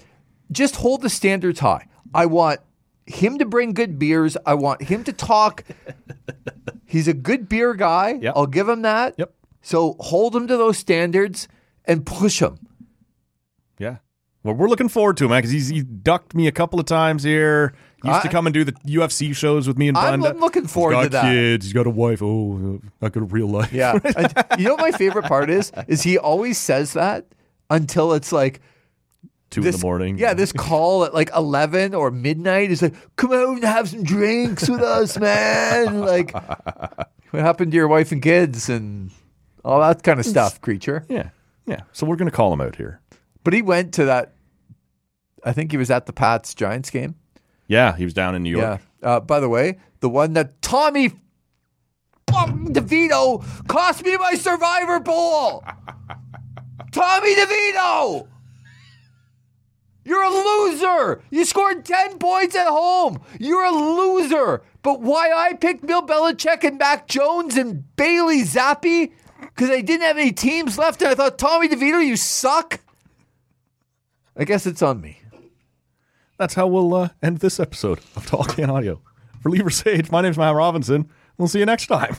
Just hold the standards high. I want him to bring good beers. I want him to talk. He's a good beer guy. Yep. I'll give him that. Yep. So hold him to those standards and push him. Yeah. Well, we're looking forward to him, man, because he's he ducked me a couple of times here. He used I, to come and do the U F C shows with me and Brenda. I'm looking forward to that. He's got kids. He's got a wife. Oh, not got a real life. Yeah. You know what my favorite part is? Is he always says that until it's like two this, in the morning. Yeah, this call at like eleven or midnight is like, come out and have some drinks with us, man. Like, what happened to your wife and kids and all that kind of stuff, creature? Yeah. Yeah. So we're going to call him out here. But he went to that, I think he was at the Pats-Giants game. Yeah, he was down in New York. Yeah. Uh, by the way, the one that Tommy DeVito cost me my Survivor Bowl. Tommy DeVito! You're a loser! You scored ten points at home! You're a loser! But why I picked Bill Belichick and Mac Jones and Bailey Zappi? Because I didn't have any teams left and I thought, Tommy DeVito, you suck? I guess it's on me. That's how we'll uh, end this episode of Tall Can Audio. For Lever's Age, my name's Matt Robinson. We'll see you next time.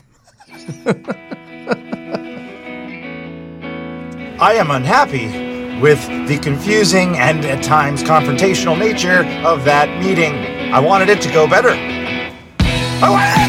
I am unhappy with the confusing and at times confrontational nature of that meeting. I wanted it to go better. I wanted it!